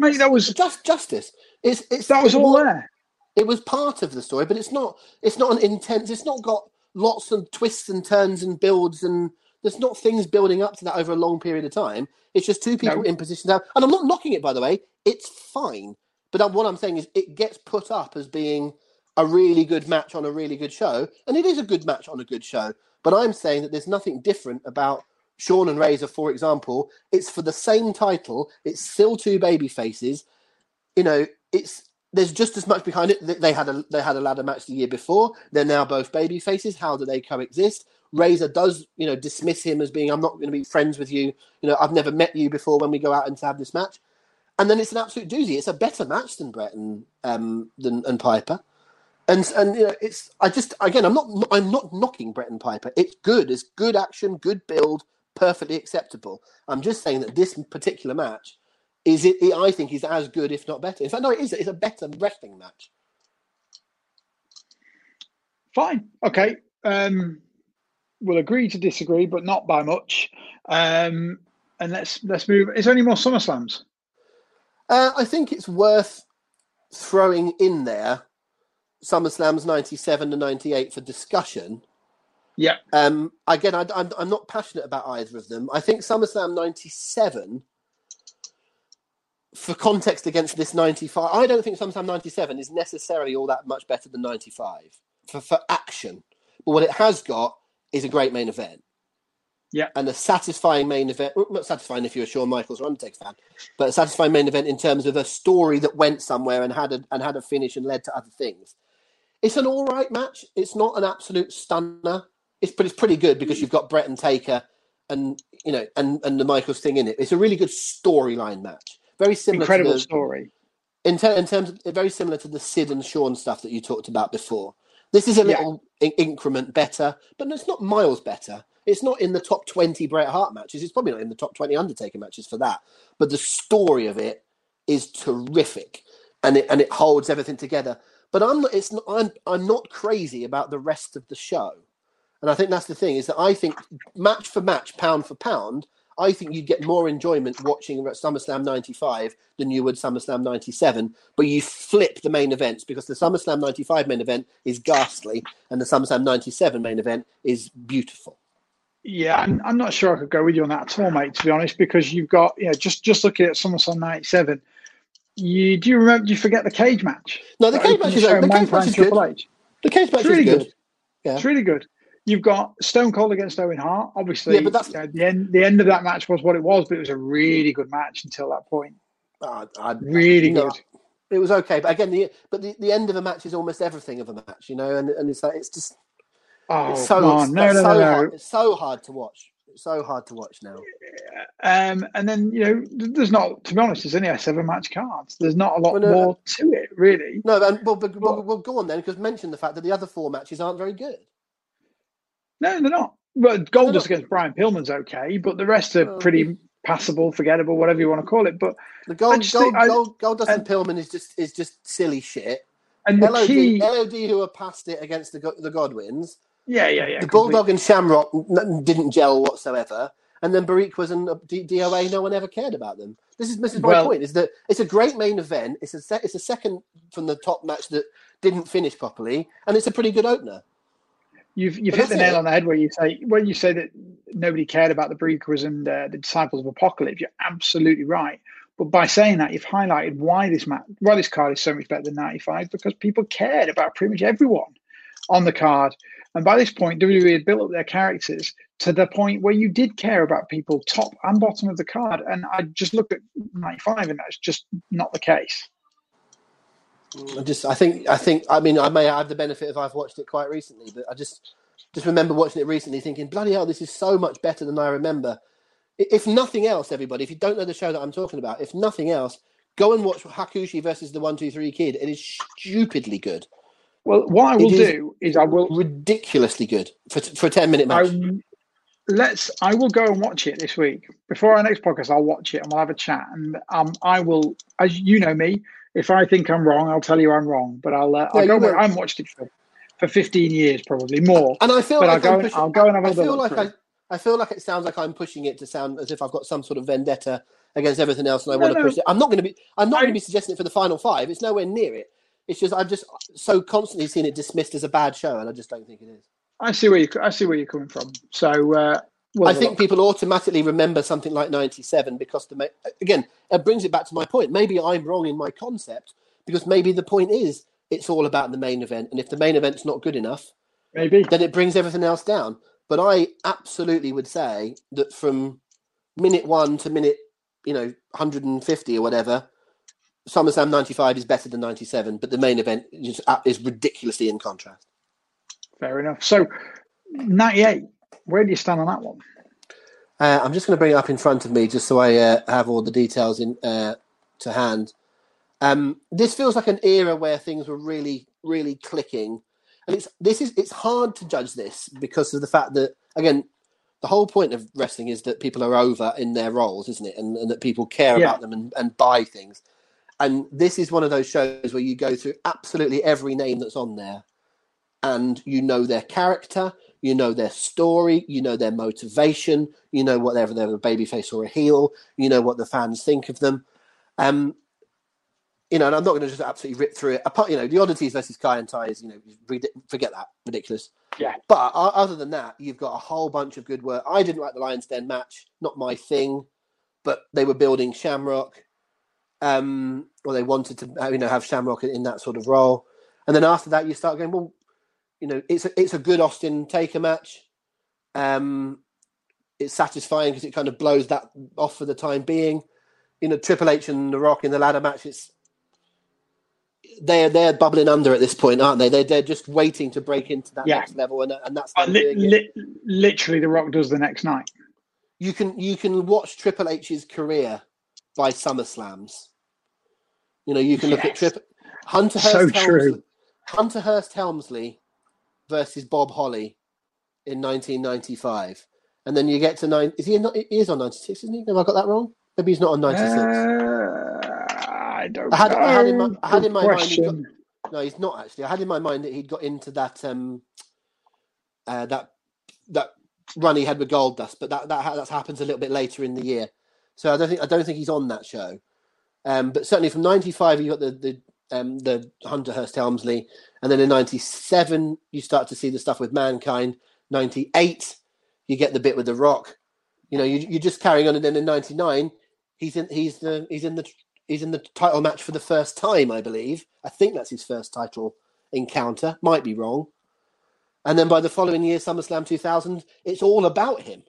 mate, that was just justice. It was all there. It was part of the story, but it's not an intense. It's not got lots of twists and turns and builds, and there's not things building up to that over a long period of time. It's just two people in position to have, and I'm not knocking it, by the way. It's fine, but what I'm saying is it gets put up as being a really good match on a really good show, and it is a good match on a good show. But I'm saying that there's nothing different about Shawn and Razor, for example. It's for the same title. It's still two baby faces. You know, there's just as much behind it. They had a ladder match the year before. They're now both baby faces. How do they coexist? Razor does, you know, dismiss him as being, I'm not going to be friends with you. You know, I've never met you before when we go out and to have this match. And then it's an absolute doozy. It's a better match than Brett and Piper. And you know, it's, I just, again, I'm not knocking Brett and Piper. It's good. It's good action, good build. Perfectly acceptable. I'm just saying that this particular match is as good, if not better. In fact, no, it is. It's a better wrestling match. Fine. Okay. We'll agree to disagree, but not by much. And let's move. Is there any more SummerSlams? I think it's worth throwing in there SummerSlams 97 and 98 for discussion. Yeah. Again, I'm not passionate about either of them. I think SummerSlam 97, for context against this 95, I don't think SummerSlam 97 is necessarily all that much better than 95 for action. But what it has got is a great main event. Yeah. And a satisfying main event. Not satisfying if you're a Shawn Michaels or Undertaker fan, but a satisfying main event in terms of a story that went somewhere and had a finish and led to other things. It's an all right match. It's not an absolute stunner. It's pretty good because you've got Bret and Taker and, you know, and the Michaels thing in it. It's a really good storyline match. Very similar. Incredible to story. In terms of, very similar to the Sid and Shawn stuff that you talked about before. This is a little increment better, but it's not miles better. It's not in the top 20 Bret Hart matches. It's probably not in the top 20 Undertaker matches for that. But the story of it is terrific, and it holds everything together. But I'm not. It's not. I'm not crazy about the rest of the show, and I think that's the thing. Is that I think match for match, pound for pound, I think you'd get more enjoyment watching SummerSlam 95 than you would SummerSlam 97, but you flip the main events because the SummerSlam 95 main event is ghastly and the SummerSlam 97 main event is beautiful. Yeah, I'm not sure I could go with you on that at all, mate, to be honest, because you've got, you know, just looking at SummerSlam 97, do you forget the cage match? No, the cage match is good. The cage match is really good. Yeah. It's really good. You've got Stone Cold against Owen Hart. Obviously, but that's... the end of that match was what it was, but it was a really good match until that point. Good. It was okay, but again, the end of a match is almost everything of a match, you know. And it's like it's so hard to watch. It's so hard to watch now. And then, you know, there's not, to be honest, there's only a 7-match cards. There's not a lot more to it, really. No, but we'll go on then, because mention the fact that the other 4 matches aren't very good. No, they're not. Well, Goldust against Brian Pillman's okay, but the rest are pretty passable, forgettable, whatever you want to call it. But the Goldust and Pillman is just silly shit. And LOD who are past it against the Godwins. Yeah. The Bulldog and Shamrock didn't gel whatsoever, and then Bariquas and DOA. No one ever cared about them. This is my point: is that it's a great main event. It's a second from the top match that didn't finish properly, and it's a pretty good opener. You've hit the nail on the head when you say that nobody cared about the Bariquas and the Disciples of Apocalypse. You're absolutely right. But by saying that, you've highlighted why this card is so much better than 95, because people cared about pretty much everyone on the card. And by this point, WWE had built up their characters to the point where you did care about people top and bottom of the card. And I just look at 95, and that's just not the case. I may have the benefit of I've watched it quite recently, but I just remember watching it recently thinking, bloody hell, this is so much better than I remember. If nothing else, everybody, if you don't know the show that I'm talking about, if nothing else, go and watch Hakushi versus the 1-2-3 Kid. It is stupidly good. Well, what I will do is I will... ridiculously good for a 10-minute match. I will go and watch it this week. Before our next podcast, I'll watch it and we'll have a chat. And I will, as you know me, if I think I'm wrong, I'll tell you I'm wrong. But I've watched it for 15 years, probably more. And I feel I feel like it sounds like I'm pushing it to sound as if I've got some sort of vendetta against everything else, and I want to push it. I'm not going to be suggesting it for the final 5. It's nowhere near it. It's just I've just so constantly seen it dismissed as a bad show, and I just don't think it is. I see where you're coming from. So I think people automatically remember something like 97 because again, it brings it back to my point. Maybe I'm wrong in my concept, because maybe the point is it's all about the main event, and if the main event's not good enough, maybe then it brings everything else down. But I absolutely would say that from minute 1 to minute, 150 or whatever, SummerSlam 95 is better than 97, but the main event is ridiculously in contrast. Fair enough. So 98, where do you stand on that one? I'm just going to bring it up in front of me just so I have all the details to hand. This feels like an era where things were really, really clicking. And it's hard to judge this because of the fact that, again, the whole point of wrestling is that people are over in their roles, isn't it? And that people care about them and buy things. And this is one of those shows where you go through absolutely every name that's on there, and you know their character, you know their story, you know their motivation, you know whether they're a babyface or a heel, you know what the fans think of them. And I'm not going to just absolutely rip through it. Apart, the oddities versus Kai and Tai is, forget that, ridiculous. Yeah. But other than that, you've got a whole bunch of good work. I didn't like the Lion's Den match, not my thing, but they were building Shamrock. They wanted to, have Shamrock in that sort of role. And then after that, you start going, well, it's a good Austin Taker match. It's satisfying because it kind of blows that off for the time being. Triple H and The Rock in the ladder match, it's they're bubbling under at this point, aren't they? They're just waiting to break into that next level, and that's them literally The Rock does the next night. You can watch Triple H's career by SummerSlams. You know, you can look at Hunter Hearst Helmsley versus Bob Holly in 1995, and then you get to He is on 96, isn't he? Have I got that wrong? Maybe he's not on 96. I had in my mind he's not actually. I had in my mind that he'd got into that that run he had with Goldust, but that happens a little bit later in the year. So I don't think he's on that show. But certainly from 95, you got the Hunter Hearst Helmsley, and then in 97 you start to see the stuff with Mankind. 98 you get the bit with The Rock. You know, you're just carrying on, and then in 99 he's in the title match for the first time, I believe. I think that's his first title encounter. Might be wrong. And then by the following year, SummerSlam 2000, it's all about him.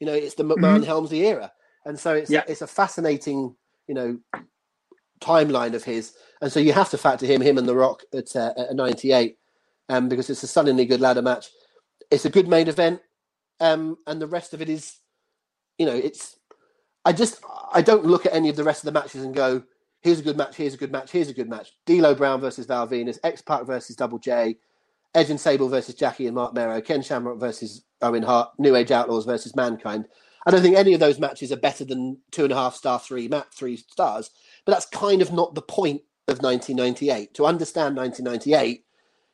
You know, it's the McMahon-Helmsley era, and so it's a fascinating, you know, timeline of his. And so you have to factor him and The Rock at 98, because it's a stunningly good ladder match. It's a good main event, and the rest of it is, you know, it's. I don't look at any of the rest of the matches and go, here's a good match, here's a good match, here's a good match. D'Lo Brown versus Val Venus, X-Pac versus Double J, Edge and Sable versus Jackie and Mark Mero, Ken Shamrock versus Owen Hart, New Age Outlaws versus Mankind. I don't think any of those matches are better than 2.5 star, 3 stars, but that's kind of not the point of 1998. To understand 1998,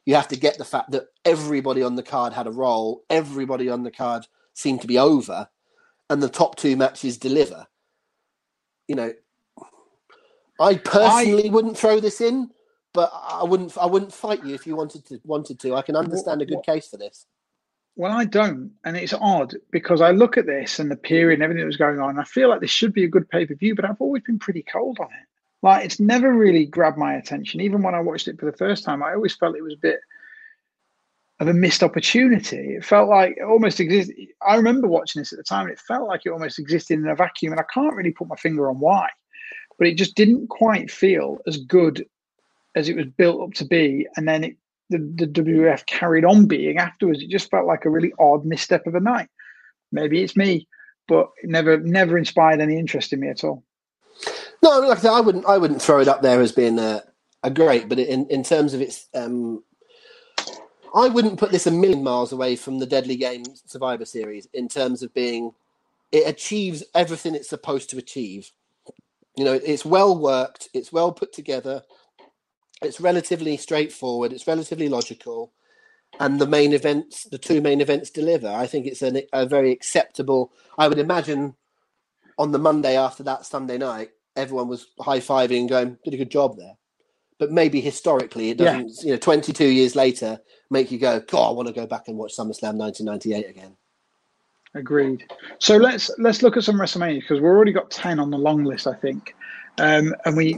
you have to get the fact that everybody on the card had a role, everybody on the card seemed to be over, and the top two matches deliver. You know, I personally wouldn't throw this in, but I wouldn't fight you if you wanted to. I can understand a good case for this. Well, I don't, and it's odd because I look at this and the period and everything that was going on, and I feel like this should be a good pay-per-view, but I've always been pretty cold on it. Like, it's never really grabbed my attention. Even when I watched it for the first time, I always felt it was a bit of a missed opportunity. It felt like it almost existed. I remember watching this at the time, and it felt like it almost existed in a vacuum, and I can't really put my finger on why, but it just didn't quite feel as good as it was built up to be. And then the WWF carried on being afterwards. It just felt like a really odd misstep of a night. Maybe it's me, but it never inspired any interest in me at all. No, like I said, I wouldn't throw it up there as being a great, but in terms of its, I wouldn't put this a million miles away from the Deadly Game Survivor Series in terms of being, it achieves everything it's supposed to achieve. You know, it's well worked, it's well put together, it's relatively straightforward, it's relatively logical, and the main events, the two main events deliver. I think it's a very acceptable, I would imagine on the Monday after that Sunday night, everyone was high-fiving and going, did a good job there. But maybe historically, it doesn't, you know, 22 years later, make you go, God, I want to go back and watch SummerSlam 1998 again. Agreed. So let's look at some WrestleMania, because we've already got 10 on the long list, I think. And we've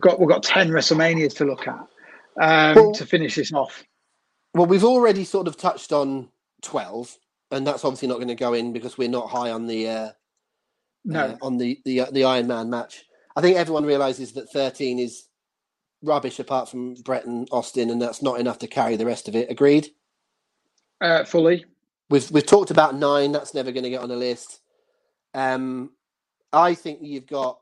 got 10 WrestleManias to look at to finish this off. Well, we've already sort of touched on 12, and that's obviously not going to go in because we're not high on the Iron Man match. I think everyone realizes that 13 is rubbish apart from Bret and Austin, and that's not enough to carry the rest of it. Agreed? Fully. We've talked about 9. That's never going to get on the list. I think you've got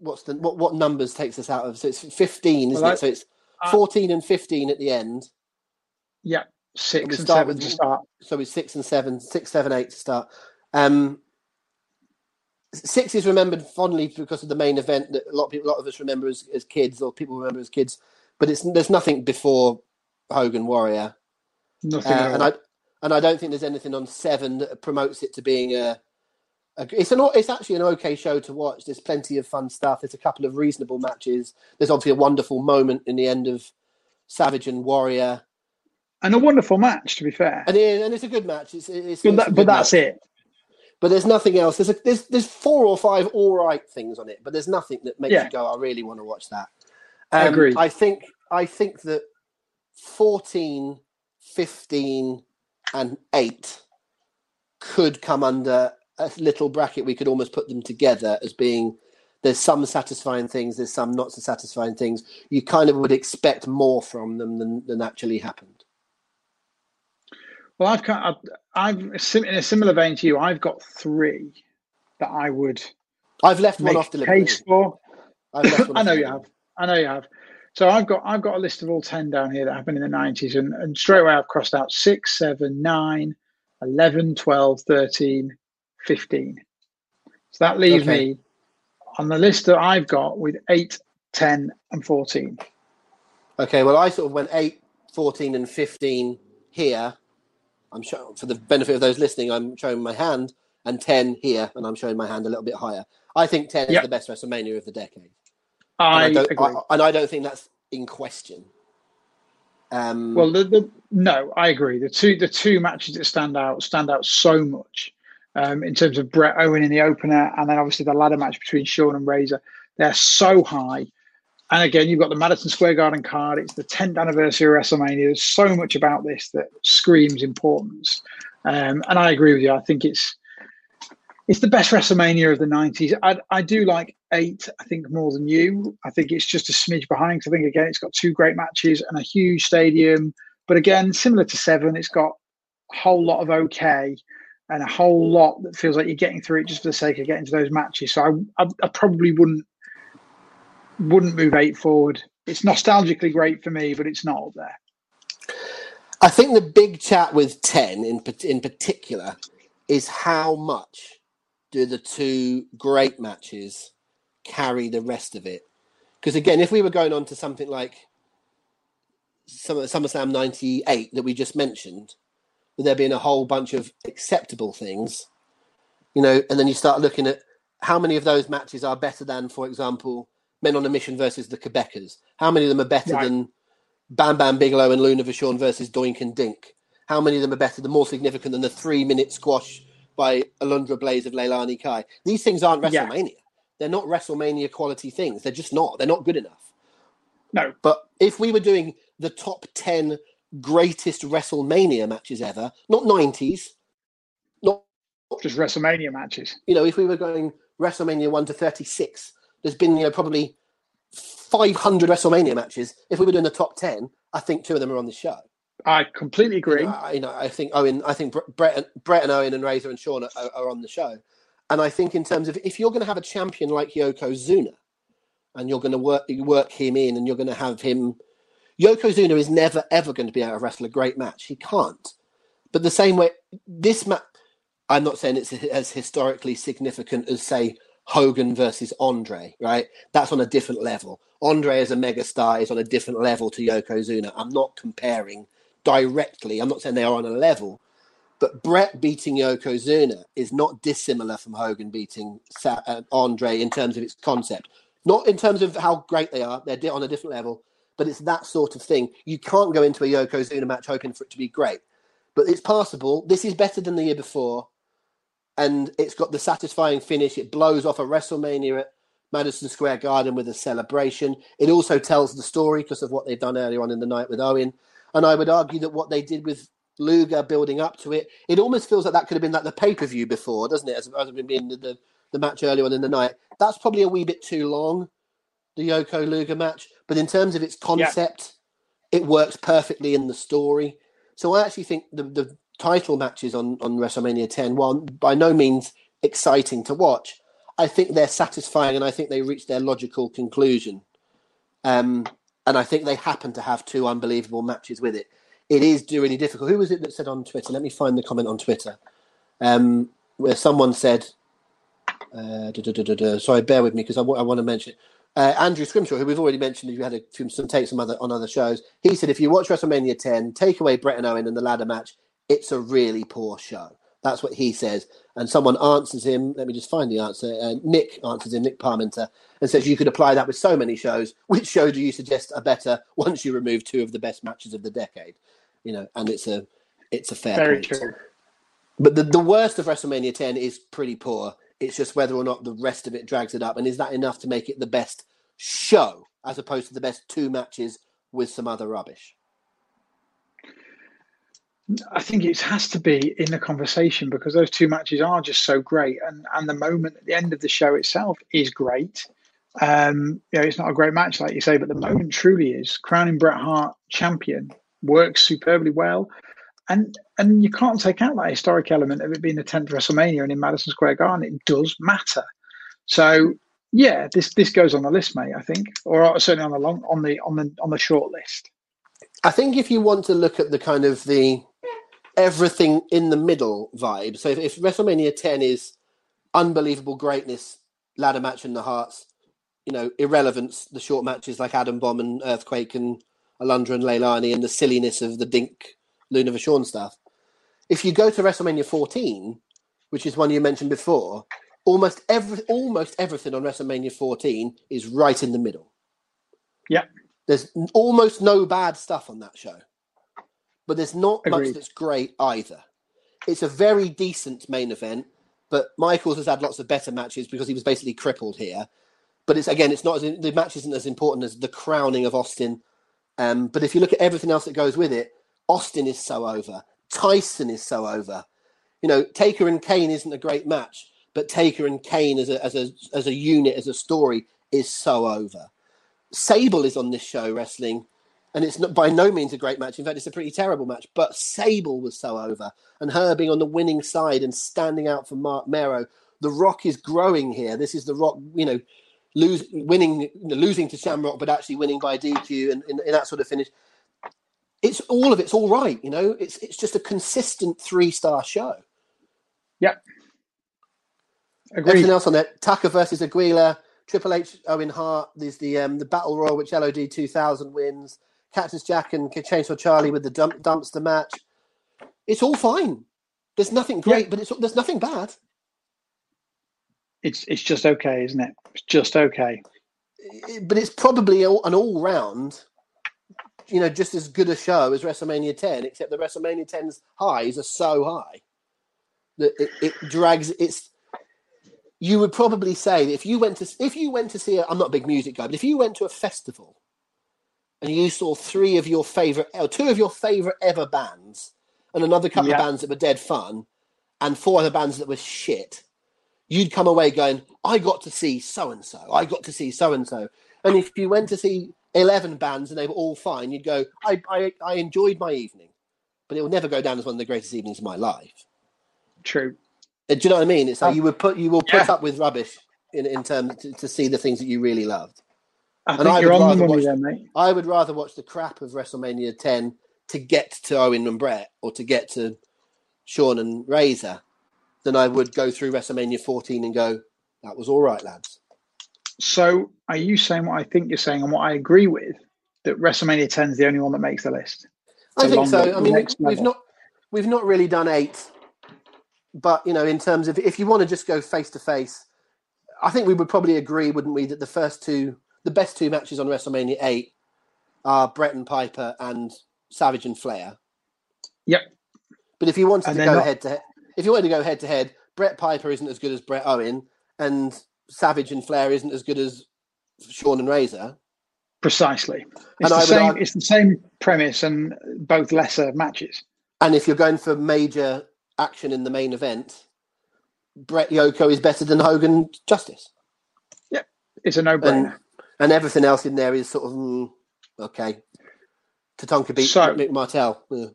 what numbers takes us out of? So it's 15, isn't it? So it's 14 and 15 at the end. Yeah, 6 and 7 to start. So it's 6 and 7, 6, 7, 8 to start. 6 is remembered fondly because of the main event that a lot of us remember as kids, or people remember as kids, but there's nothing before Hogan Warrior. Nothing. And I don't think there's anything on 7 that promotes it to being it's actually an okay show to watch. There's plenty of fun stuff. There's a couple of reasonable matches. There's obviously a wonderful moment in the end of Savage and Warrior. And a wonderful match, to be fair. And it's a good match. It's a good match. But there's nothing else. There's 4 or 5 all right things on it, but there's nothing that makes you go, I really want to watch that. I agree. I think that 14, 15, and 8 could come under a little bracket. We could almost put them together as being There's some satisfying things, there's some not so satisfying things. You kind of would expect more from them than actually happened. Well, I've in a similar vein to you, I've got three that I would. I've left one off the list. I know you have. I know you have. So I've got a list of all 10 down here that happened in the 90s, and straight away I've crossed out 6, 7, 9, 11, 12, 13, 15. So that leaves me on the list that I've got with 8, 10, and 14. Okay, well, I sort of went 8, 14, and 15 here. I'm showing, for the benefit of those listening, I'm showing my hand, and 10 here, and I'm showing my hand a little bit higher. I think 10 is the best WrestleMania of the decade. I don't think that's in question. Well, no, I agree. The two matches that stand out so much in terms of Bret Owen in the opener, and then obviously the ladder match between Shawn and Razor. They're so high. And again, you've got the Madison Square Garden card. It's the 10th anniversary of WrestleMania. There's so much about this that screams importance. And I agree with you. I think it's the best WrestleMania of the 90s. I do like 8, I think, more than you. I think it's just a smidge behind. I think, again, it's got two great matches and a huge stadium. But again, similar to 7, it's got a whole lot of okay and a whole lot that feels like you're getting through it just for the sake of getting to those matches. So I probably wouldn't move 8 forward. It's nostalgically great for me, but it's not up there. I think the big chat with 10 in particular is how much do the two great matches carry the rest of it? Because again, if we were going on to something like SummerSlam 98 that we just mentioned, with there being a whole bunch of acceptable things, you know, and then you start looking at how many of those matches are better than, for example, Men on a Mission versus the Quebecers. How many of them are better than Bam Bam Bigelow and Luna Vachon versus Doink and Dink? How many of them are better, the more significant than the 3-minute squash by Alundra Blaze of Leilani Kai? These things aren't WrestleMania. Yeah. They're not WrestleMania quality things. They're just not. They're not good enough. No. But if we were doing the top 10 greatest WrestleMania matches ever, not 90s, not just WrestleMania matches. You know, if we were going WrestleMania 1 to 36, there's been, you know, probably 500 WrestleMania matches. If we were doing the top 10, I think 2 of them are on the show. I completely agree. I think Bret and Owen and Razor and Shawn are on the show. And I think in terms of, if you're going to have a champion like Yokozuna and you're going to work him in and you're going to have him... Yokozuna is never, ever going to be able to wrestle a great match. He can't. But the same way, this match... I'm not saying it's as historically significant as, say, Hogan versus Andre, right? That's on a different level. Andre as a megastar is on a different level to Yokozuna. I'm not comparing directly. I'm not saying they are on a level, but Bret beating Yokozuna is not dissimilar from Hogan beating Andre in terms of its concept. Not in terms of how great they are. They're on a different level, but it's that sort of thing. You can't go into a Yokozuna match hoping for it to be great, but it's passable. This is better than the year before, and it's got the satisfying finish. It blows off a WrestleMania at Madison Square Garden with a celebration. It also tells the story because of what they've done earlier on in the night with Owen. And I would argue that what they did with Luger building up to it, it almost feels like that could have been like the pay-per-view before, doesn't it? As it being the match earlier on in the night. That's probably a wee bit too long, the Yoko-Luger match. But in terms of its concept, it works perfectly in the story. So I actually think the title matches on WrestleMania 10, while by no means exciting to watch, I think they're satisfying and I think they reach their logical conclusion. And I think they happen to have 2 unbelievable matches with it. It is really difficult. Who was it that said on Twitter? Let me find the comment on Twitter. Where someone said, sorry, bear with me because I want to mention it. Andrew Scrimshaw, who we've already mentioned, who had some takes on other shows. He said, if you watch WrestleMania 10, take away Bret and Owen and the ladder match, it's a really poor show. That's what he says. And someone answers him. Let me just find the answer. Nick answers him, Nick Parmenter, and says, you could apply that with so many shows. Which show do you suggest are better once you remove 2 of the best matches of the decade? You know, and it's a fair point. Very true. But the worst of WrestleMania 10 is pretty poor. It's just whether or not the rest of it drags it up. And is that enough to make it the best show as opposed to the best 2 matches with some other rubbish? I think it has to be in the conversation, because those two matches are just so great. And the moment at the end of the show itself is great. You know, it's not a great match, like you say, but the moment truly is. Crowning Bret Hart champion works superbly well. And you can't take out that historic element of it being the 10th WrestleMania and in Madison Square Garden. It does matter. So yeah, this goes on the list, mate, I think, or certainly on the long, on the short list. I think if you want to look at the kind of the everything in the middle vibe, so if WrestleMania 10 is unbelievable greatness, ladder match in the hearts, you know, irrelevance, the short matches like Adam Bomb and Earthquake and Alundra and Leilani, and the silliness of the Dink Luna Vachon stuff. If you go to WrestleMania 14, which is one you mentioned before, almost everything on WrestleMania 14 is right in the middle. Yeah. There's almost no bad stuff on that show, but there's not Agreed. Much that's great either. It's a very decent main event, but Michaels has had lots of better matches because he was basically crippled here. But the match isn't as important as the crowning of Austin. But if you look at everything else that goes with it, Austin is so over. Tyson is so over. You know, Taker and Kane isn't a great match, but Taker and Kane as a unit, as a story, is so over. Sable is on this show wrestling, and it's not by no means a great match. In fact, it's a pretty terrible match, but Sable was so over, and her being on the winning side and standing out for Mark Mero. The Rock is growing here. This is The Rock, you know, losing to Shamrock, but actually winning by DQ and that sort of finish. It's all right, you know. It's just a consistent 3-star show. Yep. Agreed. Everything else on that: Tucker versus Aguila, Triple H, Owen Hart. There's the Battle Royal, which LOD 2000 wins. Cactus Jack and Chainsaw Charlie with the dumpster match. It's all fine. There's nothing great, But there's nothing bad. It's just okay, isn't it? It's just okay. But it's probably an all-round, you know, just as good a show as WrestleMania 10, except the WrestleMania 10's highs are so high that it drags. It's. You would probably say that if you went to see I'm not a big music guy, but if you went to a festival and you saw two of your favorite ever bands and another couple of bands that were dead fun and four other bands that were shit, you'd come away going, I got to see so-and-so. I got to see so-and-so. And if you went to see 11 bands and they were all fine, you'd go, I enjoyed my evening, but it will never go down as one of the greatest evenings of my life. True. Do you know what I mean? It's like you will put up with rubbish in terms to see the things that you really loved. I would rather watch the crap of WrestleMania 10 to get to Owen and Brett or to get to Shawn and Razor than I would go through WrestleMania 14 and go, that was all right, lads. So are you saying what I think you're saying and what I agree with, that WrestleMania 10 is the only one that makes the list? I think so. I mean, we've not really done 8. But, you know, in terms of if you want to just go face to face, I think we would probably agree, wouldn't we, that the best two matches on WrestleMania 8 are Bret and Piper and Savage and Flair. Yep. But if you wanted to go head to head, Bret Piper isn't as good as Bret Owen, and Savage and Flair isn't as good as Shawn and Razor. Precisely. It's the same premise and both lesser matches. And if you're going for major action in the main event, Bret Yoko is better than Hogan Justice. Yeah, it's a no-brainer. And everything else in there is sort of, okay. Tatanka beat Mick Martel. Yeah.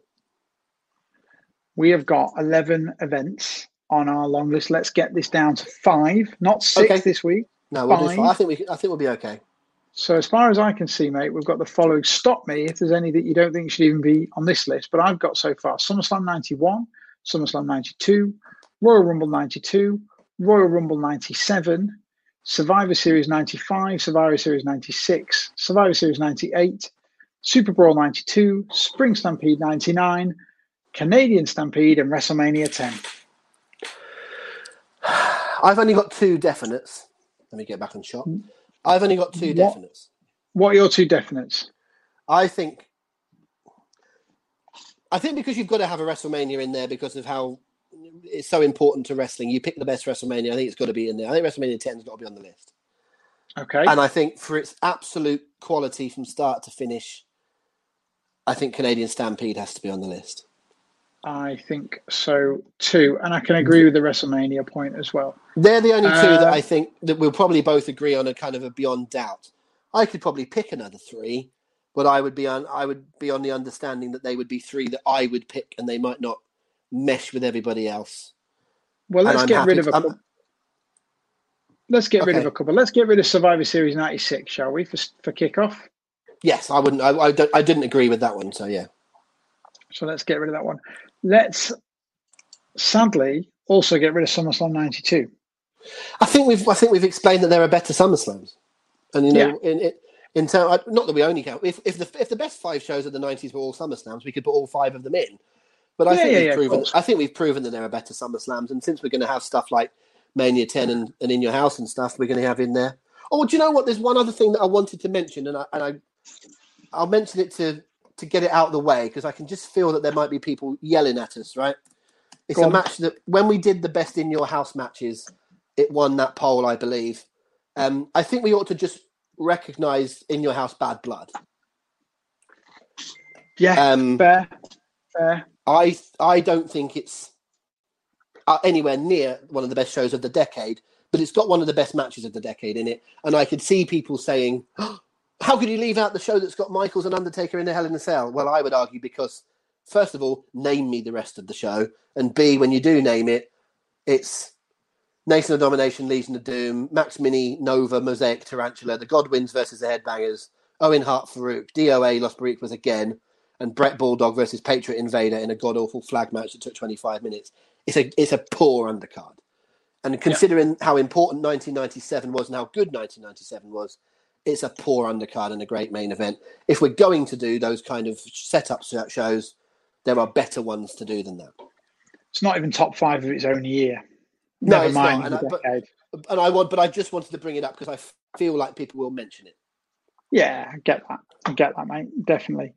We have got 11 events on our long list. Let's get this down to 5, not 6 this week. No, we'll do 5. I think we'll be okay. So as far as I can see, mate, we've got the following. Stop me if there's any that you don't think should even be on this list, but I've got so far SummerSlam 91, SummerSlam 92, Royal Rumble 92, Royal Rumble 97, Survivor Series 95, Survivor Series 96, Survivor Series 98, Super Brawl 92, Spring Stampede 99, Canadian Stampede, and WrestleMania 10. I've only got 2 definites. Let me get back and shop. I've only got 2 definites. What are your 2 definites? I think because you've got to have a WrestleMania in there because of how it's so important to wrestling. You pick the best WrestleMania. I think it's got to be in there. I think WrestleMania 10's got to be on the list. Okay. And I think for its absolute quality from start to finish, I think Canadian Stampede has to be on the list. I think so too, and I can agree with the WrestleMania point as well. They're the only two that I think that we'll probably both agree on, a kind of a beyond doubt. I could probably pick another three, but I would be on the understanding that they would be three that I would pick, and they might not mesh with everybody else. Well, let's get rid of a couple. Let's get rid of Survivor Series '96, shall we? For kickoff. Yes, I wouldn't. I didn't agree with that one. So yeah. So let's get rid of that one. Let's sadly also get rid of SummerSlam '92. I think we've explained that there are better SummerSlams, and you know, in term, not that we only count. If the best five shows of the '90s were all SummerSlams, we could put all five of them in. But I think we've proven that there are better SummerSlams, and since we're going to have stuff like Mania 10 and In Your House and stuff, we're going to have in there. Oh, do you know what? There's one other thing that I wanted to mention, and I'll mention it to get it out of the way, because I can just feel that there might be people yelling at us, right? It's a match that, when we did the best In Your House matches, it won that poll, I believe. I think we ought to just recognise In Your House Bad Blood. Yeah, fair. I don't think it's anywhere near one of the best shows of the decade, but it's got one of the best matches of the decade in it, and I could see people saying... How could you leave out the show that's got Michaels and Undertaker in the Hell in a Cell? Well, I would argue because, first of all, name me the rest of the show. And B, when you do name it, it's Nation of Domination, Legion of Doom, Max Mini, Nova, Mosaic, Tarantula, the Godwins versus the Headbangers, Owen Hart, Farouk, DOA, Los Barriquas again, and Brett Bulldog versus Patriot Invader in a god-awful flag match that took 25 minutes. It's a poor undercard. And considering how important 1997 was and how good 1997 was, it's a poor undercard and a great main event. If we're going to do those kind of setup shows, there are better ones to do than that. It's not even top five of its own year. Never mind. But I just wanted to bring it up because I feel like people will mention it. Yeah, I get that. I get that, mate. Definitely.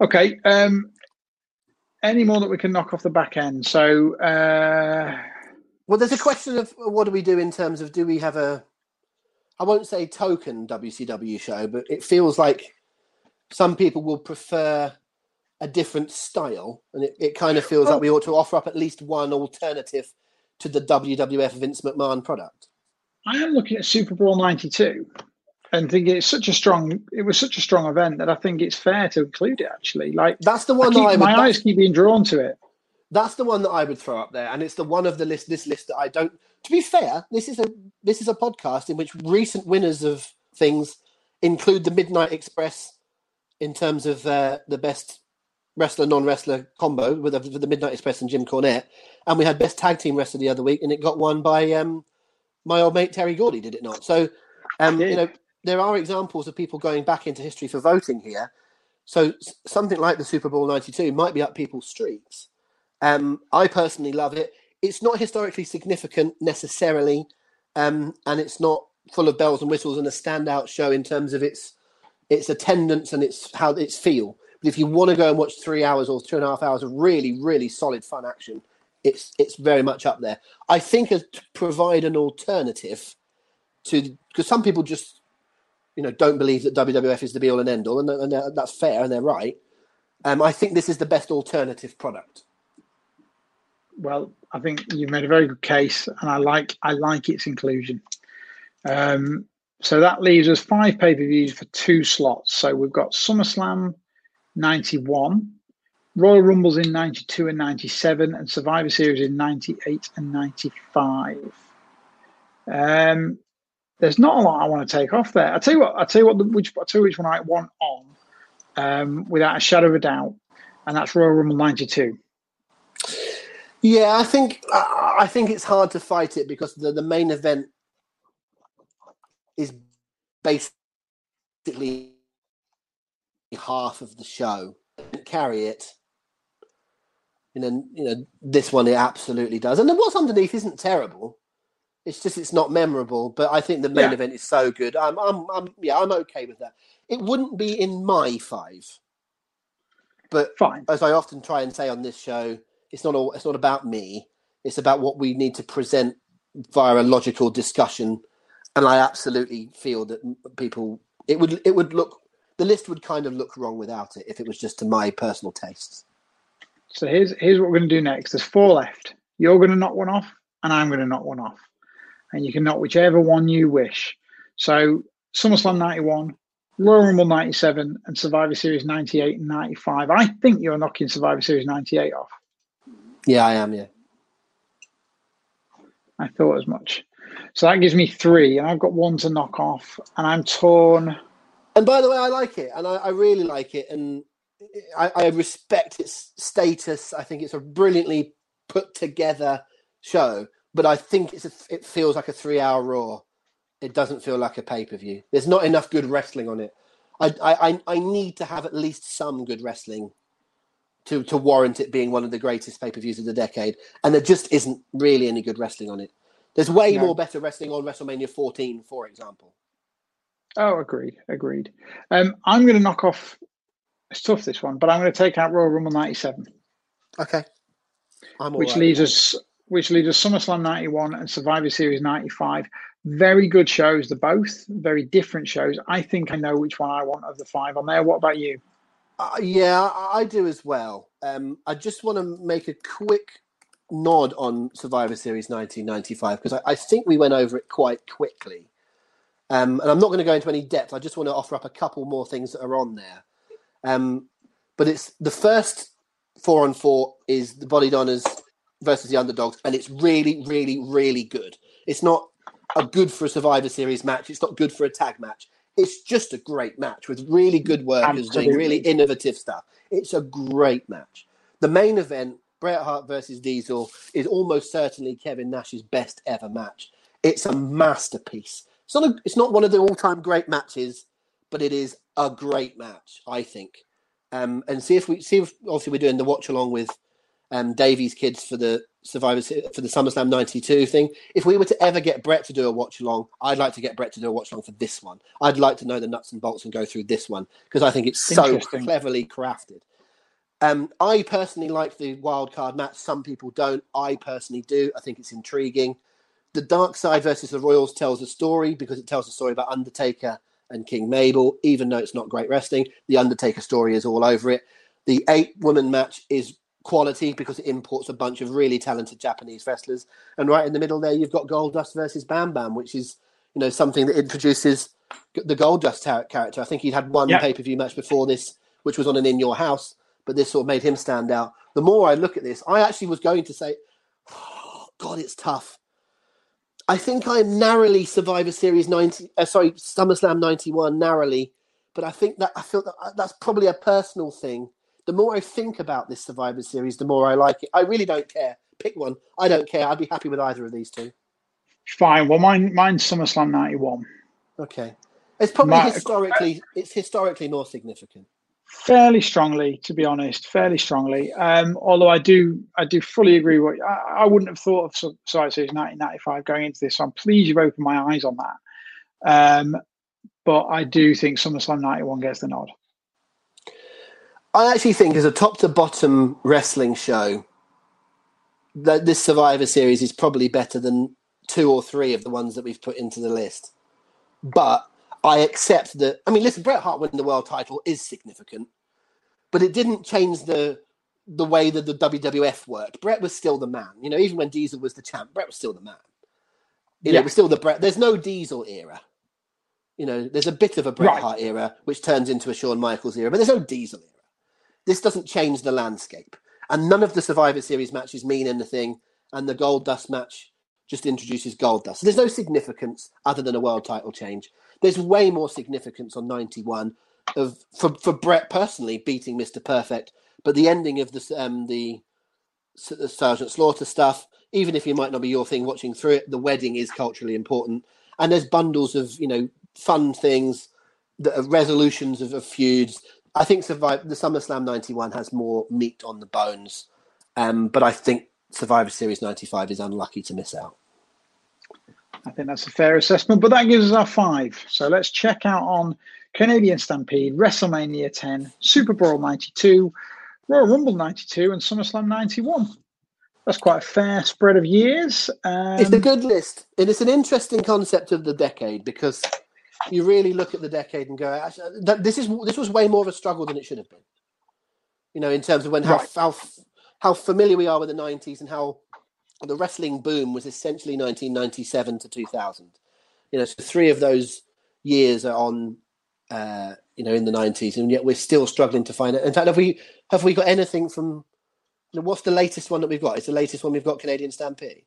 Okay. Any more that we can knock off the back end? So, well, there's a question of what do we do in terms of, do we have a, I won't say token WCW show, but it feels like some people will prefer a different style. And it kind of feels like we ought to offer up at least one alternative to the WWF Vince McMahon product. I am looking at Super Bowl 92 and thinking it was such a strong event that I think it's fair to include it, actually. Like, that's the one my eyes keep being drawn to it. That's the one that I would throw up there. And it's the one of this list that I don't... To be fair, this is a podcast in which recent winners of things include the Midnight Express in terms of the best wrestler non-wrestler combo with the Midnight Express and Jim Cornette, and we had best tag team wrestler the other week, and it got won by my old mate Terry Gordy, did it not? So you know, there are examples of people going back into history for voting here. So something like the Super Bowl 92 might be up people's streets. I personally love it. It's not historically significant necessarily, and it's not full of bells and whistles and a standout show in terms of its attendance and its how its feel. But if you want to go and watch 3 hours or 2.5 hours of really, really solid fun action, it's very much up there. I think to provide an alternative to, because some people just, you know, don't believe that WWF is the be all and end all, and that's fair and they're right. I think this is the best alternative product. Well, I think you've made a very good case, and I like its inclusion. So that leaves us 5 pay-per-views for 2 slots. So we've got SummerSlam 91, Royal Rumbles in 92 and 97, and Survivor Series in 98 and 95. There's not a lot I want to take off there. I'll tell you which one I want on without a shadow of a doubt, and that's Royal Rumble 92. Yeah, I think it's hard to fight it because the main event is basically half of the show. Carry it, and then this one it absolutely does. And then what's underneath isn't terrible. It's just it's not memorable. But I think the main event is so good. I'm okay with that. It wouldn't be in my 5, but fine. As I often try and say on this show, it's not about me. It's about what we need to present via a logical discussion. And I absolutely feel that people, the list would kind of look wrong without it if it was just to my personal tastes. So here's what we're going to do next. There's four left. You're going to knock one off and I'm going to knock one off. And you can knock whichever one you wish. So SummerSlam 91, Royal Rumble 97 and Survivor Series 98 and 95. I think you're knocking Survivor Series 98 off. Yeah, I am, yeah. I thought as much. So that gives me three, and I've got one to knock off, and I'm torn. And by the way, I like it, and I really like it, and I respect its status. I think it's a brilliantly put together show, but I think it feels like a 3-hour Raw. It doesn't feel like a pay-per-view. There's not enough good wrestling on it. I need to have at least some good wrestling to warrant it being one of the greatest pay-per-views of the decade, and there just isn't really any good wrestling on it. There's way more better wrestling on WrestleMania 14, for example. Oh, agreed. I'm going to knock off... It's tough, this one, but I'm going to take out Royal Rumble 97. Okay. Which leaves us SummerSlam 91 and Survivor Series 95. Very good shows, they're both. Very different shows. I think I know which one I want of the five on there. What about you? Yeah, I do as well. I just want to make a quick... nod on Survivor Series 1995 because I think we went over it quite quickly, and I'm not going to go into any depth. I just want to offer up a couple more things that are on there, but it's the first 4-on-4 is the Body Donners versus the Underdogs, and it's really, really, really good. It's not a good for a Survivor Series match. It's not good for a tag match. It's just a great match with really good workers doing really innovative stuff. It's a great match. The main event, Bret Hart versus Diesel, is almost certainly Kevin Nash's best ever match. It's a masterpiece. It's not one of the all-time great matches, but it is a great match, I think. And see if obviously we're doing the watch along with Davies' kids for the SummerSlam 92 thing. If we were to ever get Bret to do a watch along, I'd like to get Bret to do a watch along for this one. I'd like to know the nuts and bolts and go through this one because I think it's so cleverly crafted. I personally like the wild card match. Some people don't. I personally do. I think it's intriguing. The Dark Side versus the Royals tells a story because it tells a story about Undertaker and King Mabel, even though it's not great wrestling. The Undertaker story is all over it. The 8-woman match is quality because it imports a bunch of really talented Japanese wrestlers. And right in the middle there, you've got Goldust versus Bam Bam, which is, you know, something that introduces the Goldust character. I think he'd had one pay-per-view match before this, which was on an In Your House, but this sort of made him stand out. The more I look at this, I actually was going to say, oh, God, it's tough. I think I'm narrowly Survivor Series SummerSlam 91 narrowly, but I feel that's probably a personal thing. The more I think about this Survivor Series, the more I like it. I really don't care. Pick one. I don't care. I'd be happy with either of these two. Fine. Well, mine's SummerSlam 91. Okay. It's probably historically more significant. Fairly strongly, to be honest. Although I do fully agree. I wouldn't have thought of Survivor Series 1995 going into this, so I'm pleased you've opened my eyes on that. But I do think SummerSlam 91 gets the nod. I actually think as a top-to-bottom wrestling show, that this Survivor Series is probably better than 2 or 3 of the ones that we've put into the list. But... I accept that. I mean, listen, Bret Hart winning the world title is significant, but it didn't change the way that the WWF worked. Bret was still the man. You know, even when Diesel was the champ, Bret was still the man. You know, it was still the Bret. There's no Diesel era. You know, there's a bit of a Bret Hart era, which turns into a Shawn Michaels era, but there's no Diesel era. This doesn't change the landscape. And none of the Survivor Series matches mean anything, and the Goldust match just introduces Goldust. So there's no significance other than a world title change. There's way more significance on 91 for Bret personally beating Mr. Perfect, but the ending of the Sergeant Slaughter stuff, even if it might not be your thing watching through it, the wedding is culturally important. And there's bundles of, you know, fun things that are resolutions of feuds. I think the SummerSlam 91 has more meat on the bones, but I think Survivor Series 95 is unlucky to miss out. I think that's a fair assessment, but that gives us our 5. So let's check out on Canadian Stampede, WrestleMania 10, Super Bowl 92, Royal Rumble 92, and SummerSlam 91. That's quite a fair spread of years. It's a good list, and it's an interesting concept of the decade because you really look at the decade and go, actually, this was way more of a struggle than it should have been. You know, in terms of when how how familiar we are with the 90s and how the wrestling boom was essentially 1997 to 2000. You know, so three of those years are on, you know, in the 90s, and yet we're still struggling to find it. In fact, have we got anything from, you know, what's the latest one that we've got? Is the latest one we've got Canadian Stampede?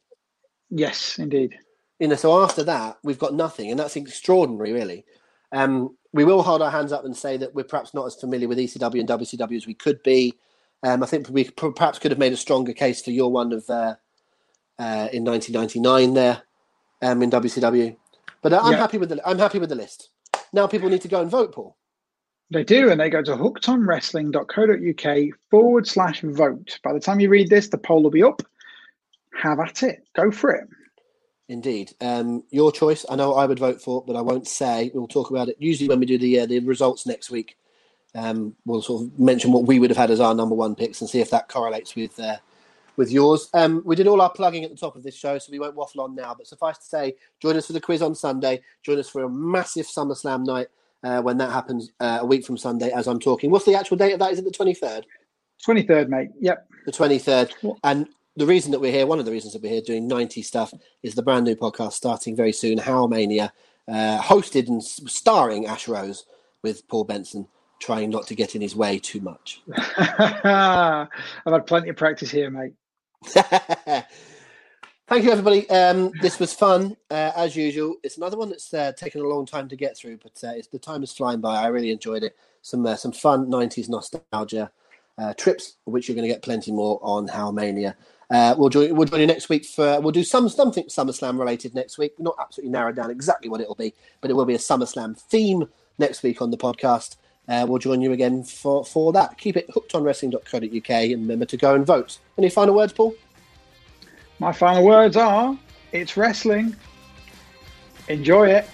Yes, indeed. You know, so after that, we've got nothing, and that's extraordinary, really. We will hold our hands up and say that we're perhaps not as familiar with ECW and WCW as we could be. I think we perhaps could have made a stronger case for your one of in 1999 there in WCW. But I'm happy with the list. Now people need to go and vote, Paul. They do, and they go to hookedonwrestling.co.uk/vote. By the time you read this, the poll will be up. Have at it. Go for it. Indeed. Your choice. I know what I would vote for, but I won't say. We'll talk about it. Usually when we do the results next week, we'll sort of mention what we would have had as our number one picks and see if that correlates with yours. We did all our plugging at the top of this show, so we won't waffle on now. But suffice to say, join us for the quiz on Sunday. Join us for a massive SummerSlam night when that happens a week from Sunday as I'm talking. What's the actual date of that? Is it the 23rd? 23rd, mate. Yep. The 23rd. And the reason that we're here, one of the reasons that we're here doing 90 stuff, is the brand new podcast starting very soon, Howlmania, hosted and starring Ash Rose with Paul Benson, trying not to get in his way too much. I've had plenty of practice here, mate. Thank you, everybody. This was fun, as usual. It's another one that's taken a long time to get through, but the time is flying by. I really enjoyed it. Some fun 90s nostalgia trips, which you're going to get plenty more on Howlmania. We'll join you next week for we'll do something SummerSlam related next week. We're not absolutely narrowed down exactly what it'll be, but it will be a SummerSlam theme next week on the podcast. We'll join you again for that. Keep it hookedonwrestling.co.uk and remember to go and vote. Any final words, Paul? My final words are, it's wrestling. Enjoy it.